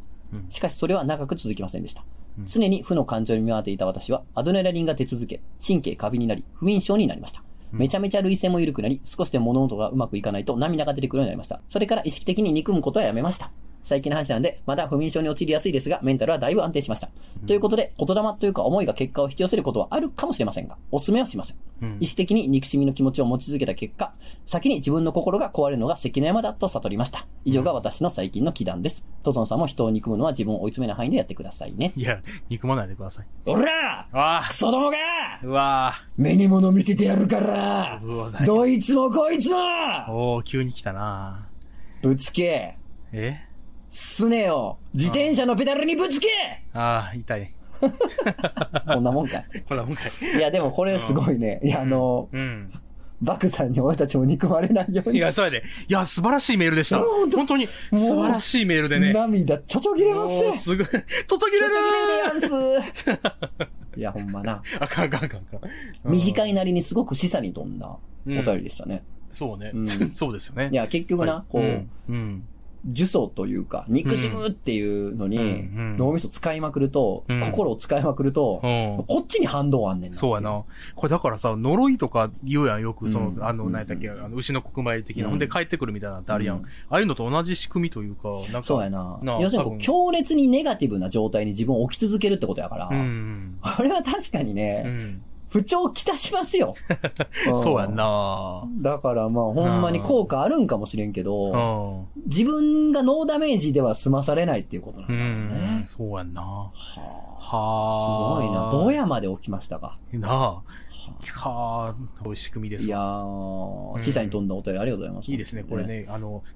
しかしそれは長く続きませんでした。常に負の感情に見舞っていた私は、アドレナリンが出続け、神経過敏になり、不眠症になりました。めちゃめちゃ涙腺も緩くなり、少しでも物事がうまくいかないと涙が出てくるようになりました。それから意識的に憎むことはやめました。最近の話なんで、まだ不眠症に陥りやすいですが、メンタルはだいぶ安定しました。ということで、言霊というか思いが結果を引き寄せることはあるかもしれませんが、お勧めはしません。意識的に憎しみの気持ちを持ち続けた結果、先に自分の心が壊れるのが関の山だと悟りました。以上が私の最近の祈願です。トゾンさんも人を憎むのは自分を追い詰めない範囲でやってくださいね。いや、憎まないでください。おらー！クソどもが！うわー。目に物見せてやるからー！どいつもこいつも！おー、急に来たなー。ぶつけ。すねを自転車のペダルにぶつけ！ああ、痛い。こんなもんかい。こんなもんかい。いや、でもこれすごいね。いや、バクさんに俺たちも憎まれないように。いや、そうやで。いや、素晴らしいメールでした。本当に、素晴らしいメールでね。涙、ちょちょ切れますね。すごい。とと切れるー。いや、ほんまな。あかん。短いなりにすごく示唆に富んだお便りでしたね。そうね。そうですよね。いや、結局な、こう、呪詛というか、憎しむっていうのに、脳みそ使いまくると、心を使いまくると、こっちに反動あんねんな。そうやな。これだからさ、呪いとか言うやん、よく、その、何だっけ、牛の黒米的な、ほんで帰ってくるみたいなってあるやん。ああいうのと同じ仕組みというか、なんか。そうやな。要するに、強烈にネガティブな状態に自分を置き続けるってことやから、あれは確かにね、不調をきたしますよ。そうやんな。だからまあほんまに効果あるんかもしれんけど、自分がノーダメージでは済まされないっていうことなんだよね。そうやんな。はあ。すごいな。どうやまで起きましたか。なあ。はあ、そういう仕組みです。いやー、小さいに飛んだお便りありがとうございます。いいですね、これね。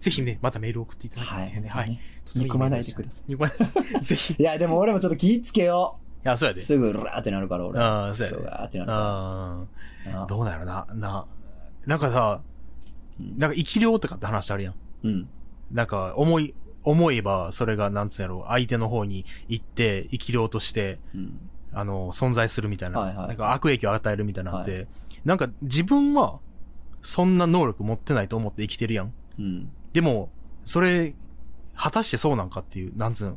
ぜひね、またメール送っていただきたいね。はい。憎まないでください。ぜひ。いや、でも俺もちょっと気ぃつけよう。いや、そうやで。すぐ、ラーってなるから、俺。そうやってなるから。どうなるな。なんかさ、なんか生き量とかって話あるやん。なんか、思えば、それが、なんつうやろ、相手の方に行って、生き量として、存在するみたいな。なんか悪影響を与えるみたいなって、なんか自分は、そんな能力持ってないと思って生きてるやん。うん、でもそれ果たしてそうなんかっていう、なんつうの、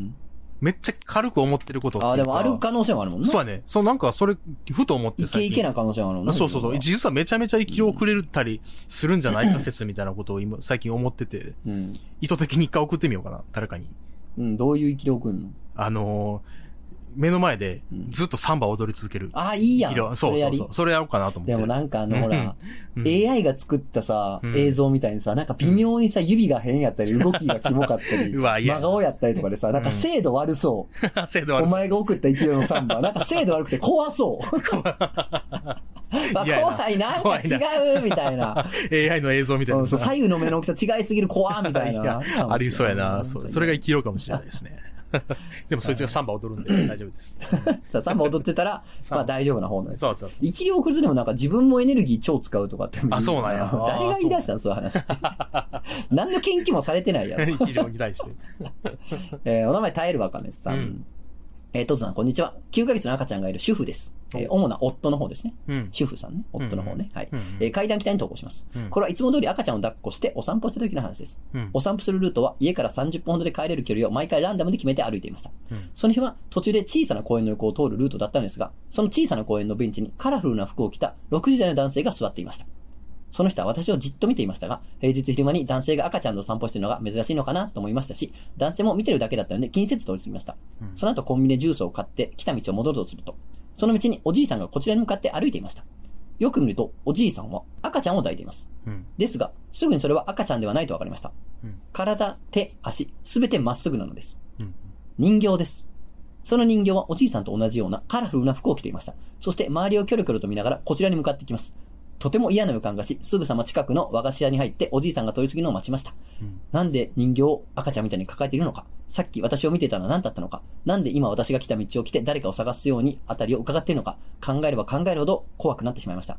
うん、めっちゃ軽く思ってることっていうか、あでもある可能性もあるもんね。そうだね。そう、なんかそれふと思って最近イケイケな可能性もあるもんね。そうそうそう。実はめちゃめちゃ息をくれたりするんじゃないか説みたいなことを今最近思ってて、うん、意図的に一回送ってみようかな、誰かに。うん、どういう息で送るの？目の前でずっとサンバ踊り続ける。うん、ああ、いいやん。そうそうそう。それやろうかなと思って。でもなんかほら、うん、AI が作ったさ、うん、映像みたいにさ、なんか微妙にさ、指が変やったり、動きがキモかったり、真顔やったりとかでさ、なんか精度悪そう。精度悪そう。お前が送った勢いのサンバ、なんか精度悪くて怖そう。怖いな、なんか違うみたいな。AI の映像みたいな。そう、左右の目の大きさ違いすぎる、怖みたいな。ありそうやな。それが生きようかもしれないですね。でもそいつがサンバ踊るんで大丈夫です。サンバ踊ってたら、まあ大丈夫な方なんです。そうそうそう。生きり送るとでもなんか自分もエネルギー超使うとかって。あ、そうなんや。誰が言い出したのそういう話。何の研究もされてないやろ。生きりを期待して。お名前タエルワカメスさん。うん、トツさんこんにちは。9ヶ月の赤ちゃんがいる主婦です。主な夫の方ですね。うん、主婦さんね。夫の方ね。はい。うんうん、階段北に投稿します。うん、これはいつも通り赤ちゃんを抱っこしてお散歩した時の話です。うん、お散歩するルートは家から30分ほどで帰れる距離を毎回ランダムで決めて歩いていました。うん、その日は途中で小さな公園の横を通るルートだったのですが、その小さな公園のベンチにカラフルな服を着た60代の男性が座っていました。その人は私をじっと見ていましたが、平日昼間に男性が赤ちゃんと散歩しているのが珍しいのかなと思いましたし、男性も見てるだけだったので気にせず通り過ぎました。うん、その後コンビニでジュースを買って来た道を戻るとすると、その道におじいさんがこちらに向かって歩いていました。よく見るとおじいさんは赤ちゃんを抱いています。うん、ですがすぐにそれは赤ちゃんではないと分かりました。うん、体、手、足、すべてまっすぐなのです。うん、人形です。その人形はおじいさんと同じようなカラフルな服を着ていました。そして周りをキョロキョロと見ながらこちらに向かってきます。とても嫌な予感がし、すぐさま近くの和菓子屋に入っておじいさんが通り過ぎるのを待ちました。うん、なんで人形を赤ちゃんみたいに抱えているのか、さっき私を見ていたのは何だったのか、なんで今私が来た道を来て誰かを探すようにあたりを伺っているのか、考えれば考えるほど怖くなってしまいました。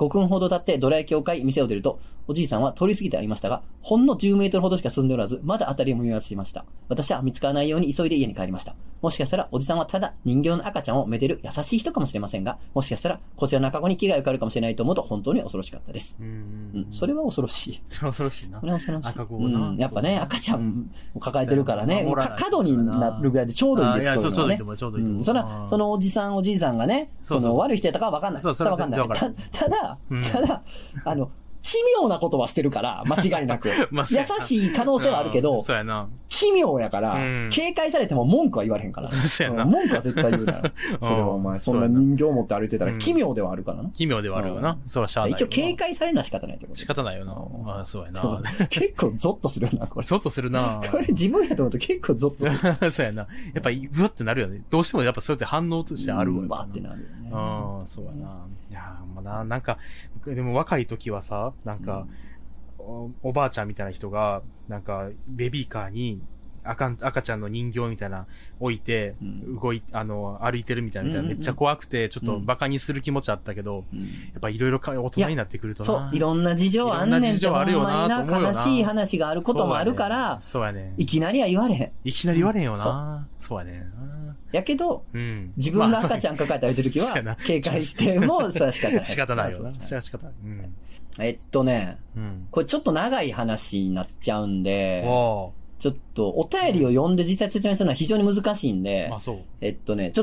5分ほど経ってどら焼きを買い店を出ると、おじいさんは通り過ぎてはいましたが、ほんの10メートルほどしか進んでおらず、まだあたりを見回していました。私は見つからないように急いで家に帰りました。もしかしたらおじさんはただ人形の赤ちゃんをめでる優しい人かもしれませんが、もしかしたらこちらの赤子に危害をかかるかもしれないと思うと本当に恐ろしかったです。うん、それは恐ろしい。恐ろしいな。それは恐ろしい。赤子な、うん。やっぱね、赤ちゃんを抱えてるからね、角になるぐらいでちょうどいいです。そうね。うん、そのおじいさんがね、その悪い人やったかは分かんない。そう、分かんない。ただ、奇妙なことはしてるから、間違いなく。まあ、優しい可能性はあるけど、うん、そうやな、奇妙やから、うん、警戒されても文句は言われへんから。そうやな、文句は絶対言うなら。それはお前、そんな人形を持って歩いてたら奇妙ではあるからな。奇妙ではあるよな。そらしゃあない。一応警戒されるのは仕方ないってこと。仕方ないよな。ああ、そうやな。結構ゾッとするよな、これ。ゾッとするな。これ自分やと思うと結構ゾッとする。そうやな。やっぱ、ブワってなるよね。どうしてもやっぱそうやって反応としてあるわ。ブワってなるよね。ああ、そうやな。いやまあな、なんか、でも若い時はさ、なんか、うん、おばあちゃんみたいな人が、なんか、ベビーカーに赤ちゃんの人形みたいな、置いて、うん、歩いてるみたいな、うんうん、めっちゃ怖くて、ちょっと馬鹿にする気持ちあったけど、うん、やっぱいろいろ大人になってくるとな。そう、いろんな事情あんねん。いろんな事情あるよなと思うよな。悲しい話があることもあるから、そうやね。いきなりは言われへん。いきなり言われへんよな。うん、そうやね。やけど、うん、自分が赤ちゃん抱えてあげてるときは、警戒しても、それは仕方ない。仕方ないよな。それは仕方ない。うん、うん、これちょっと長い話になっちゃうんで、ちょっとお便りを読んで実際説明するのは非常に難しいんで、うん、ちょっ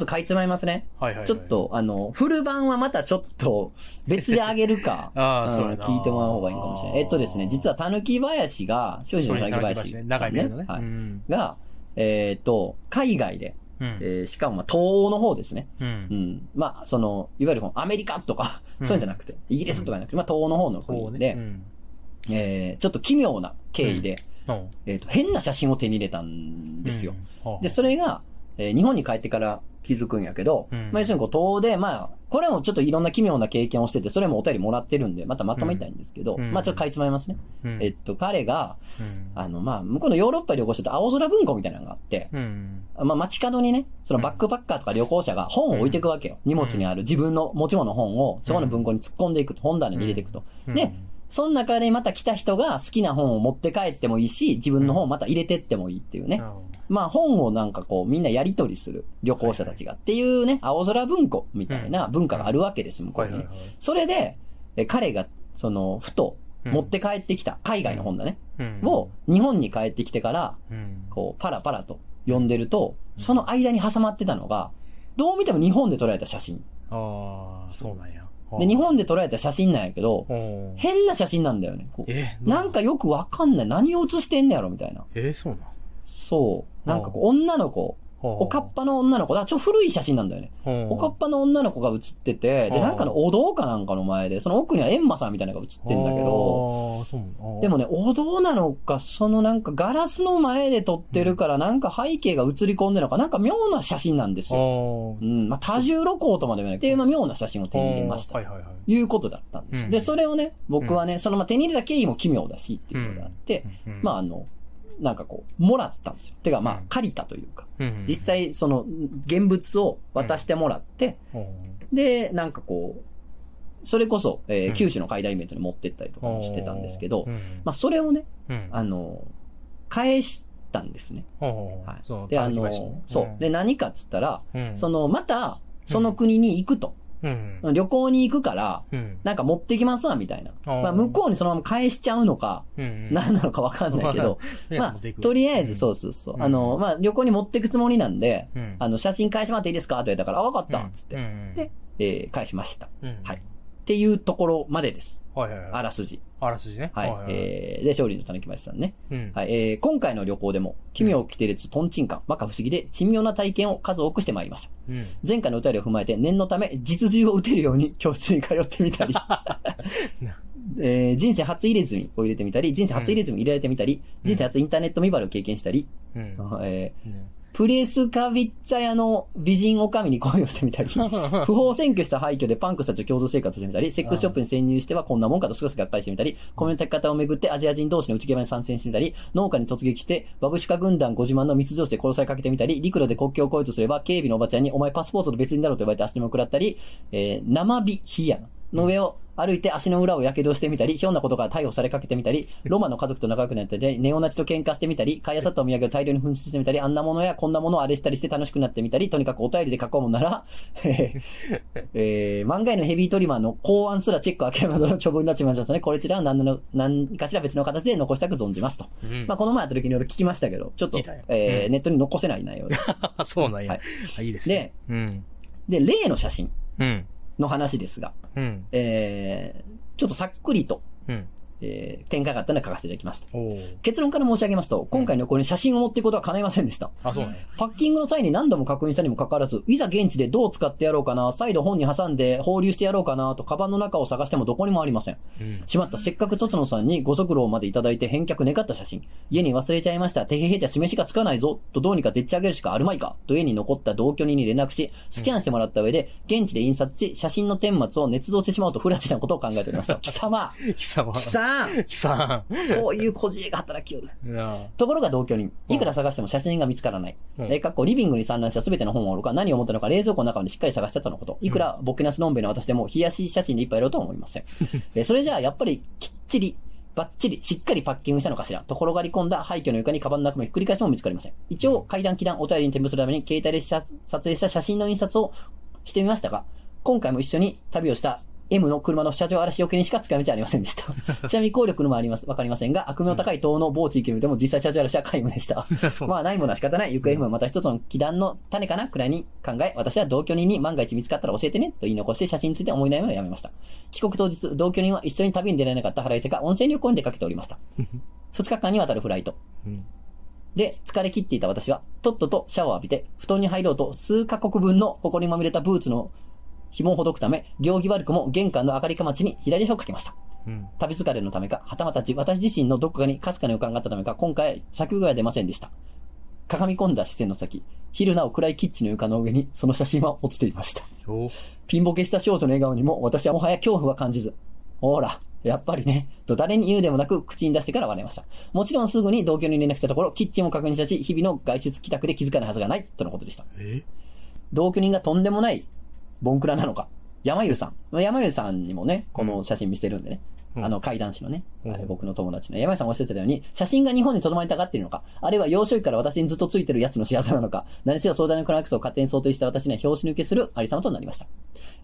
とかいつまみますね。はいはいはい、ちょっと、フル版はまたちょっと別であげるか、聞いてもらう方がいいかもしれない。ですね、実はたぬき林が、庄司のたぬき林さんね。長い目のね。はい。うん、が、海外で、しかも、東欧の方ですね。うん。うん、まあ、いわゆるアメリカとか、そういうんじゃなくて、イギリスとかじゃなくて、まあ、東欧の方の国で、ちょっと奇妙な経緯で、変な写真を手に入れたんですよ。で、それが、日本に帰ってから気づくんやけど、まあ、要するに東欧で、まあ、これもちょっといろんな奇妙な経験をしてて、それもお便りもらってるんで、またまとめたいんですけど、まあ、ちょっとかいつまいますね。彼が、まあ、向こうのヨーロッパで旅行してた青空文庫みたいなのがあって、まあ、街角にね、そのバックパッカーとか旅行者が本を置いていくわけよ。荷物にある自分の持ち物の本を、そこの文庫に突っ込んでいくと、本棚に入れていくと。で、その中でまた来た人が好きな本を持って帰ってもいいし、自分の本をまた入れてってもいいっていうね。まあ本をなんかこうみんなやり取りする旅行者たちがっていうね、青空文庫みたいな文化があるわけです、向こうにね。それで、彼がふと、持って帰ってきた、海外の本だね、を日本に帰ってきてから、こう、パラパラと読んでると、その間に挟まってたのが、どう見ても日本で撮られた写真。ああ、そうなんや。で、日本で撮られた写真なんやけど、変な写真なんだよね。なんかよくわかんない。何を写してんねやろみたいな。そうなん。そう。なんかこう、女の子、おかっぱの女の子、だからちょっと古い写真なんだよね。おかっぱの女の子が写ってて、で、なんかのお堂かなんかの前で、その奥には閻魔さんみたいなのが写ってんだけど、でもね、お堂なのか、そのなんかガラスの前で撮ってるから、なんか背景が写り込んでるのか、なんか妙な写真なんですよ。うん、まあ多重露光とまで言わないけど、妙な写真を手に入れましたということだったんですよ。で、それをね、僕はね、そのまあ手に入れた経緯も奇妙だしっていうことがあって、まあなんかこう、もらったんですよ。てか、まあ、借りたというか、実際、その、現物を渡してもらって、で、なんかこう、それこそ、九州の会談イベントに持ってったりとかもしてたんですけど、まあ、それをね、返したんですね。はい。で、そう。で、何かっつったら、その、また、その国に行くと。旅行に行くから、なんか持ってきますわ、みたいな。まあ、向こうにそのまま返しちゃうのか、何なのかわかんないけど、まあ、とりあえず、そう。まあ、旅行に持ってくつもりなんで、写真返しまっていいですかと言ったから、あ、わかったっつって。で、返しました。はい。っていうところまでです。あらすじ。あらすじね。はい。で、勝利のたぬきましさんね。はい。今回の旅行でも、奇妙奇天烈トンチンカン、摩訶不思議で珍妙な体験を数多くしてまいりました。前回のお便りを踏まえて、念のため、実銃を撃てるように教室に通ってみたり、人生初入れ墨を入れてみたり、人生初入れ墨入れられてみたり、人生初インターネット見張りを経験したり、プレスカビッツァ屋の美人女将に恋をしてみたり、不法占拠した廃墟でパンクたちと共同生活をしてみたり、セックスショップに潜入してはこんなもんかと少しがっかりしてみたり、米の炊き方をめぐってアジア人同士の内側に参戦してみたり、農家に突撃してバブシュカ軍団ご自慢の密造して殺されかけてみたり、陸路で国境を越えとすれば警備のおばちゃんにお前パスポートと別人だろうと言われて足にも食らったり、生火火やなの上を歩いて足の裏を火傷してみたり、ひょんなことから逮捕されかけてみたり、ロマの家族と仲良くなってて、ネオナチと喧嘩してみたり、買い漁ったお土産を大量に紛失してみたり、あんなものやこんなものをあれしたりして楽しくなってみたり、とにかくお便りで囲むなら、漫画へのヘビートリマーの考案すらチェック開けるなどの長文になってしまいましたね。これちらは何かしら別の形で残したく存じますと。まあこの前あった時に俺聞きましたけど、ちょっと、ネットに残せない内容で。そうなんや。いいですね。で、例の写真。の話ですが、ちょっとさっくりと、展開があったので書かせていただきました。結論から申し上げますと、今回の旅行に写真を持っていくことは叶いませんでした。あ、そうね。パッキングの際に何度も確認したにもかかわらず、いざ現地でどう使ってやろうかな、再度本に挟んで放流してやろうかなと、カバンの中を探してもどこにもありません。しまった、せっかくとつのさんにご足労までいただいて返却願った写真。家に忘れちゃいました。てへへじゃ示しがつかないぞ、とどうにかでっち上げるしかあるまいか、と家に残った同居人に連絡し、スキャンしてもらった上で、現地で印刷し、写真の顛末を捏造してしまうと不埒なことを考えておりました。貴様そういう小知恵が働きよる。ところが同居人、いくら探しても写真が見つからない。かっこリビングに散乱した全ての本をおろか、何を思ったのか冷蔵庫の中までしっかり探したとのこと。いくらボケナスのんべの私でも、冷やし写真でいっぱいやろうとは思いません。それじゃあ、やっぱりきっちり、バッチリ、しっかりパッキングしたのかしら。と転がり込んだ廃墟の床にカバンの中もひっくり返しても見つかりません。一応、階段、気団、お便りに添付するために、携帯で撮影した写真の印刷をしてみましたが、今回も一緒に旅をした、M の車の車上荒らしよけにしか使い道はありませんでした。ちなみに効力のもあります。わかりませんが、悪名高い島の某地域でも実際車上荒らしは皆無でした。まあ、ないものは仕方ない。行方不明はまた一つの気団の種かなくらいに考え、私は同居人に万が一見つかったら教えてね、と言い残して写真について思い悩むのをやめました。帰国当日、同居人は一緒に旅に出られなかった腹いせか温泉旅行に出かけておりました。2日間にわたるフライト。で、疲れ切っていた私は、とっととシャワーを浴びて、布団に入ろうと数カ国分の埃にまみれたブーツの紐をほどくため、行儀悪くも玄関の明かりかまちに左足をかけました。旅疲れのためか、はたまた私自身のどこかにかすかに予感があったためか、今回、叫び声は出ませんでした。かがみ込んだ視線の先、昼なお暗いキッチンの床の上に、その写真は落ちていました。ピンボケした少女の笑顔にも、私はもはや恐怖は感じず、ほら、やっぱりね、と誰に言うでもなく口に出してから笑いました。もちろんすぐに同居に連絡したところ、キッチンを確認したし、日々の外出帰宅で気づかないはずがない、とのことでした。同居人がとんでもない、ボンクラなのか。山湯さんにもね、この写真見せてるんでね。怪談師のね、僕の友達の山井さんがおっしゃってたように、写真が日本に留まりたがっているのか、あるいは幼少期から私にずっとついてるやつの仕業なのか、何せよ壮大なクライマックスを勝手に想定した私には拍子抜けするありさまとなりました。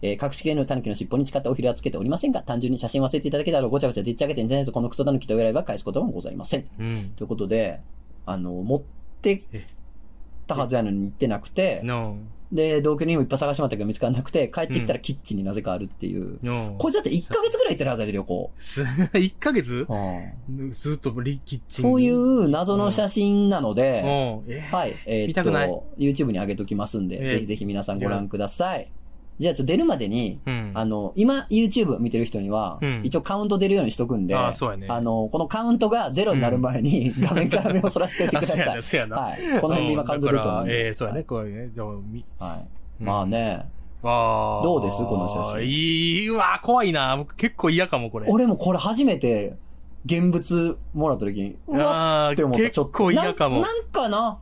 隠し芸のタヌキの尻尾に誓ったおひれはつけておりませんが、単純に写真忘れていただけだろう、ごちゃごちゃでっちゃけてんじゃないぞ、このクソタヌキと言われば返すこともございません、うん、ということで、持ってたはずやのに行ってなくて、で同居人もいっぱい探してもらったけど見つからなくて、帰ってきたらキッチンになぜかあるっていう、うん、これだって1ヶ月ぐらい行ってるはずやで、旅行1ヶ月、うん、ずっとキッチン、そういう謎の写真なので、うんうん、はい、見たくない YouTube に上げときますんで、ぜひぜひ皆さんご覧ください。じゃあちょっと出るまでに、うん、今 YouTube 見てる人には、うん、一応カウント出るようにしとくんで、そうやね、このカウントがゼロになる前に、うん、画面から目をそらしておいてください。はい、この辺で今カウント出ると思うんで、そうやね、こういうね、はい、まあね、どうですこの写真。いいわ、怖いな、僕結構嫌かもこれ。俺もこれ初めて現物もらった時に、うわって思った。ちょっと結構嫌かも。なんかな、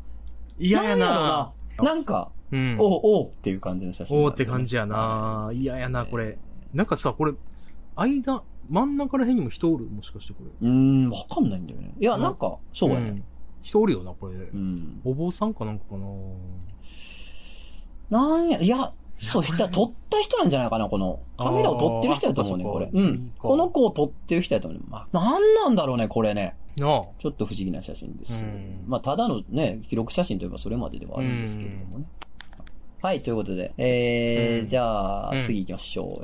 嫌やな、なんか。うん、おっていう感じの写真、ね、おって感じやな、いややな、これなんかさ、これ真ん中ら辺にも人おる、もしかしてこれわかんないんだよね。いや、なんかそうやね、人おるよなこれ、うん、お坊さんかなんかかな、なんや、いや、そういった撮った人なんじゃないかな、このカメラを撮ってる人やと思うね、これ、うん、この子を撮ってる人やと思うね、まあ、なんなんだろうねこれね、ちょっと不思議な写真です、うん、まあただのね記録写真といえばそれまでではあるんですけれどもね、はい、ということで、うん、じゃあ次行きましょう、うん、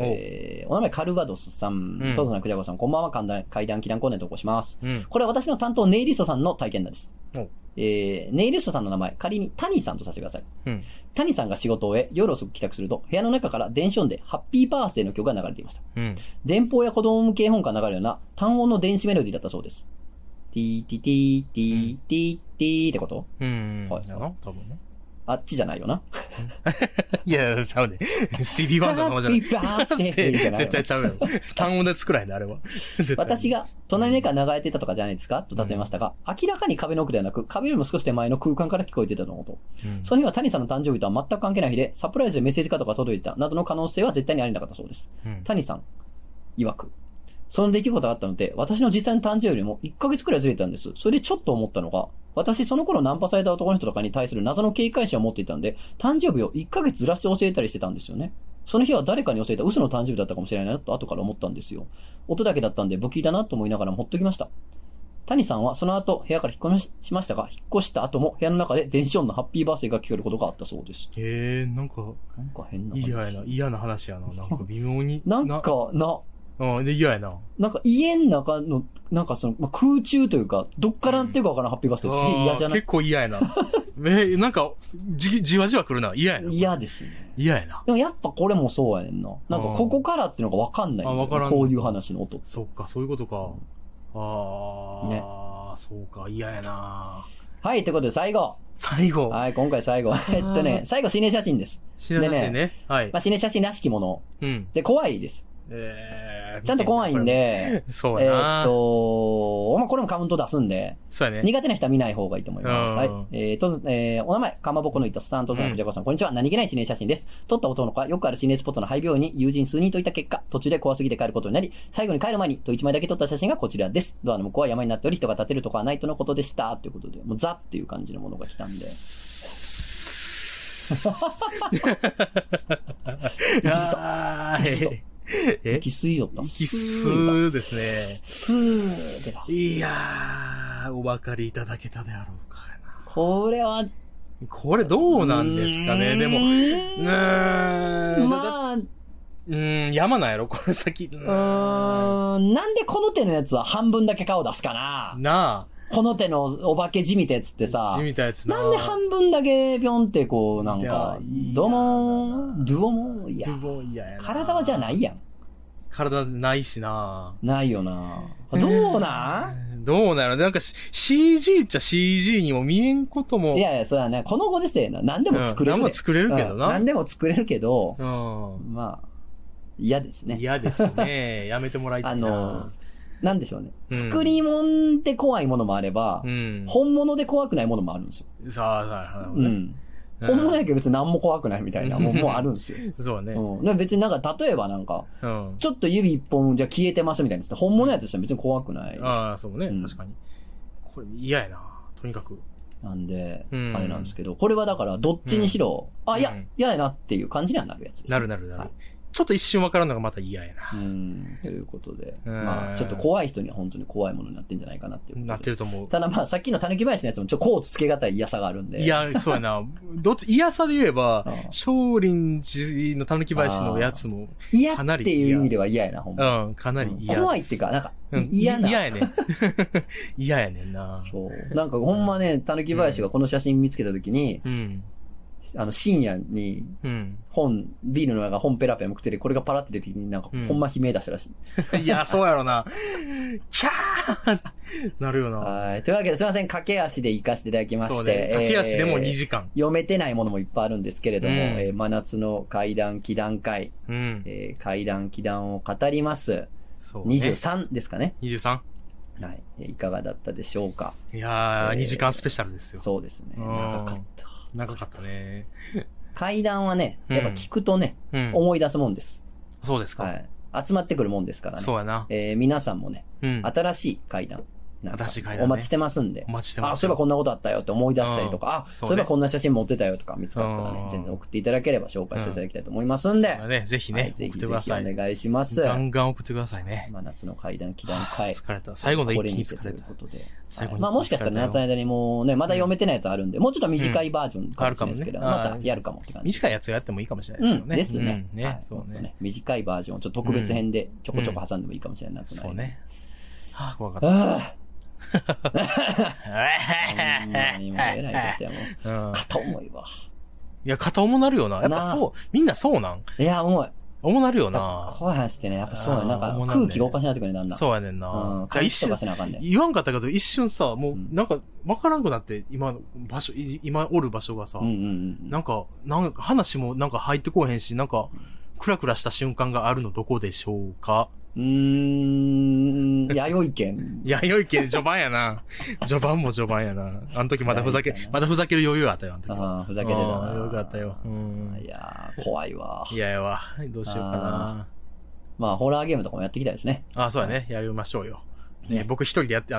お名前カルバドスさん、トズナクジャゴさん、こんばんは、怪談祈願コーナーに投稿します、うん、これは私の担当ネイリストさんの体験談です、うん、ネイリストさんの名前、仮に谷さんとさせてください、うん、谷さんが仕事を終え夜遅く帰宅すると、部屋の中から電子音でハッピーバースデーの曲が流れていました、うん、電報や子供向け絵本から流れるような単音の電子メロディーだったそうです。ティーティーティーティーティーティーってこと、うん、はい、多分ね、あっちじゃないよな。いや、ちゃうね。スティービー・ワンダーの方じゃない。バースデーじゃない。絶対ちゃうよ。単音で作らへんね、あれは。私が、隣の家から流れてたとかじゃないですかと尋ねましたが、うん、明らかに壁の奥ではなく、壁よりも少し手前の空間から聞こえてたのこと、うん。その日は谷さんの誕生日とは全く関係ない日で、サプライズでメッセージカードが届いたなどの可能性は絶対にありなかったそうです。うん、谷さん、曰く。その出来事があったので、私の実際の誕生日よりも1ヶ月くらいずれたんです。それでちょっと思ったのが、私その頃ナンパされた男の人とかに対する謎の警戒心を持っていたんで、誕生日を1ヶ月ずらして教えたりしてたんですよね。その日は誰かに教えた嘘の誕生日だったかもしれないなと後から思ったんですよ。音だけだったんで不気味だなと思いながらもほっときました。谷さんはその後部屋から引っ越しましたが、引っ越した後も部屋の中で電子音のハッピーバースデーが聞こえることがあったそうです。なんか変な話。嫌な話やな。なんか微妙に。嫌やな。なんか家の中の、なんかその、まあ、空中というか、どっからっていうかわからんハッピーバースデー、すげえ嫌じゃない？結構嫌やな。なんか、じわじわ来るな。嫌やな。嫌ですね。嫌やな。でもやっぱこれもそうやねんな。なんかここからっていうのがわかんない、ね。わからん。こういう話の音。そっか、そういうことか。ね。そうか、嫌やな。はい、ということで最後。はい、今回最後。最後、心霊写真です。心霊写真ね。はい。まあ、心霊写真らしきもの。うん。で、怖いです。ちゃんと怖いんで、そうやな、まあ、これもカウント出すんで、そうやね、苦手な人は見ない方がいいと思います。はい。お名前、かまぼこのいたすさん、とずなくじゃこさん、こんにちは。何気ない心霊写真です。撮った男の子はよくある心霊スポットの廃病院に友人数人といた結果、途中で怖すぎて帰ることになり、最後に帰る前に、1枚だけ撮った写真がこちらです。ドアの向こうは山になっており、人が立てるとこはないとのことでした。ということで、もうザっていう感じのものが来たんで。息吸いよった。息吸うですね。吸う。いやー、お分かりいただけたであろうかな。これどうなんですかね。でも、まあ、山なんやろこれ先。なんでこの手のやつは半分だけ顔出すかな。なあ。この手のお化け地味たやつってさ、なんで半分だけぴょんってこう、なんか、ドゥオモン、いや、体はじゃないやん。体ないしな。ないよな。どうなんやろなんか CG っちゃ CG にも見えんことも。いやいや、そうだね。このご時世な、何でも作れる、ね。何も作れるけどな。何でも作れるけど、まあ、嫌ですね。嫌ですね。やめてもらいたいな。なんでしょうね、作り物で怖いものもあれば、本物で怖くないものもあるんですよ。本物やけど別に何も怖くないみたいなもんもあるんですよ。そうね。別になんか例えばなんか、ちょっと指一本じゃ消えてますみたいな、本物やとしたら別に怖くないです。ああ、そうね、確かに。これ嫌やな、とにかく。なんで、あれなんですけど、これはだからどっちにしろ、いや、嫌やなっていう感じにはなるやつです。なるなるなる。ちょっと一瞬分からんのがまた嫌やな。うんということで、まあ、ちょっと怖い人には本当に怖いものになってんじゃないかなっていうことで。なってると思う。ただまあ、さっきのたぬき林のやつもちょっとコーツつけがたい嫌さがあるんで。いや、そうやな。どっち、嫌さで言えば、少林寺のたぬき林のやつもかなり嫌。嫌っていう意味では嫌やな、ほんま。うん、かなり嫌。怖いっていうか、なんか、嫌な。嫌やねん。嫌やねんな。そう。なんかほんまね、たぬき林がこの写真見つけたときに、うん深夜に本、うん、ビールの中本ペラペラも食っててこれがパラって出てきてなんかほんま悲鳴出したらしい、うん、いやそうやろなキャーなるよな。はいというわけですいません駆け足で生かしていただきまして、ね、駆け足でも2時間、読めてないものもいっぱいあるんですけれども、うん真夏の怪談奇談会、うん怪談奇談を語ります、そうね、23ですかね23はいいかがだったでしょうか。いやー、2時間スペシャルですよ。そうですね長かった長かったね。怪談はね、やっぱ聞くとね、うん、思い出すもんです。そうですか、はい。集まってくるもんですからね。そうやな。皆さんもね、うん、新しい怪談、新しい怪談、ね、お待ちしてますんで。お待ちしてます。あ、そういえばこんなことあったよって思い出したりとか、あ、そういえばこんな写真持ってたよとか見つかったらね、全然送っていただければ紹介していただきたいと思いますんで。そうだね、ぜひね、はい、ぜひぜひお願いします。ガンガン送ってくださいね。まあ、夏の怪談、奇談会。疲れた。最後の一気に疲れた。最後にまあもしかしたら夏の間にもうね、まだ読めてないやつあるんで、もうちょっと短いバージョンかもしれないですけど、またやるかもって感じ。短いやつやってもいいかもしれないですよね。ですね。ね、はい、そうね。短いバージョン、ちょっと特別編でちょこちょこ挟んでもいいかもしれない。そうね。ああ、怖かった。今偉いことやもん。片思いは。いや、片思なるよな。やっぱそう、みんなそうなん。いや、重い。重なるよな。怖い話ってね、やっぱそうやなんか空気がおかしなってくるね、だんだん。そうやねんな。うん。一瞬、言わんかったけど、一瞬さ、もうなんか、わからんくなって、今の場所、今おる場所がさ、なんか話もなんか入ってこうへんし、なんか、クラクラした瞬間があるのどこでしょうか。弥生県。弥生県、序盤やな。序盤も序盤やな。あの時まだふざける余裕あったよ、あの時は。あふざけてたな。余裕があったよ。うん。いやー、怖いわ。いややわ。どうしようかな。まあ、ホラーゲームとかもやっていきたいですね。あそうやね。やりましょうよ。ね、僕一人でやって、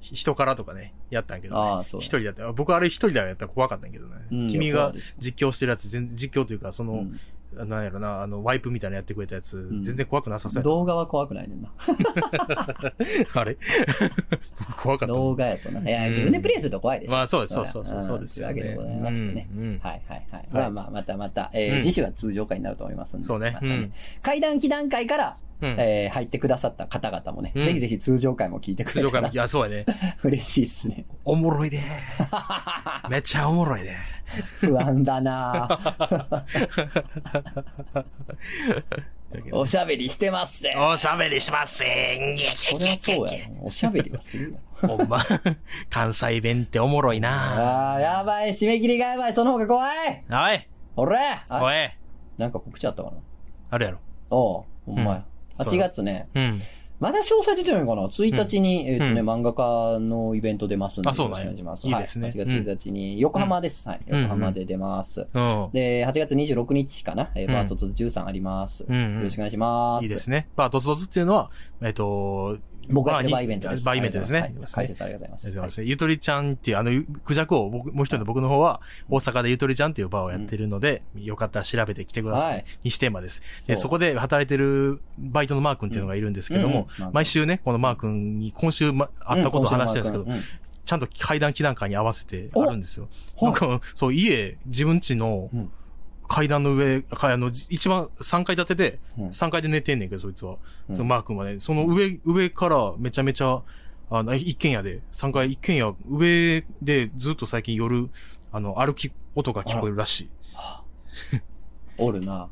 人からとかね、やったんやけど、ね。あそう。一人でやった。僕あれ一人でやったら怖かったんやけどね。うん、君が実況してるやつ、実況というか、その、うんなんやろな、ワイプみたいなやってくれたやつ、うん、全然怖くなさそうや。動画は怖くないねんな。あれ怖かった。動画やとな。いや、自分でプレイすると怖いでしょ。まあ、そうです、そうですよね。というわけでございましてね。はい。まあまあ、また、次週は通常回になると思いますんで。そうね。怪談奇談会から、入ってくださった方々もね、ぜひぜひ通常回も聞いてくれたら。いや、そうやね。嬉しいっすね。おもろいで。めっちゃおもろいで。不安だなおしゃべりしてますぜ。おしゃべりしますぜ。そりゃそうやん。おしゃべりはするよ。ほんま。関西弁っておもろいな。あやばい。締め切りがやばい。その方が怖い。はい。おら。おい。なんか告知あったかな。あるやろ。おう。ほんまや。8月ね、うん、まだ詳細出てるのかな ?1 日に、漫画家のイベント出ますんで、よろしくお願いします。いいですね。8月1日に、横浜です。はい。横浜で出ます。で、8月26日かなバートツ13あります。よろしくお願いします。いいですね。バートツっていうのは、僕がやってるバーイベントです。バーイベントですね。解説ありがとうございます。ゆとりちゃんっていう、クジャクをもう一人の僕の方は、大阪でゆとりちゃんっていうバーをやってるので、よかったら調べてきてください。西テーマです。で、そこで働いてるバイトのマー君っていうのがいるんですけども、毎週ね、このマー君に今週会ったことを話してるんですけど、ちゃんと怪談奇談会に合わせてあるんですよ。なんか、そう、家、自分家の、階段の上、一番3階建てで、3階で寝てんねんけど、そいつは。うん、マー君はね、その上からめちゃめちゃ、一軒家で、3階一軒家、上でずっと最近夜、歩き音が聞こえるらしい。おるな。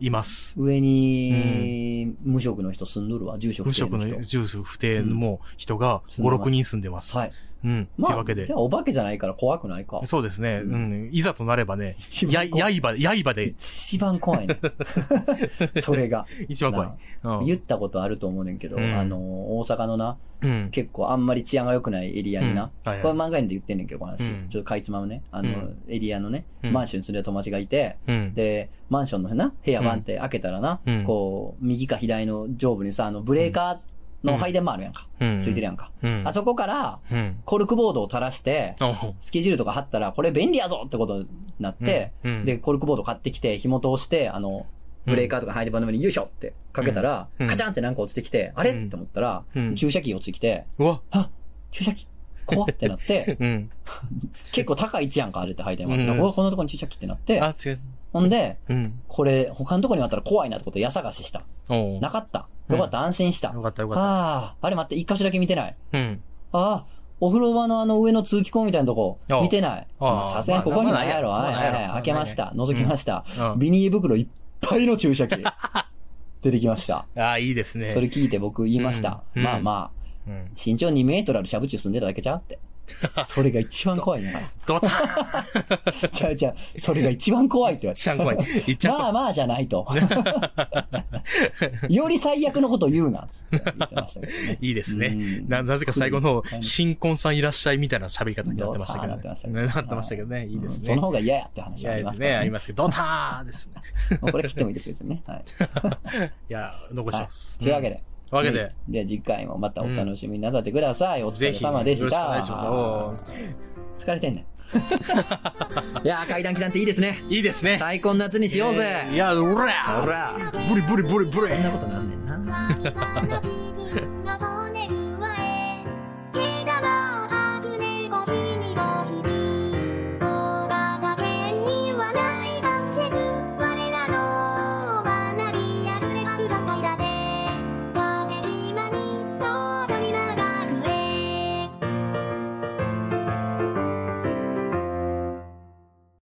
います。上に、無職の人住んどるわ、住所不定の人。住所不定の人が5、6人住んでます。はい。うん。まあ、というわけで。じゃあ、お化けじゃないから怖くないか。そうですね。うん。いざとなればね、刃で。一番怖いね。それが。一番怖い。言ったことあると思うねんけど、大阪のな、結構あんまり治安が良くないエリアにな、これ漫画にで言ってんねんけど、この話。ちょっとかいつまむね。エリアのね、マンションに住んでる友達がいて、で、マンションのな、部屋バンって開けたらな、こう、右か左の上部にさ、ブレーカー、の配電もあるやんか。ついてるやんか。あそこから、コルクボードを垂らして、スケジュールとか貼ったら、これ便利やぞってことになって、で、コルクボード買ってきて、紐通して、ブレーカーとか入り場の上によいしょってかけたら、カチャンってなんか落ちてきて、あれって思ったら、注射器落ちてきて、あ、注射器怖ってなって、うん、結構高い位置やんか、あれって入ってもらって、こんなとこに注射器ってなって、あ、違う。ほんで、これ他のとこにあったら怖いなってことを矢探しした。なかった。よかった、安心した。よかった、よかった。ああ、あれ待って、一箇所だけ見てない。ああ、お風呂場のあの上の通気口みたいなとこ、見てない。さすがにここにないやろ。開けました。覗きました。ビニール袋いっぱいの注射器。出てきました。ああ、いいですね。それ聞いて僕言いました。まあまあ、身長2メートルあるシャブチュー住んでただけちゃうって。それが一番怖いな。ドタンちゃうちゃう。それが一番怖いって言われて。まあまあじゃないと。より最悪のことを言うな、つって言ってましたけどね。いいですね。なぜか最後の方、新婚さんいらっしゃいみたいな喋り方になってましたけどね。なってましたけどね。いいですね。その方が嫌やって話はありますね。ありますけど、ドターンですね。これ切ってもいいですよ、別にね。いや、残します。というわけで。で次回もまたお楽しみになさってください。お疲れ様でした。疲れてんねん。いやー、階段っていいですね。いいですね。最高の夏にしようぜ。いや、おらブリブリブリブリ。そんなことなんねんな。